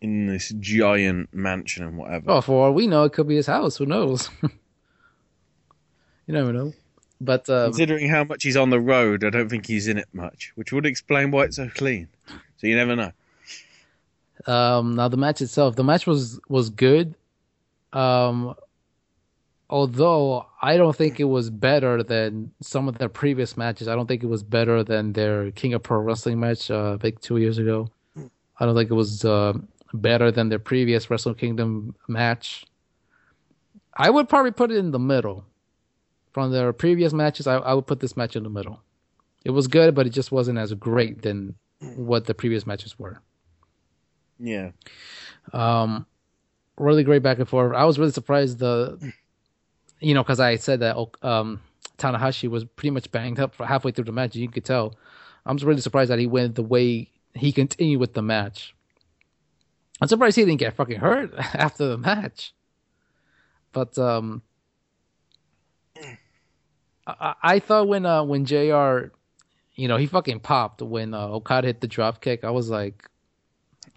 in this giant mansion and whatever. Well, for all we know, it could be his house. Who knows? You never know. But um, considering how much he's on the road, I don't think he's in it much, which would explain why it's so clean. So you never know. Um, now, the match itself, the match was, was good. Um... Although I don't think it was better than some of their previous matches. I don't think it was better than their King of Pro Wrestling match uh, like two years ago. I don't think it was uh, better than their previous Wrestle Kingdom match. I would probably put it in the middle. From their previous matches, I, I would put this match in the middle. It was good, but it just wasn't as great than what the previous matches were. Yeah. Um, really great back and forth. I was really surprised the... you know, because I said that um, Tanahashi was pretty much banged up for halfway through the match. You could tell. I'm just really surprised that he went the way he continued with the match. I'm surprised he didn't get fucking hurt after the match. But um, I, I thought when uh, when J R, you know, he fucking popped when uh, Okada hit the drop kick. I was like,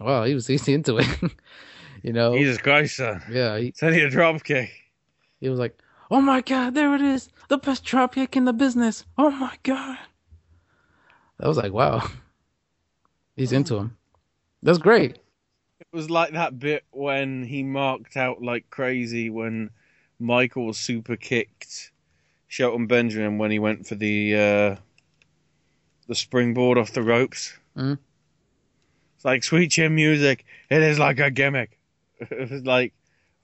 wow, he was easy into it. You know, Jesus Christ, son. Yeah, he said he had a drop kick. He was like, oh my God, there it is, the best drop kick in the business. Oh my God, I was like, wow, he's into him. That's great. It was like that bit when he marked out like crazy when Michael super kicked Shelton Benjamin when he went for the uh, the springboard off the ropes. Mm-hmm. It's like Sweet Chin Music. It is like a gimmick. It was like,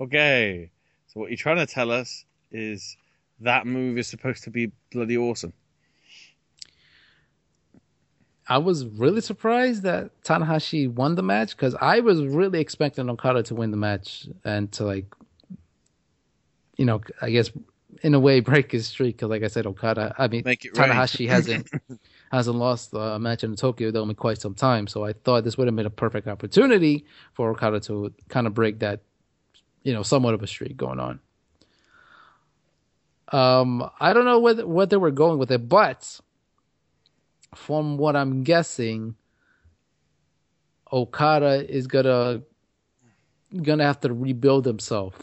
okay, so what you're trying to tell us is that move is supposed to be bloody awesome. I was really surprised that Tanahashi won the match because I was really expecting Okada to win the match and to, like, you know, I guess in a way break his streak because, like I said, Okada, I mean, Tanahashi hasn't hasn't lost a match in Tokyo Dome in quite some time. So I thought this would have been a perfect opportunity for Okada to kind of break that, you know, somewhat of a streak going on. Um, I don't know whether what they were going with it, but from what I'm guessing, Okada is gonna gonna have to rebuild himself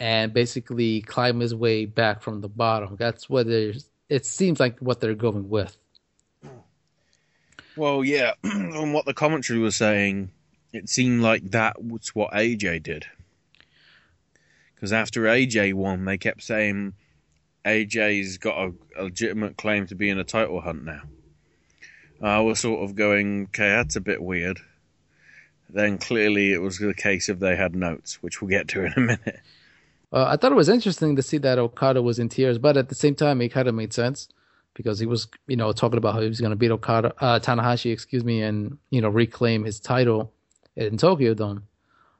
and basically climb his way back from the bottom. That's what it seems like what they're going with. Well, yeah, on what the commentary was saying, it seemed like that was what A J did. Because after A J won, they kept saying A J's got a, a legitimate claim to be in a title hunt now. I was sort of going, okay, that's a bit weird. Then clearly it was the case if they had notes, which we'll get to in a minute. Uh, I thought it was interesting to see that Okada was in tears, but at the same time, it kind of made sense because he was, you know, talking about how he was going to beat Okada, uh, Tanahashi, excuse me, and, you know, reclaim his title in Tokyo Dome.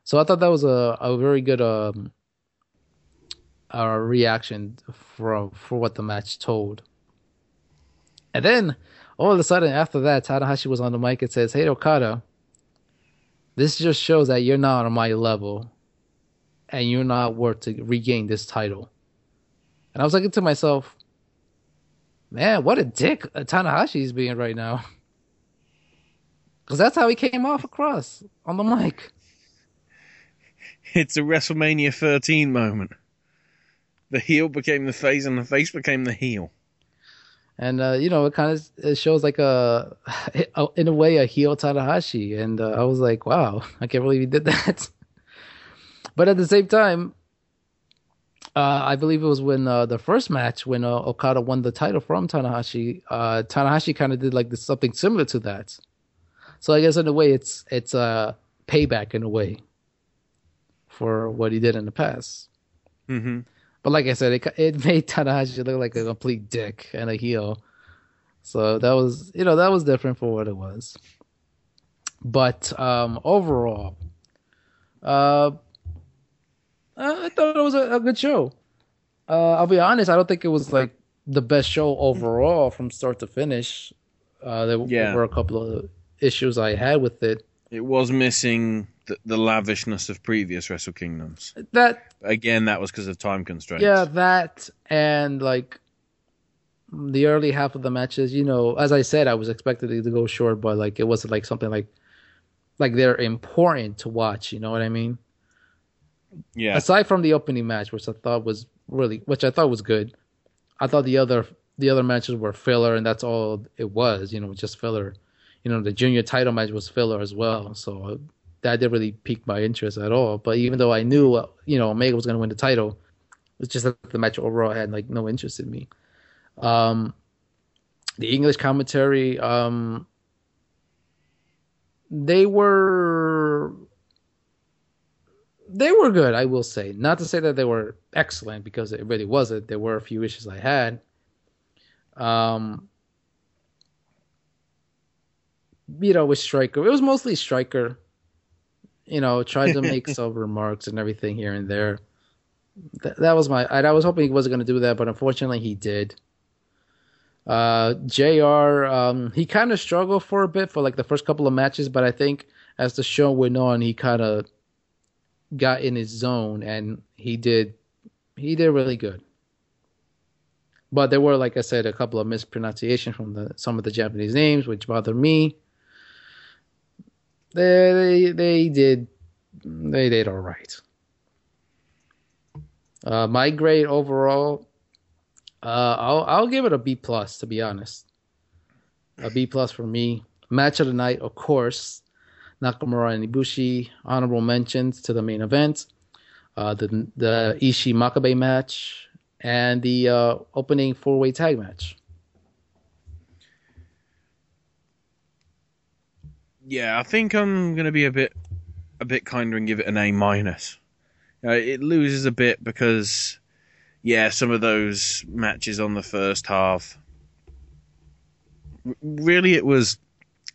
So I thought that was a, a very good um, a reaction for, for what the match told. And then, all of a sudden, after that, Tanahashi was on the mic and says, hey, Okada, this just shows that you're not on my level and you're not worth to regain this title. And I was looking to myself, man, what a dick Tanahashi is being right now. Because that's how he came off across on the mic. It's a WrestleMania thirteen moment. The heel became the face and the face became the heel. And, uh, you know, it kind of it shows like a, in a way, a heel Tanahashi. And uh, I was like, wow, I can't believe he did that. But at the same time, uh, I believe it was when uh, the first match, when uh, Okada won the title from Tanahashi, uh, Tanahashi kind of did like this, something similar to that. So I guess in a way, it's it's uh, payback in a way for what he did in the past. Mm-hmm. But like I said, it, it made Tanahashi look like a complete dick and a heel. So that was, you know, that was different for what it was. But um, overall, uh, I thought it was a, a good show. Uh, I'll be honest, I don't think it was like the best show overall from start to finish. Uh, there yeah. were a couple of issues I had with it. It was missing the, the lavishness of previous Wrestle Kingdoms. That again, that was because of time constraints. Yeah, that and like the early half of the matches. You know, as I said, I was expecting it to go short, but like it wasn't like something like like they're important to watch. You know what I mean? Yeah. Aside from the opening match, which I thought was really, which I thought was good. I thought the other the other matches were filler, and that's all it was. You know, just filler. You know, the junior title match was filler as well, so that didn't really pique my interest at all. But even though I knew, you know, Omega was going to win the title, it's just that the match overall had, like, no interest in me. Um, the English commentary, um, they were... They were good, I will say. Not to say that they were excellent, because it really wasn't. There were a few issues I had. Um... You know, with Stryker, it was mostly Stryker. You know, tried to make some remarks and everything here and there. th- that was my. I, I was hoping he wasn't going to do that, but unfortunately he did. Uh, J R, um, he kind of struggled for a bit for like the first couple of matches, but I think as the show went on, he kind of got in his zone and he did he did really good. But there were, like I said, a couple of mispronunciations from the, some of the Japanese names, which bothered me. They they, they did they did all right. Uh, my grade overall. Uh, I'll I'll give it a B plus, to be honest. A B plus for me. Match of the night, of course, Nakamura and Ibushi. Honorable mentions to the main event, uh, the the Ishii Makabe match, and the uh, opening four way tag match. Yeah, I think I'm gonna be a bit a bit kinder and give it an A minus. Uh, it loses a bit because. Yeah, some of those matches on the first half. Really, it was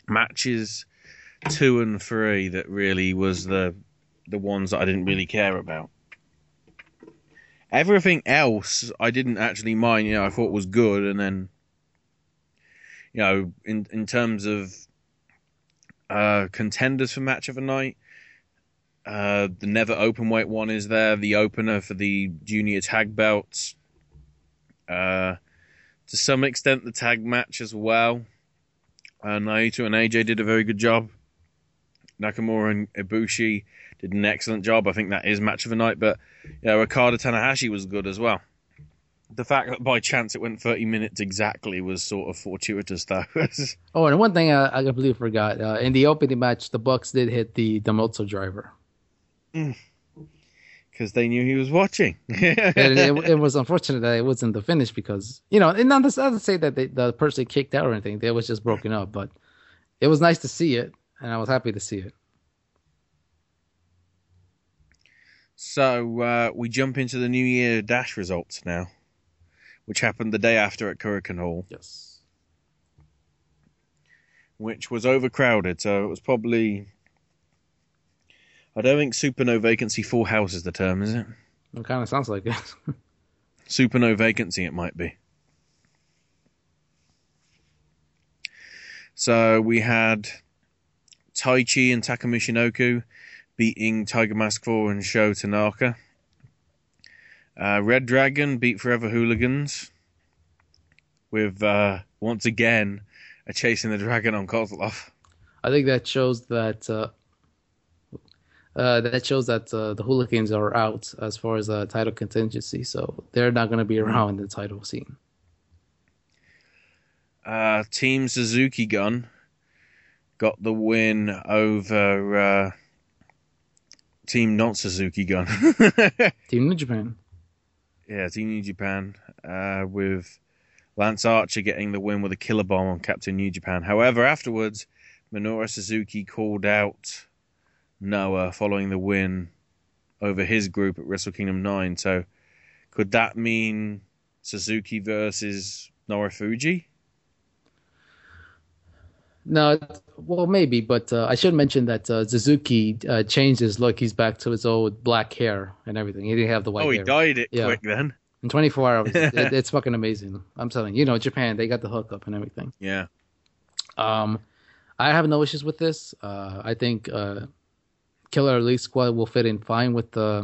matches two and three that really was the the ones that I didn't really care about. Everything else I didn't actually mind. You know, I thought was good, and then, you know, in in terms of uh, contenders for match of the night. Uh, the never open weight one is there. The opener for the junior tag belts. Uh, to some extent, the tag match as well. Uh, Naito and A J did a very good job. Nakamura and Ibushi did an excellent job. I think that is match of the night. But yeah, Ricardo Tanahashi was good as well. The fact that by chance it went thirty minutes exactly was sort of fortuitous, though. Oh, and one thing I, I completely forgot. Uh, in the opening match, the Bucks did hit the Demozzo driver. Because they knew he was watching. And it, it was unfortunate that it wasn't the finish because, you know, and not to, not to say that they, the person kicked out or anything. They was just broken up, but it was nice to see it, and I was happy to see it. So uh, we jump into the New Year Dash results now, which happened the day after at Kurikan Hall. Yes. Which was overcrowded, so it was probably... I don't think Supernova Vacancy Full House is the term, is it? It kind of sounds like it. Supernova Vacancy it might be. So we had Taichi and Takumi Shinoku beating Tiger Mask four and Sho Tanaka. Uh, Red Dragon beat Forever Hooligans with, uh, once again, a Chasing the Dragon on Kozlov. I think that shows that... Uh... Uh, that shows that uh, the Hooligans are out as far as uh, title contingency, so they're not going to be around in the title scene. Uh, Team Suzuki Gun got the win over uh, Team Not Suzuki Gun. Team New Japan. Yeah, Team New Japan, uh, with Lance Archer getting the win with a killer bomb on Captain New Japan. However, afterwards, Minoru Suzuki called out Noah following the win over his group at Wrestle Kingdom nine. So could that mean Suzuki versus Norifuji? No, well, maybe, but uh, I should mention that uh, Suzuki uh, changed his look. He's back to his old black hair and everything. He didn't have the white hair. Oh, he hair. dyed it yeah. quick then. In twenty-four hours. it, it's fucking amazing. I'm telling you, you know, Japan, they got the hookup and everything. Yeah. Um, I have no issues with this. Uh, I think... Uh, Killer Elite Squad will fit in fine with uh,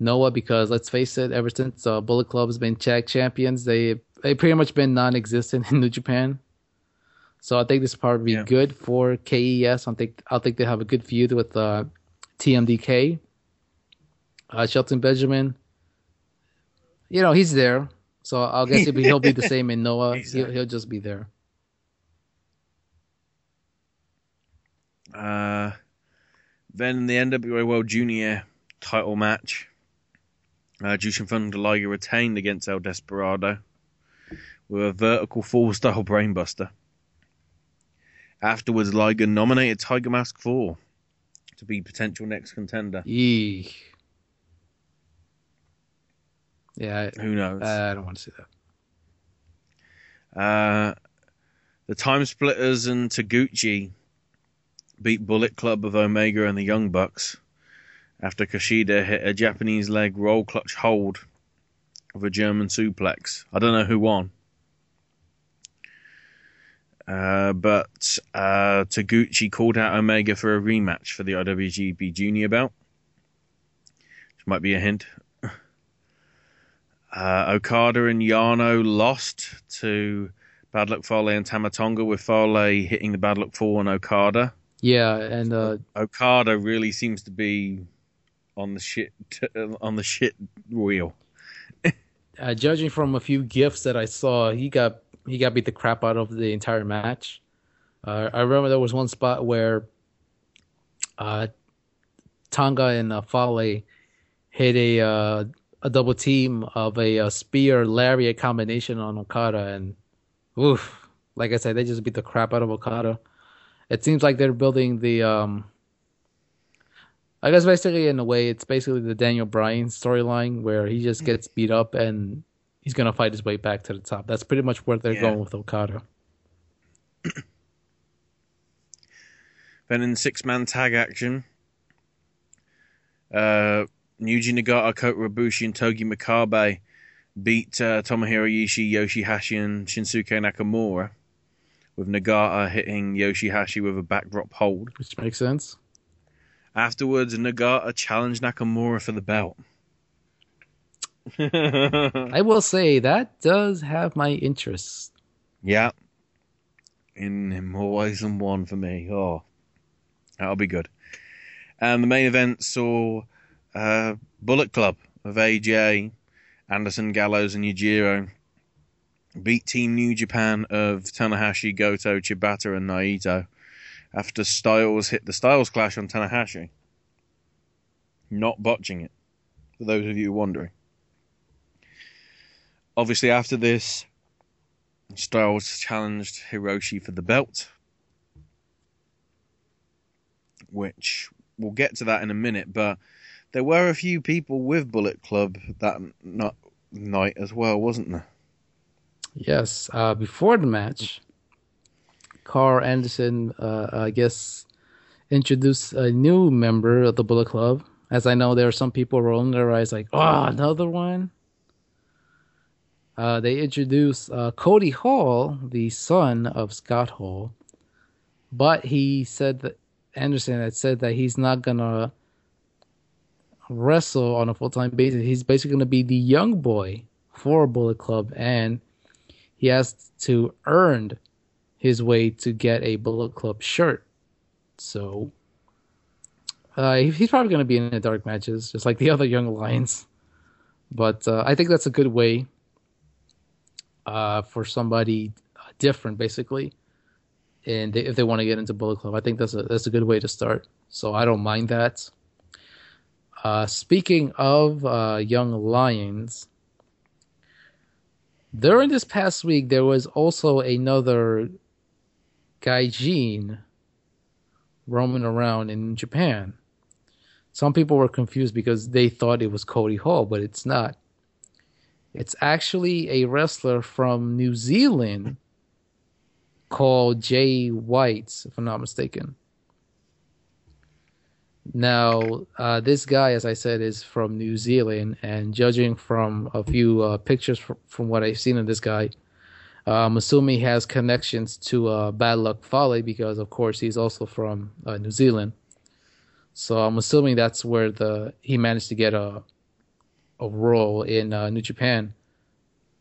Noah because, let's face it, ever since uh, Bullet Club has been tag champions, they they pretty much been non-existent in New Japan. So I think this part would be yeah. good for K E S. I think I think they have a good feud with uh, T M D K. Uh, Shelton Benjamin, you know, he's there. So I guess he'll be, he'll be the same in Noah. Exactly. He'll, he'll just be there. Uh... Then the N W A World Junior title match, uh, Jushin Thunder Liger retained against El Desperado with a vertical fall-style brainbuster. Afterwards, Liger nominated Tiger Mask four to be potential next contender. Eee. Yeah. I, Who knows? I don't want to see that. Uh, the Time Splitters and Taguchi beat Bullet Club of Omega and the Young Bucks after Kushida hit a Japanese leg roll clutch hold of a German suplex. I don't know who won. Uh, but uh, Taguchi called out Omega for a rematch for the I W G P Junior belt, which might be a hint. Uh, Okada and Yano lost to Bad Luck Fale and Tama Tonga, with Fale hitting the Bad Luck four on Okada. Yeah, and uh, Okada really seems to be on the shit on the shit wheel. uh, judging from a few GIFs that I saw, he got. He got beat the crap out of the entire match. Uh, I remember there was one spot where uh, Tonga and uh, Fale hit a uh, a double team of a, a spear lariat combination on Okada, and oof, like I said, they just beat the crap out of Okada. It seems like they're building the. Um, I guess basically in a way, it's basically the Daniel Bryan storyline where he just gets beat up and. He's going to fight his way back to the top. That's pretty much where they're yeah. going with Okada. Then in six-man tag action, uh, Yuji Nagata, Kota Ibushi, and Togi Makabe beat uh, Tomohiro Ishii, Yoshihashi, and Shinsuke Nakamura, with Nagata hitting Yoshihashi with a backdrop hold. Which makes sense. Afterwards, Nagata challenged Nakamura for the belt. I will say that does have my interest. Yeah, in, in more ways than one for me. Oh, that'll be good. And the main event saw uh, Bullet Club of A J, Anderson, Gallows, and Yujiro beat Team New Japan of Tanahashi, Goto, Chibata, and Naito after Styles hit the Styles Clash on Tanahashi. Not botching it, for those of you wondering. Obviously, after this, Styles challenged Hiroshi for the belt, which we'll get to that in a minute. But there were a few people with Bullet Club that not, night as well, wasn't there? Yes. Uh, before the match, Carl Anderson, uh, I guess, introduced a new member of the Bullet Club. As I know, there are some people rolling their eyes like, oh, another one? Uh, they introduced uh, Cody Hall, the son of Scott Hall, but he said that Anderson had said that he's not gonna wrestle on a full-time basis. He's basically gonna be the young boy for Bullet Club, and he has to earn his way to get a Bullet Club shirt. So uh, he's probably gonna be in the dark matches, just like the other young lions. But uh, I think that's a good way. Uh, for somebody different, basically, and they, if they want to get into Bullet Club, I think that's a that's a good way to start. So I don't mind that. Uh, speaking of uh, young lions, during this past week there was also another gaijin roaming around in Japan. Some people were confused because they thought it was Cody Hall, but it's not. It's actually a wrestler from New Zealand called Jay White, if I'm not mistaken. Now, uh, this guy, as I said, is from New Zealand, and judging from a few uh, pictures from, from what I've seen of this guy, uh, I'm assuming he has connections to uh, Bad Luck Fale because, of course, he's also from uh, New Zealand. So I'm assuming that's where the he managed to get a... a role in uh, New Japan.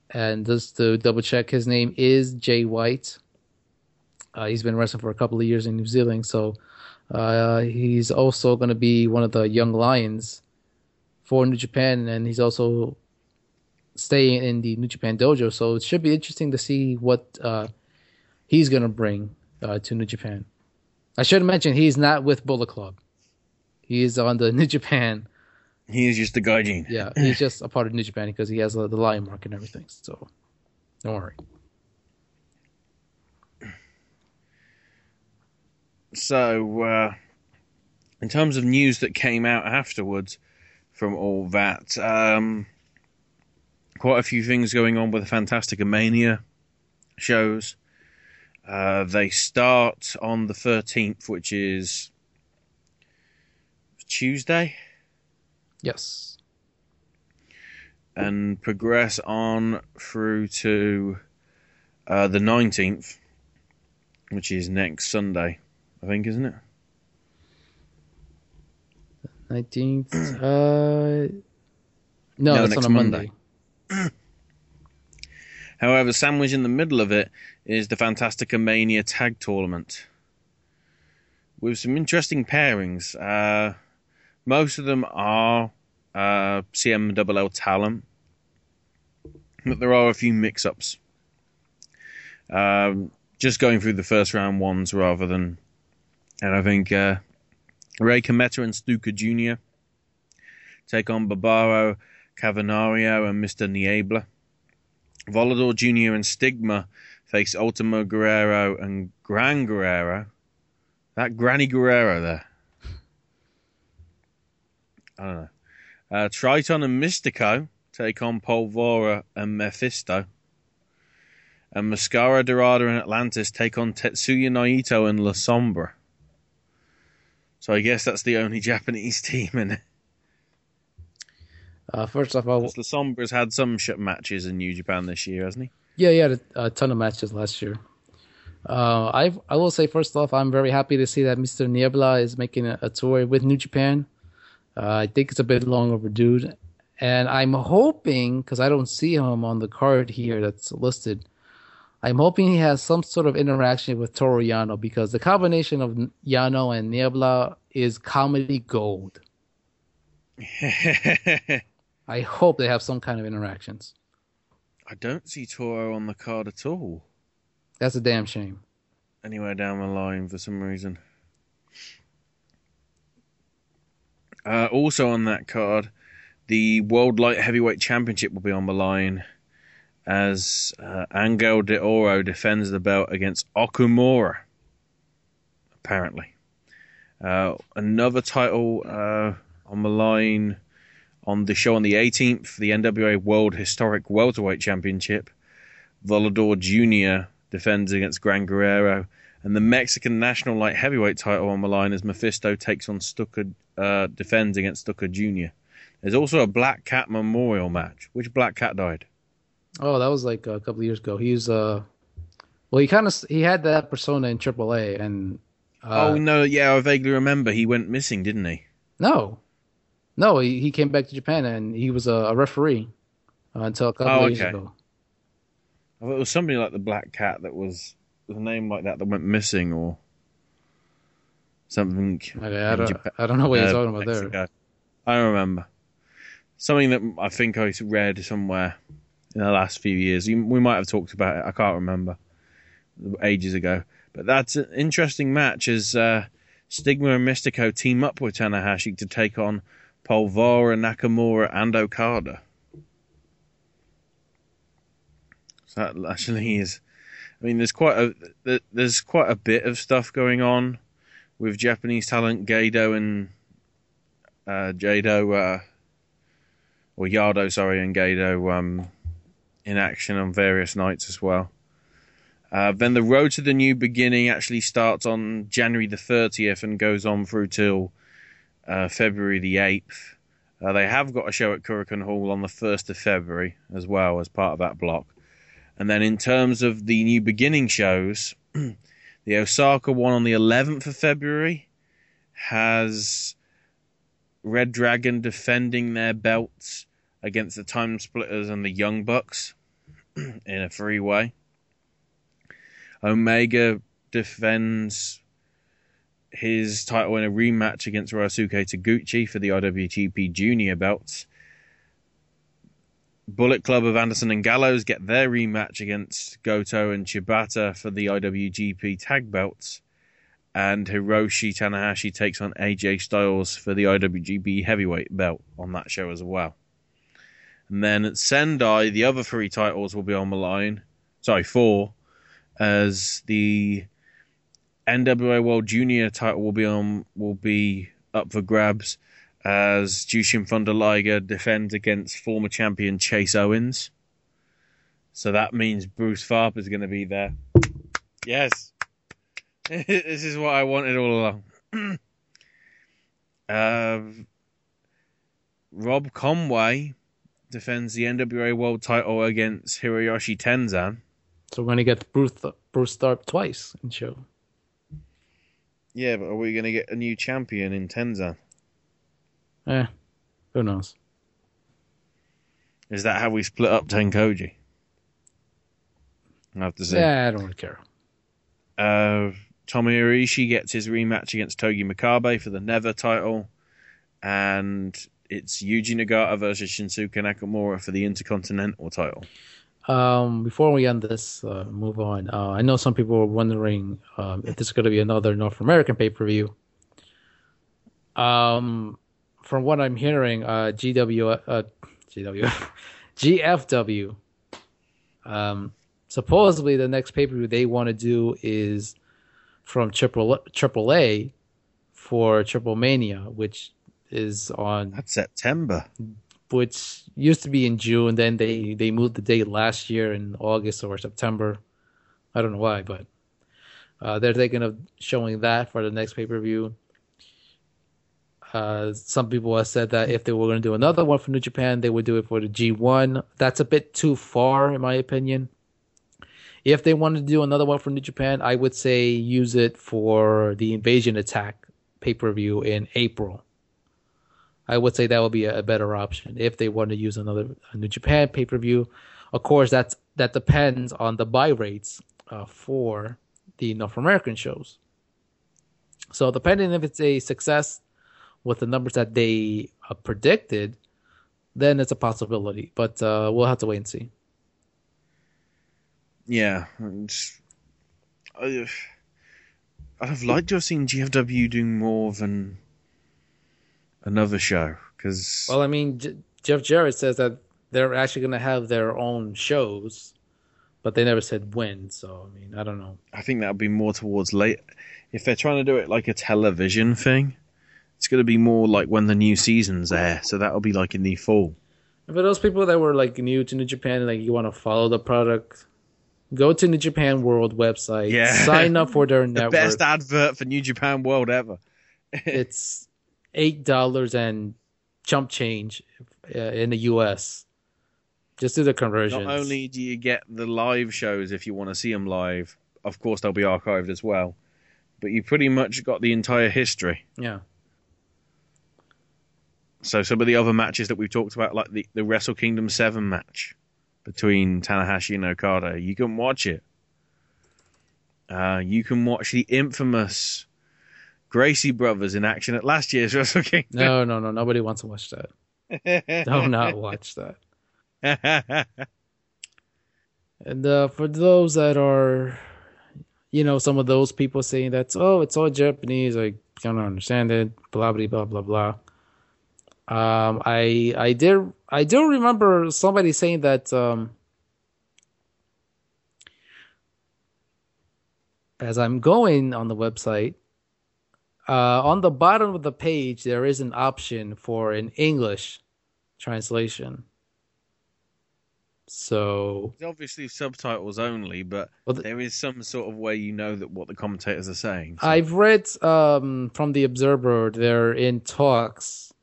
And just to double check, his name is Jay White. Uh, he's been wrestling for a couple of years in New Zealand, so uh, he's also going to be one of the young lions for New Japan, and he's also staying in the New Japan dojo, so it should be interesting to see what uh, he's going to bring uh, to New Japan. I should mention he's not with Bullet Club. He is on the New Japan. He is just a gaijin. Yeah, he's just a part of New Japan because he has uh, the lion mark and everything. So, don't worry. So, uh, in terms of news that came out afterwards from all that, um, quite a few things going on with the Fantastica Mania shows. Uh, they start on the thirteenth, which is Tuesday. Yes. And progress on through to uh, the nineteenth, which is next Sunday, I think, isn't it? nineteenth. uh, no, no, it's next on a Monday. Monday. However, sandwiched in the middle of it is the Fantastica Mania Tag Tournament, with some interesting pairings. Uh, most of them are uh, C M double L talent, but there are a few mix-ups. Um, just going through the first round ones rather than... And I think uh, Ray Cometa and Stuka Junior take on Barbaro, Cavanario and Mister Niebla. Volador Junior and Stigma face Ultimo Guerrero and Gran Guerrero. That Granny Guerrero there. I don't know. Uh, Triton and Mystico take on Polvora and Mephisto. And Mascara Dorada and Atlantis take on Tetsuya Naito and La Sombra. So I guess that's the only Japanese team in it. Uh, first off, I'll... La Sombra's had some shit matches in New Japan this year, hasn't he? Yeah, he had a, a ton of matches last year. Uh, I I will say, first off, I'm very happy to see that Mister Niebla is making a, a tour with New Japan. Uh, I think it's a bit long overdue. And I'm hoping, because I don't see him on the card here that's listed, I'm hoping he has some sort of interaction with Toru Yano, because the combination of Yano and Niebla is comedy gold. I hope they have some kind of interactions. I don't see Toru on the card at all. That's a damn shame. Anywhere down the line for some reason. Uh, also on that card, the World Light Heavyweight Championship will be on the line as uh, Angel de Oro defends the belt against Okumura, apparently. Uh, another title uh, on the line on the show on the eighteenth, the N W A World Historic Welterweight Championship. Volador Junior defends against Gran Guerrero, and the Mexican National Light Heavyweight title on the line as Mephisto takes on Stuka, uh, defends against Stuka Junior There's also a Black Cat Memorial match. Which Black Cat died? Oh, that was like a couple of years ago. He was, uh, well, he kind of he had that persona in triple A, and uh, oh no, yeah, I vaguely remember he went missing, didn't he? No, no, he, he came back to Japan and he was a, a referee uh, until a couple oh, of years okay. ago. I thought it was somebody like the Black Cat that was, was a name like that that went missing or something. Okay, I, don't, Japan, I don't know what uh, you're talking about Mexico. There. I remember. Something that I think I read somewhere in the last few years. We might have talked about it. I can't remember. Ages ago. But that's an interesting match as uh, Stigma and Mystico team up with Tanahashi to take on Polvora, Nakamura, and Okada. That actually is. I mean, there's quite a there's quite a bit of stuff going on with Japanese talent Gedo and uh, Jado, uh, or Yado, sorry, and Gedo um, in action on various nights as well. Uh, then the road to the new beginning actually starts on January the thirtieth and goes on through till uh, February the eighth. Uh, they have got a show at Kurikan Hall on the first of February as well as part of that block. And then in terms of the New Beginning shows, the Osaka one on the eleventh of February has Red Dragon defending their belts against the Time Splitters and the Young Bucks in a three-way. Omega defends his title in a rematch against Ryosuke Taguchi for the I W G P Junior belts. Bullet Club of Anderson and Gallows get their rematch against Goto and Chibata for the I W G P tag belts. And Hiroshi Tanahashi takes on A J Styles for the I W G P heavyweight belt on that show as well. And then at Sendai, the other three titles will be on the line. Sorry, four. As the N W A World Junior title will be on, will be up for grabs, as Jushin Thunder Liger defends against former champion Chase Owens. So that means Bruce Farb is going to be there. Yes. This is what I wanted all along. uh, Rob Conway defends the N W A World Title against Hiroshi Tenzan. So we're going to get Bruce, Bruce Stark twice in show. Yeah, but are we going to get a new champion in Tenzan? Eh, who knows? Is that how we split up Tenkoji? I have to say. Yeah, I don't really care. Uh, Tomohiro Ishii gets his rematch against Togi Makabe for the Never title. And it's Yuji Nagata versus Shinsuke Nakamura for the Intercontinental title. Um, before we end this, uh, move on. Uh, I know some people were wondering um, if this is going to be another North American pay-per-view. Um, from what I'm hearing, uh, G W, uh, G W, G F W. Um, supposedly the next pay-per-view they want to do is from Triple Triple A for Triple Mania, which is on that's September. Which used to be in June, then they, they moved the date last year in August or September. I don't know why, but uh, they're thinking of showing that for the next pay-per-view. Uh, some people have said that if they were going to do another one for New Japan, they would do it for the G one. That's a bit too far, in my opinion. If they wanted to do another one for New Japan, I would say use it for the Invasion Attack pay-per-view in April. I would say that would be a better option if they want to use another New Japan pay-per-view. Of course, that's that depends on the buy rates uh, for the North American shows. So depending if it's a success with the numbers that they uh, predicted, then it's a possibility. But uh, we'll have to wait and see. Yeah. I'd have liked to have seen G F W doing more than another show, because well, I mean, J- Jeff Jarrett says that they're actually going to have their own shows, but they never said when. So I mean, I don't know. I think that would be more towards late. If they're trying to do it like a television thing, it's going to be more like when the new season's there. So that'll be like in the fall. And for those people that were like new to New Japan, like you want to follow the product, go to New Japan World website. Yeah. Sign up for their network. The best advert for New Japan World ever. It's Eight dollars and chump change uh, in the U S. Just do the conversions. Not only do you get the live shows if you want to see them live, of course they'll be archived as well. But you pretty much got the entire history. Yeah. So some of the other matches that we've talked about, like the, the Wrestle Kingdom seven match between Tanahashi and Okada, you can watch it. Uh, you can watch the infamous Gracie Brothers in action at last year's Wrestle Kingdom. No, no, no. Nobody wants to watch that. Do not watch that. And uh, for those that are, you know, some of those people saying that, oh, it's all Japanese. I don't understand it. Blah, blah, blah, blah, blah. Um, I, I, did, I do remember somebody saying that um, as I'm going on the website, Uh, on the bottom of the page, there is an option for an English translation. So it's obviously subtitles only, but well, the, there is some sort of way you know that what the commentators are saying. So. I've read um, from the Observer they're in talks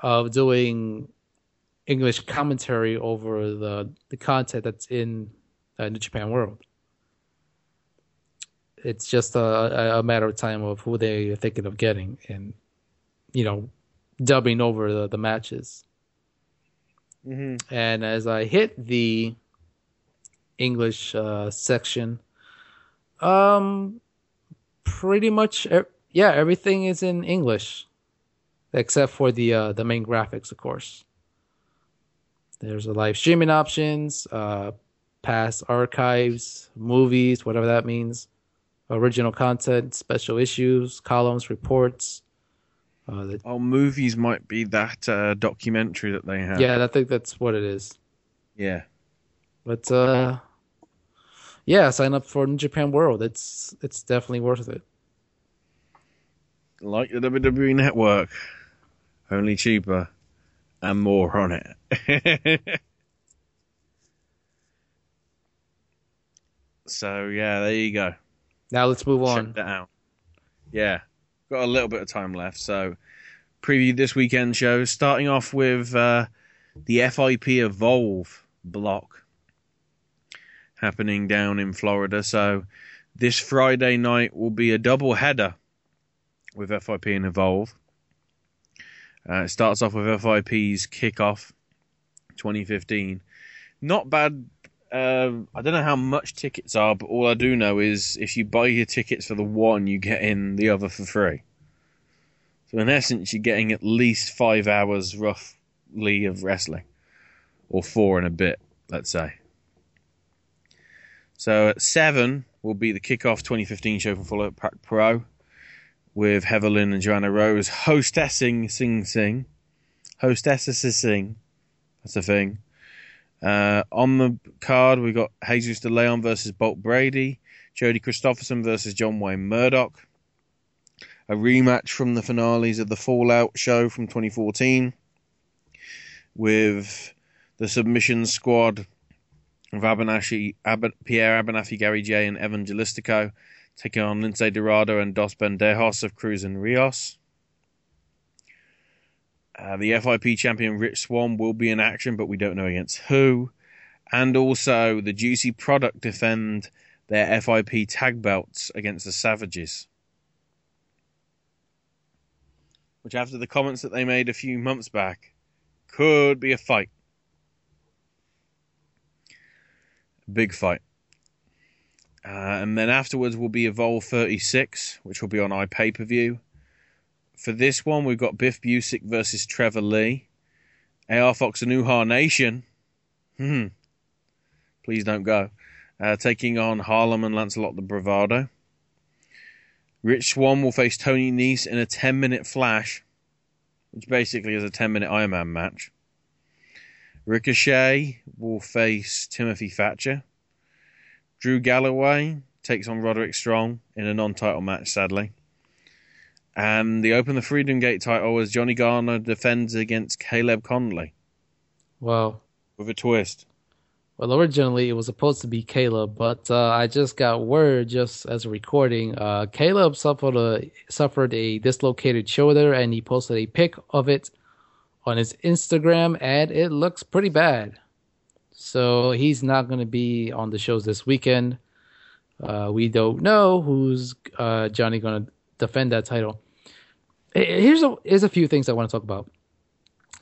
of doing English commentary over the the content that's in uh, New Japan World. It's just a, a matter of time of who they are thinking of getting and, you know, dubbing over the, the matches. Mm-hmm. And as I hit the English uh, section, um, pretty much, er- yeah, everything is in English except for the uh, the main graphics, of course. There's the live streaming options, uh, past archives, movies, whatever that means. Original content, special issues, columns, reports. Uh, the... Oh, movies might be that uh, documentary that they have. Yeah, I think that's what it is. Yeah. But, uh, yeah, sign up for New Japan World. It's it's definitely worth it. Like the W W E Network, only cheaper and more on it. So, yeah, there you go. Now let's move on. Check that out. Yeah. Got a little bit of time left, so previewed this weekend show, starting off with uh, the F I P Evolve block happening down in Florida. So this Friday night will be a double header with F I P and Evolve. Uh, it starts off with F I P's Kickoff twenty fifteen. Not bad. Uh, I don't know how much tickets are, but all I do know is if you buy your tickets for the one, you get in the other for free. So in essence, you're getting at least five hours roughly of wrestling, or four and a bit, let's say. So at seven will be the Kickoff twenty fifteen show for Full Impact Pro, with Heatherlynn and Joanna Rose hostessing Sing Sing. Hostesses Sing. That's a thing. Uh, on the card, we've got Jesus De Leon versus Bolt Brady, Jody Christopherson versus John Wayne Murdoch, a rematch from the finales of the Fallout show from twenty fourteen, with the submission squad of Abernathy, Aber, Pierre Abernathy, Gary Jay, and Evan Gelistico, taking on Lince Dorado and Dos Bendejos of Cruz and Rios. Uh, the F I P champion Rich Swann will be in action, but we don't know against who. And also, the Juicy Product defend their F I P tag belts against the Savages, which, after the comments that they made a few months back, could be a fight. A big fight. Uh, and then afterwards will be Evolve thirty-six, which will be on iPay-per-view. For this one, we've got Biff Busick versus Trevor Lee, A R Fox and Uhaa Nation. Hmm. Please don't go. Uh, taking on Harlem and Lancelot the Bravado. Rich Swann will face Tony Nese in a ten-minute flash, which basically is a ten-minute Iron Man match. Ricochet will face Timothy Thatcher. Drew Galloway takes on Roderick Strong in a non-title match, sadly. And the Open the Freedom Gate title as Johnny Gargano defends against Caleb Conley. Wow. With a twist. Well, originally it was supposed to be Caleb, but uh, I just got word just as a recording. Uh, Caleb suffered a, suffered a dislocated shoulder, and he posted a pic of it on his Instagram, and it looks pretty bad. So he's not going to be on the shows this weekend. Uh, we don't know who's uh, Johnny going to defend that title. Here's a, here's a few things I want to talk about.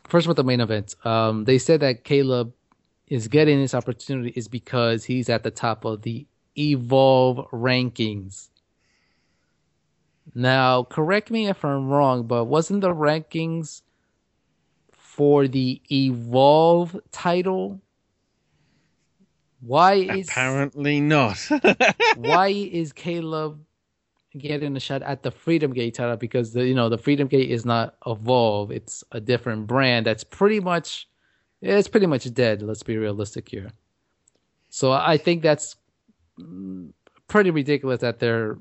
First, with the main event. Um, they said that Caleb is getting this opportunity is because he's at the top of the Evolve rankings. Now, correct me if I'm wrong, but wasn't the rankings for the Evolve title? Why is apparently not? Why is Caleb getting a shot at the Freedom Gate title? Because the you know the Freedom Gate is not Evolve; it's a different brand. That's pretty much it's pretty much dead. Let's be realistic here. So I think that's pretty ridiculous that they're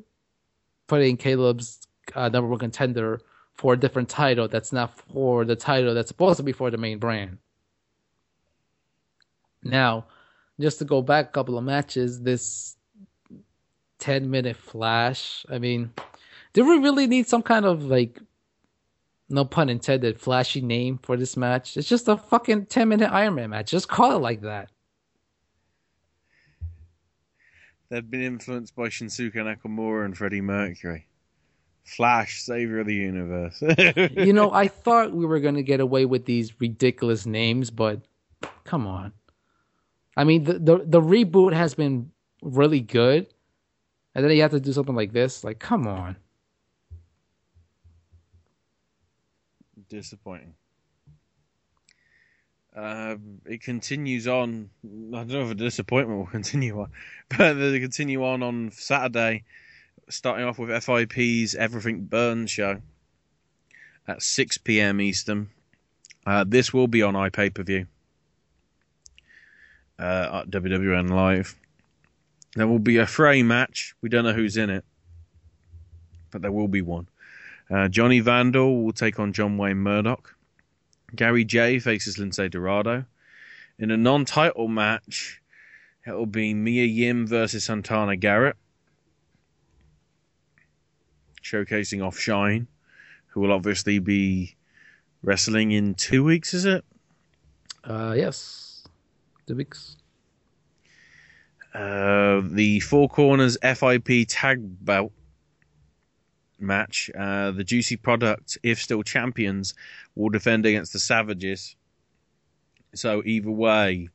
putting Caleb's uh, number one contender for a different title that's not for the title that's supposed to be for the main brand. Now, just to go back a couple of matches, this ten-minute flash, I mean, do we really need some kind of, like, no pun intended, flashy name for this match? It's just a fucking ten-minute Iron Man match. Just call it like that. They've been influenced by Shinsuke Nakamura and Freddie Mercury. Flash, savior of the universe. You know, I thought we were going to get away with these ridiculous names, but come on. I mean, the, the the reboot has been really good, and then you have to do something like this. Like, come on. Disappointing. Uh, it continues on. I don't know if a disappointment will continue on, but they continue on on Saturday, starting off with F I P's Everything Burns show at six p.m. Eastern. Uh, this will be on iPay-per-view. Uh, at W W N Live. There will be a fray match. We don't know who's in it, but there will be one. Uh, Johnny Vandal will take on John Wayne Murdoch. Gary Jay faces Lince Dorado. In a non-title match, it will be Mia Yim versus Santana Garrett, showcasing off Shine, who will obviously be Wrestling in two weeks, is it? Uh, yes, two weeks. Uh, the Four Corners F I P Tag Belt match. Uh, the Juicy Product, if still champions, will defend against the Savages. So either way,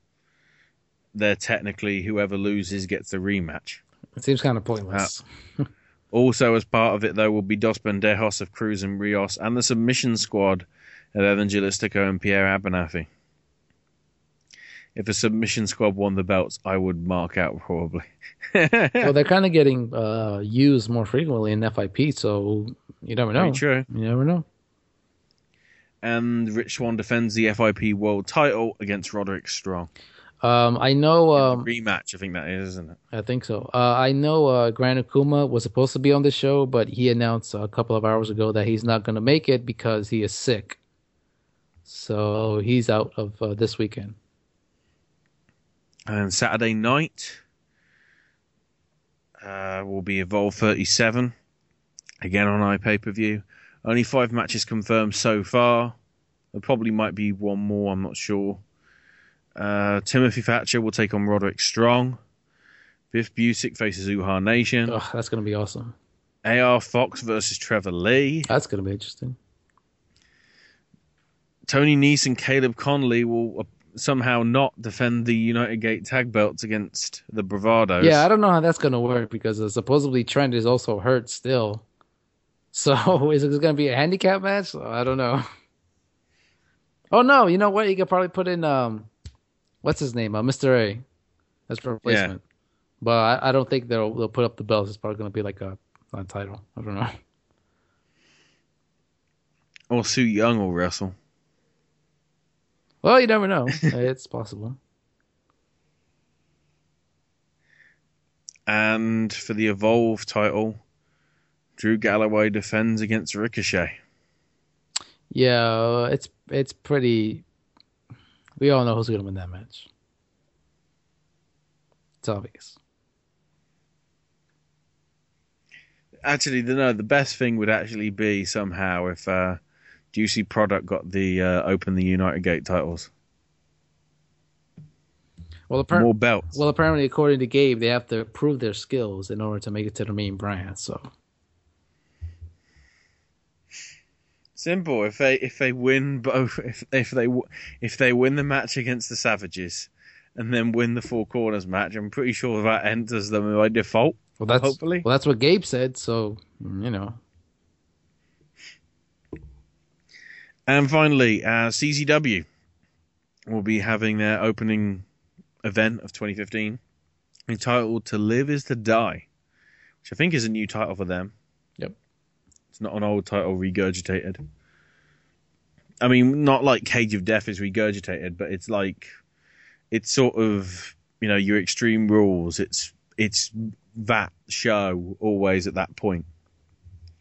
they're technically whoever loses gets the rematch. It seems kind of pointless. Uh, also, as part of it, though, will be Dos Pendejos of Cruz and Rios and the Submission Squad of Evangelistico and Pierre Abernathy. If a Submission Squad won the belts, I would mark out probably. Well, they're kind of getting uh, used more frequently in F I P, so you never know. Very true. You never know. And Rich Swann defends the F I P World Title against Roderick Strong. Um, I know um, rematch. I think that is, isn't it? I think so. Uh, I know uh, Gran Akuma was supposed to be on the show, but he announced a couple of hours ago that he's not going to make it because he is sick. So he's out of uh, this weekend. And Saturday night uh, will be Evolve thirty-seven again on iPay-per-view. Only five matches confirmed so far. There probably might be one more. I'm not sure. Uh, Timothy Thatcher will take on Roderick Strong. Biff Busick faces Uhaa Nation. Oh, that's going to be awesome. A R Fox versus Trevor Lee. That's going to be interesting. Tony Nese and Caleb Conley will somehow not defend the United Gate tag belts against the Bravados. Yeah, I don't know how that's going to work because uh, supposedly Trent is also hurt still. So is it going to be a handicap match? Oh, I don't know. Oh, no. You know what? You could probably put in... Um, What's his name? Uh, Mister A. That's for replacement. Yeah. But I, I don't think they'll they'll put up the belts. It's probably going to be like a, a title. I don't know. Or Sue Young will wrestle. Well, you never know. It's possible. And for the Evolve title, Drew Galloway defends against Ricochet. Yeah, it's it's pretty... We all know who's going to win that match. It's obvious. Actually, no, the best thing would actually be somehow if uh, Juicy Product got the uh, Open the United Gate titles. Well, appara- More belts. Well, apparently, according to Gabe, they have to prove their skills in order to make it to the main brand, so... Simple. If they if they win both, if if they if they win the match against the Savages, and then win the Four Corners match, I'm pretty sure that enters them by default. Well, that's hopefully. Well, that's what Gabe said. So you know. And finally, uh, C Z W will be having their opening event of twenty fifteen, entitled "To Live Is to Die," which I think is a new title for them. Yep. It's not an old title regurgitated. I mean, not like Cage of Death is regurgitated, but it's like it's sort of, you know, your Extreme Rules. It's it's that show always at that point. I'm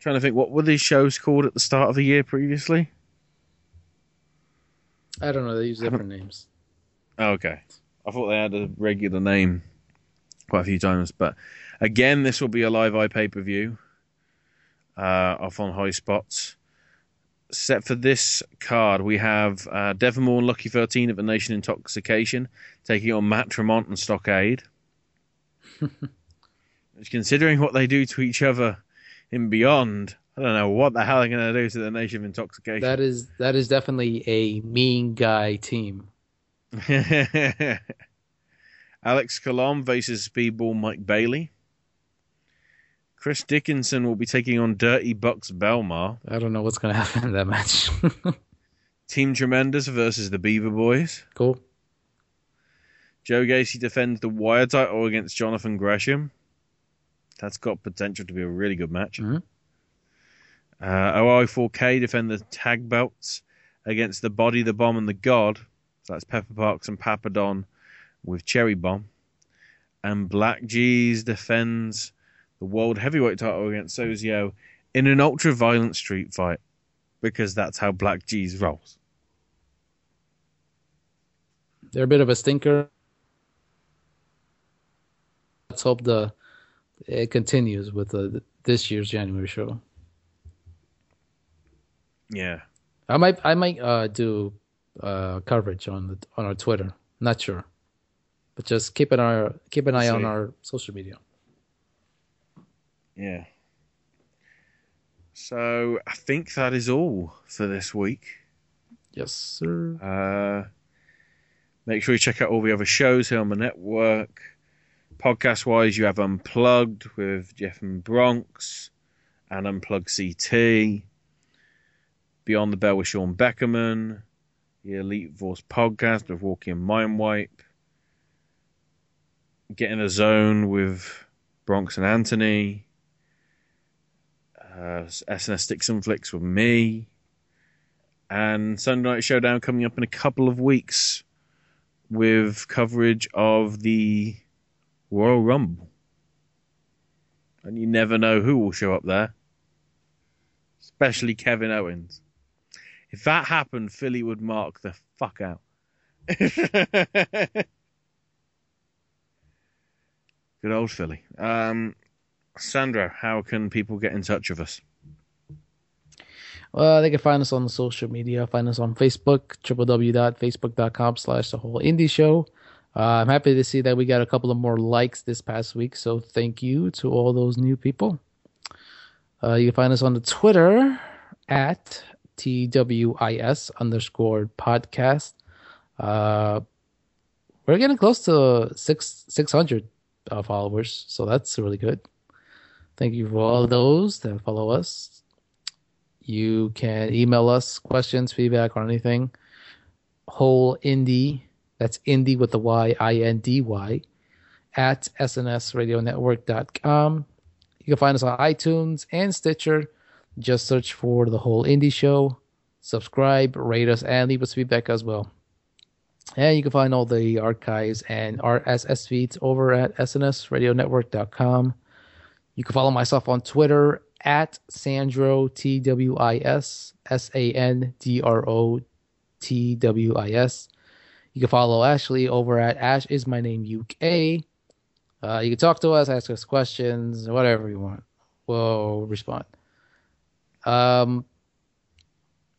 trying to think, what were these shows called at the start of the year previously? I don't know. They use different names. Oh, okay, I thought they had a regular name quite a few times, but again, this will be a live eye pay per view. Uh, off on High Spots. Set for this card, we have uh, Devon Moore and Lucky thirteen of the Nation Intoxication taking on Matt Tremont and Stockade. Which, considering what they do to each other in Beyond, I don't know what the hell they're going to do to the Nation of Intoxication. That is that is definitely a mean guy team. Alex Colom faces Speedball Mike Bailey. Chris Dickinson will be taking on Dirty Bucks Belmar. I don't know what's going to happen in that match. Team Tremendous versus the Beaver Boys. Cool. Joe Gacy defends the Wire title against Jonathan Gresham. That's got potential to be a really good match. Mm-hmm. Uh, O I four K defend the tag belts against the Body, the Bomb, and the God. So that's Pepper Parks and Papadon with Cherry Bomb. And Black G's defends the World Heavyweight title against Sozio in an ultra-violent street fight, because that's how Black G's rolls. They're a bit of a stinker. Let's hope the it continues with the, this year's January show. Yeah. I might I might uh, do uh, coverage on the, on our Twitter. Not sure, but just keep an eye keep an eye on our social media. Yeah. So I think that is all for this week. Yes, sir. Uh, make sure you check out all the other shows here on the network. Podcast-wise, you have Unplugged with Jeff and Bronx and Unplugged C T. Beyond the Bell with Sean Beckerman. The Elite Force Podcast with Walkie and Mindwipe. Get in a Zone with Bronx and Anthony. Uh, S N S Sticks and Flicks with me. And Sunday Night Showdown coming up in a couple of weeks with coverage of the Royal Rumble. And you never know who will show up there. Especially Kevin Owens. If that happened, Philly would mark the fuck out. Good old Philly. Um, Sandro, how can people get in touch with us? Well, they can find us on the social media. Find us on Facebook, www.facebook.com slash the whole indie show. Uh, I'm happy to see that we got a couple of more likes this past week, so thank you to all those new people. Uh, you can find us on the Twitter at TWIS underscore podcast. Uh, we're getting close to six, 600 uh, followers, so that's really good. Thank you for all those that follow us. You can email us questions, feedback, or anything. Whole indie. That's indie with the Y, I N D Y, at S N S radio network dot com. You can find us on iTunes and Stitcher. Just search for The Whole Indie Show. Subscribe, rate us, and leave us feedback as well. And you can find all the archives and R S S feeds over at S N S radio network dot com. You can follow myself on Twitter at Sandro, T W I S, S A N D R O T W I S. You can follow Ashley over at Ash Is My Name U K. Uh, you can talk to us, ask us questions, whatever you want. We'll respond. Um,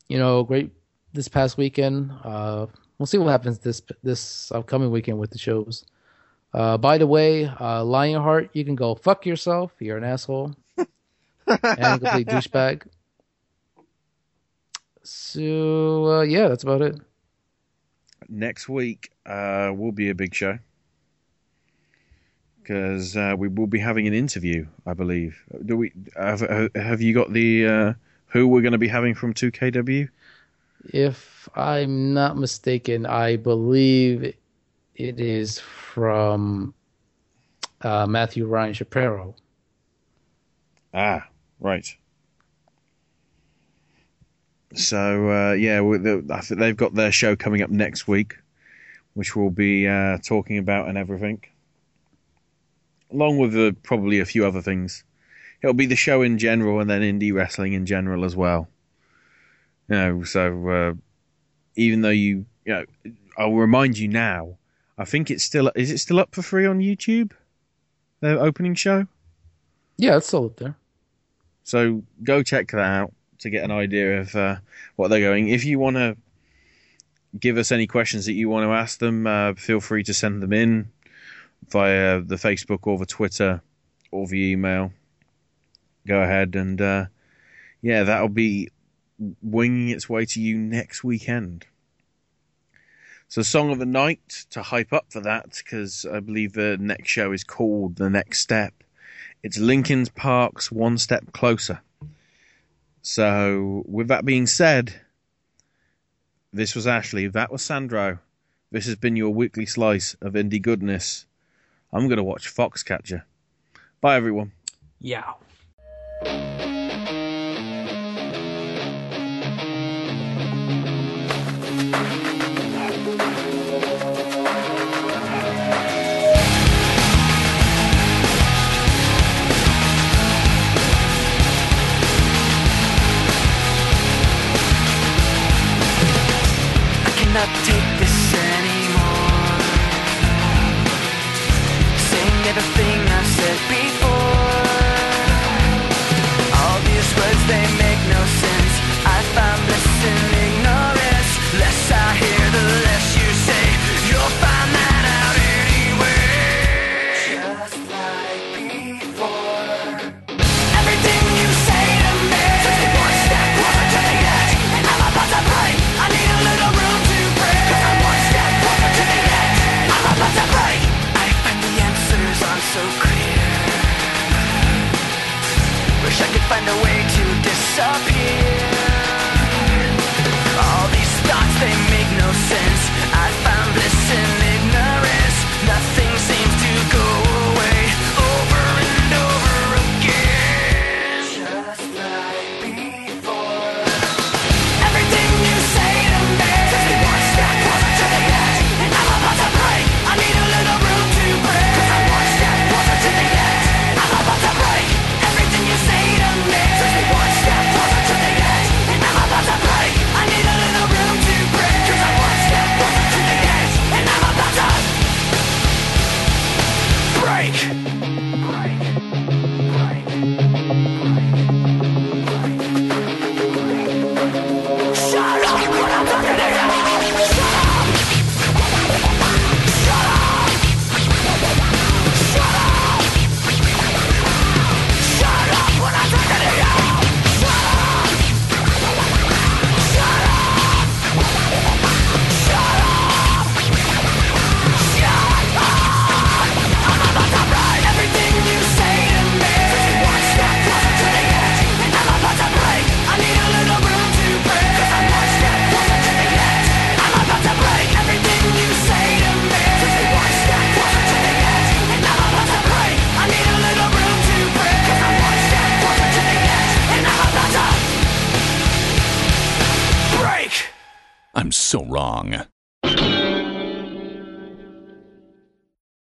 you know, great this past weekend. Uh, we'll see what happens this this upcoming weekend with the shows. Uh, by the way, uh, Lionheart, you can go fuck yourself. You're an asshole and a complete douchebag. So uh, yeah, that's about it. Next week uh, will be a big show because uh, we will be having an interview, I believe. Do we? Have, have you got the uh, who we're going to be having from two K W? If I'm not mistaken, I believe it is from uh, Matthew Ryan Shapiro. Ah, right. So, uh, yeah, I think they've got their show coming up next week, which we'll be uh, talking about and everything, along with uh, probably a few other things. It'll be the show in general and then indie wrestling in general as well. You know, so uh, even though you, you know, I'll remind you now, I think it's still, is it still up for free on YouTube? The opening show? Yeah, it's still up there. So go check that out to get an idea of uh, what they're going. If you want to give us any questions that you want to ask them, uh, feel free to send them in via the Facebook or the Twitter or the email. Go ahead and uh, yeah, that'll be winging its way to you next weekend. So Song of the Night to hype up for that, because I believe the next show is called The Next Step. It's Linkin Park's One Step Closer. So, with that being said, this was Ashley, that was Sandro. This has been your weekly slice of indie goodness. I'm going to watch Foxcatcher. Bye, everyone. Yeah. I cannot take this anymore. Saying everything I've said before. All these words, they make no sense. I found listening I'm so wrong.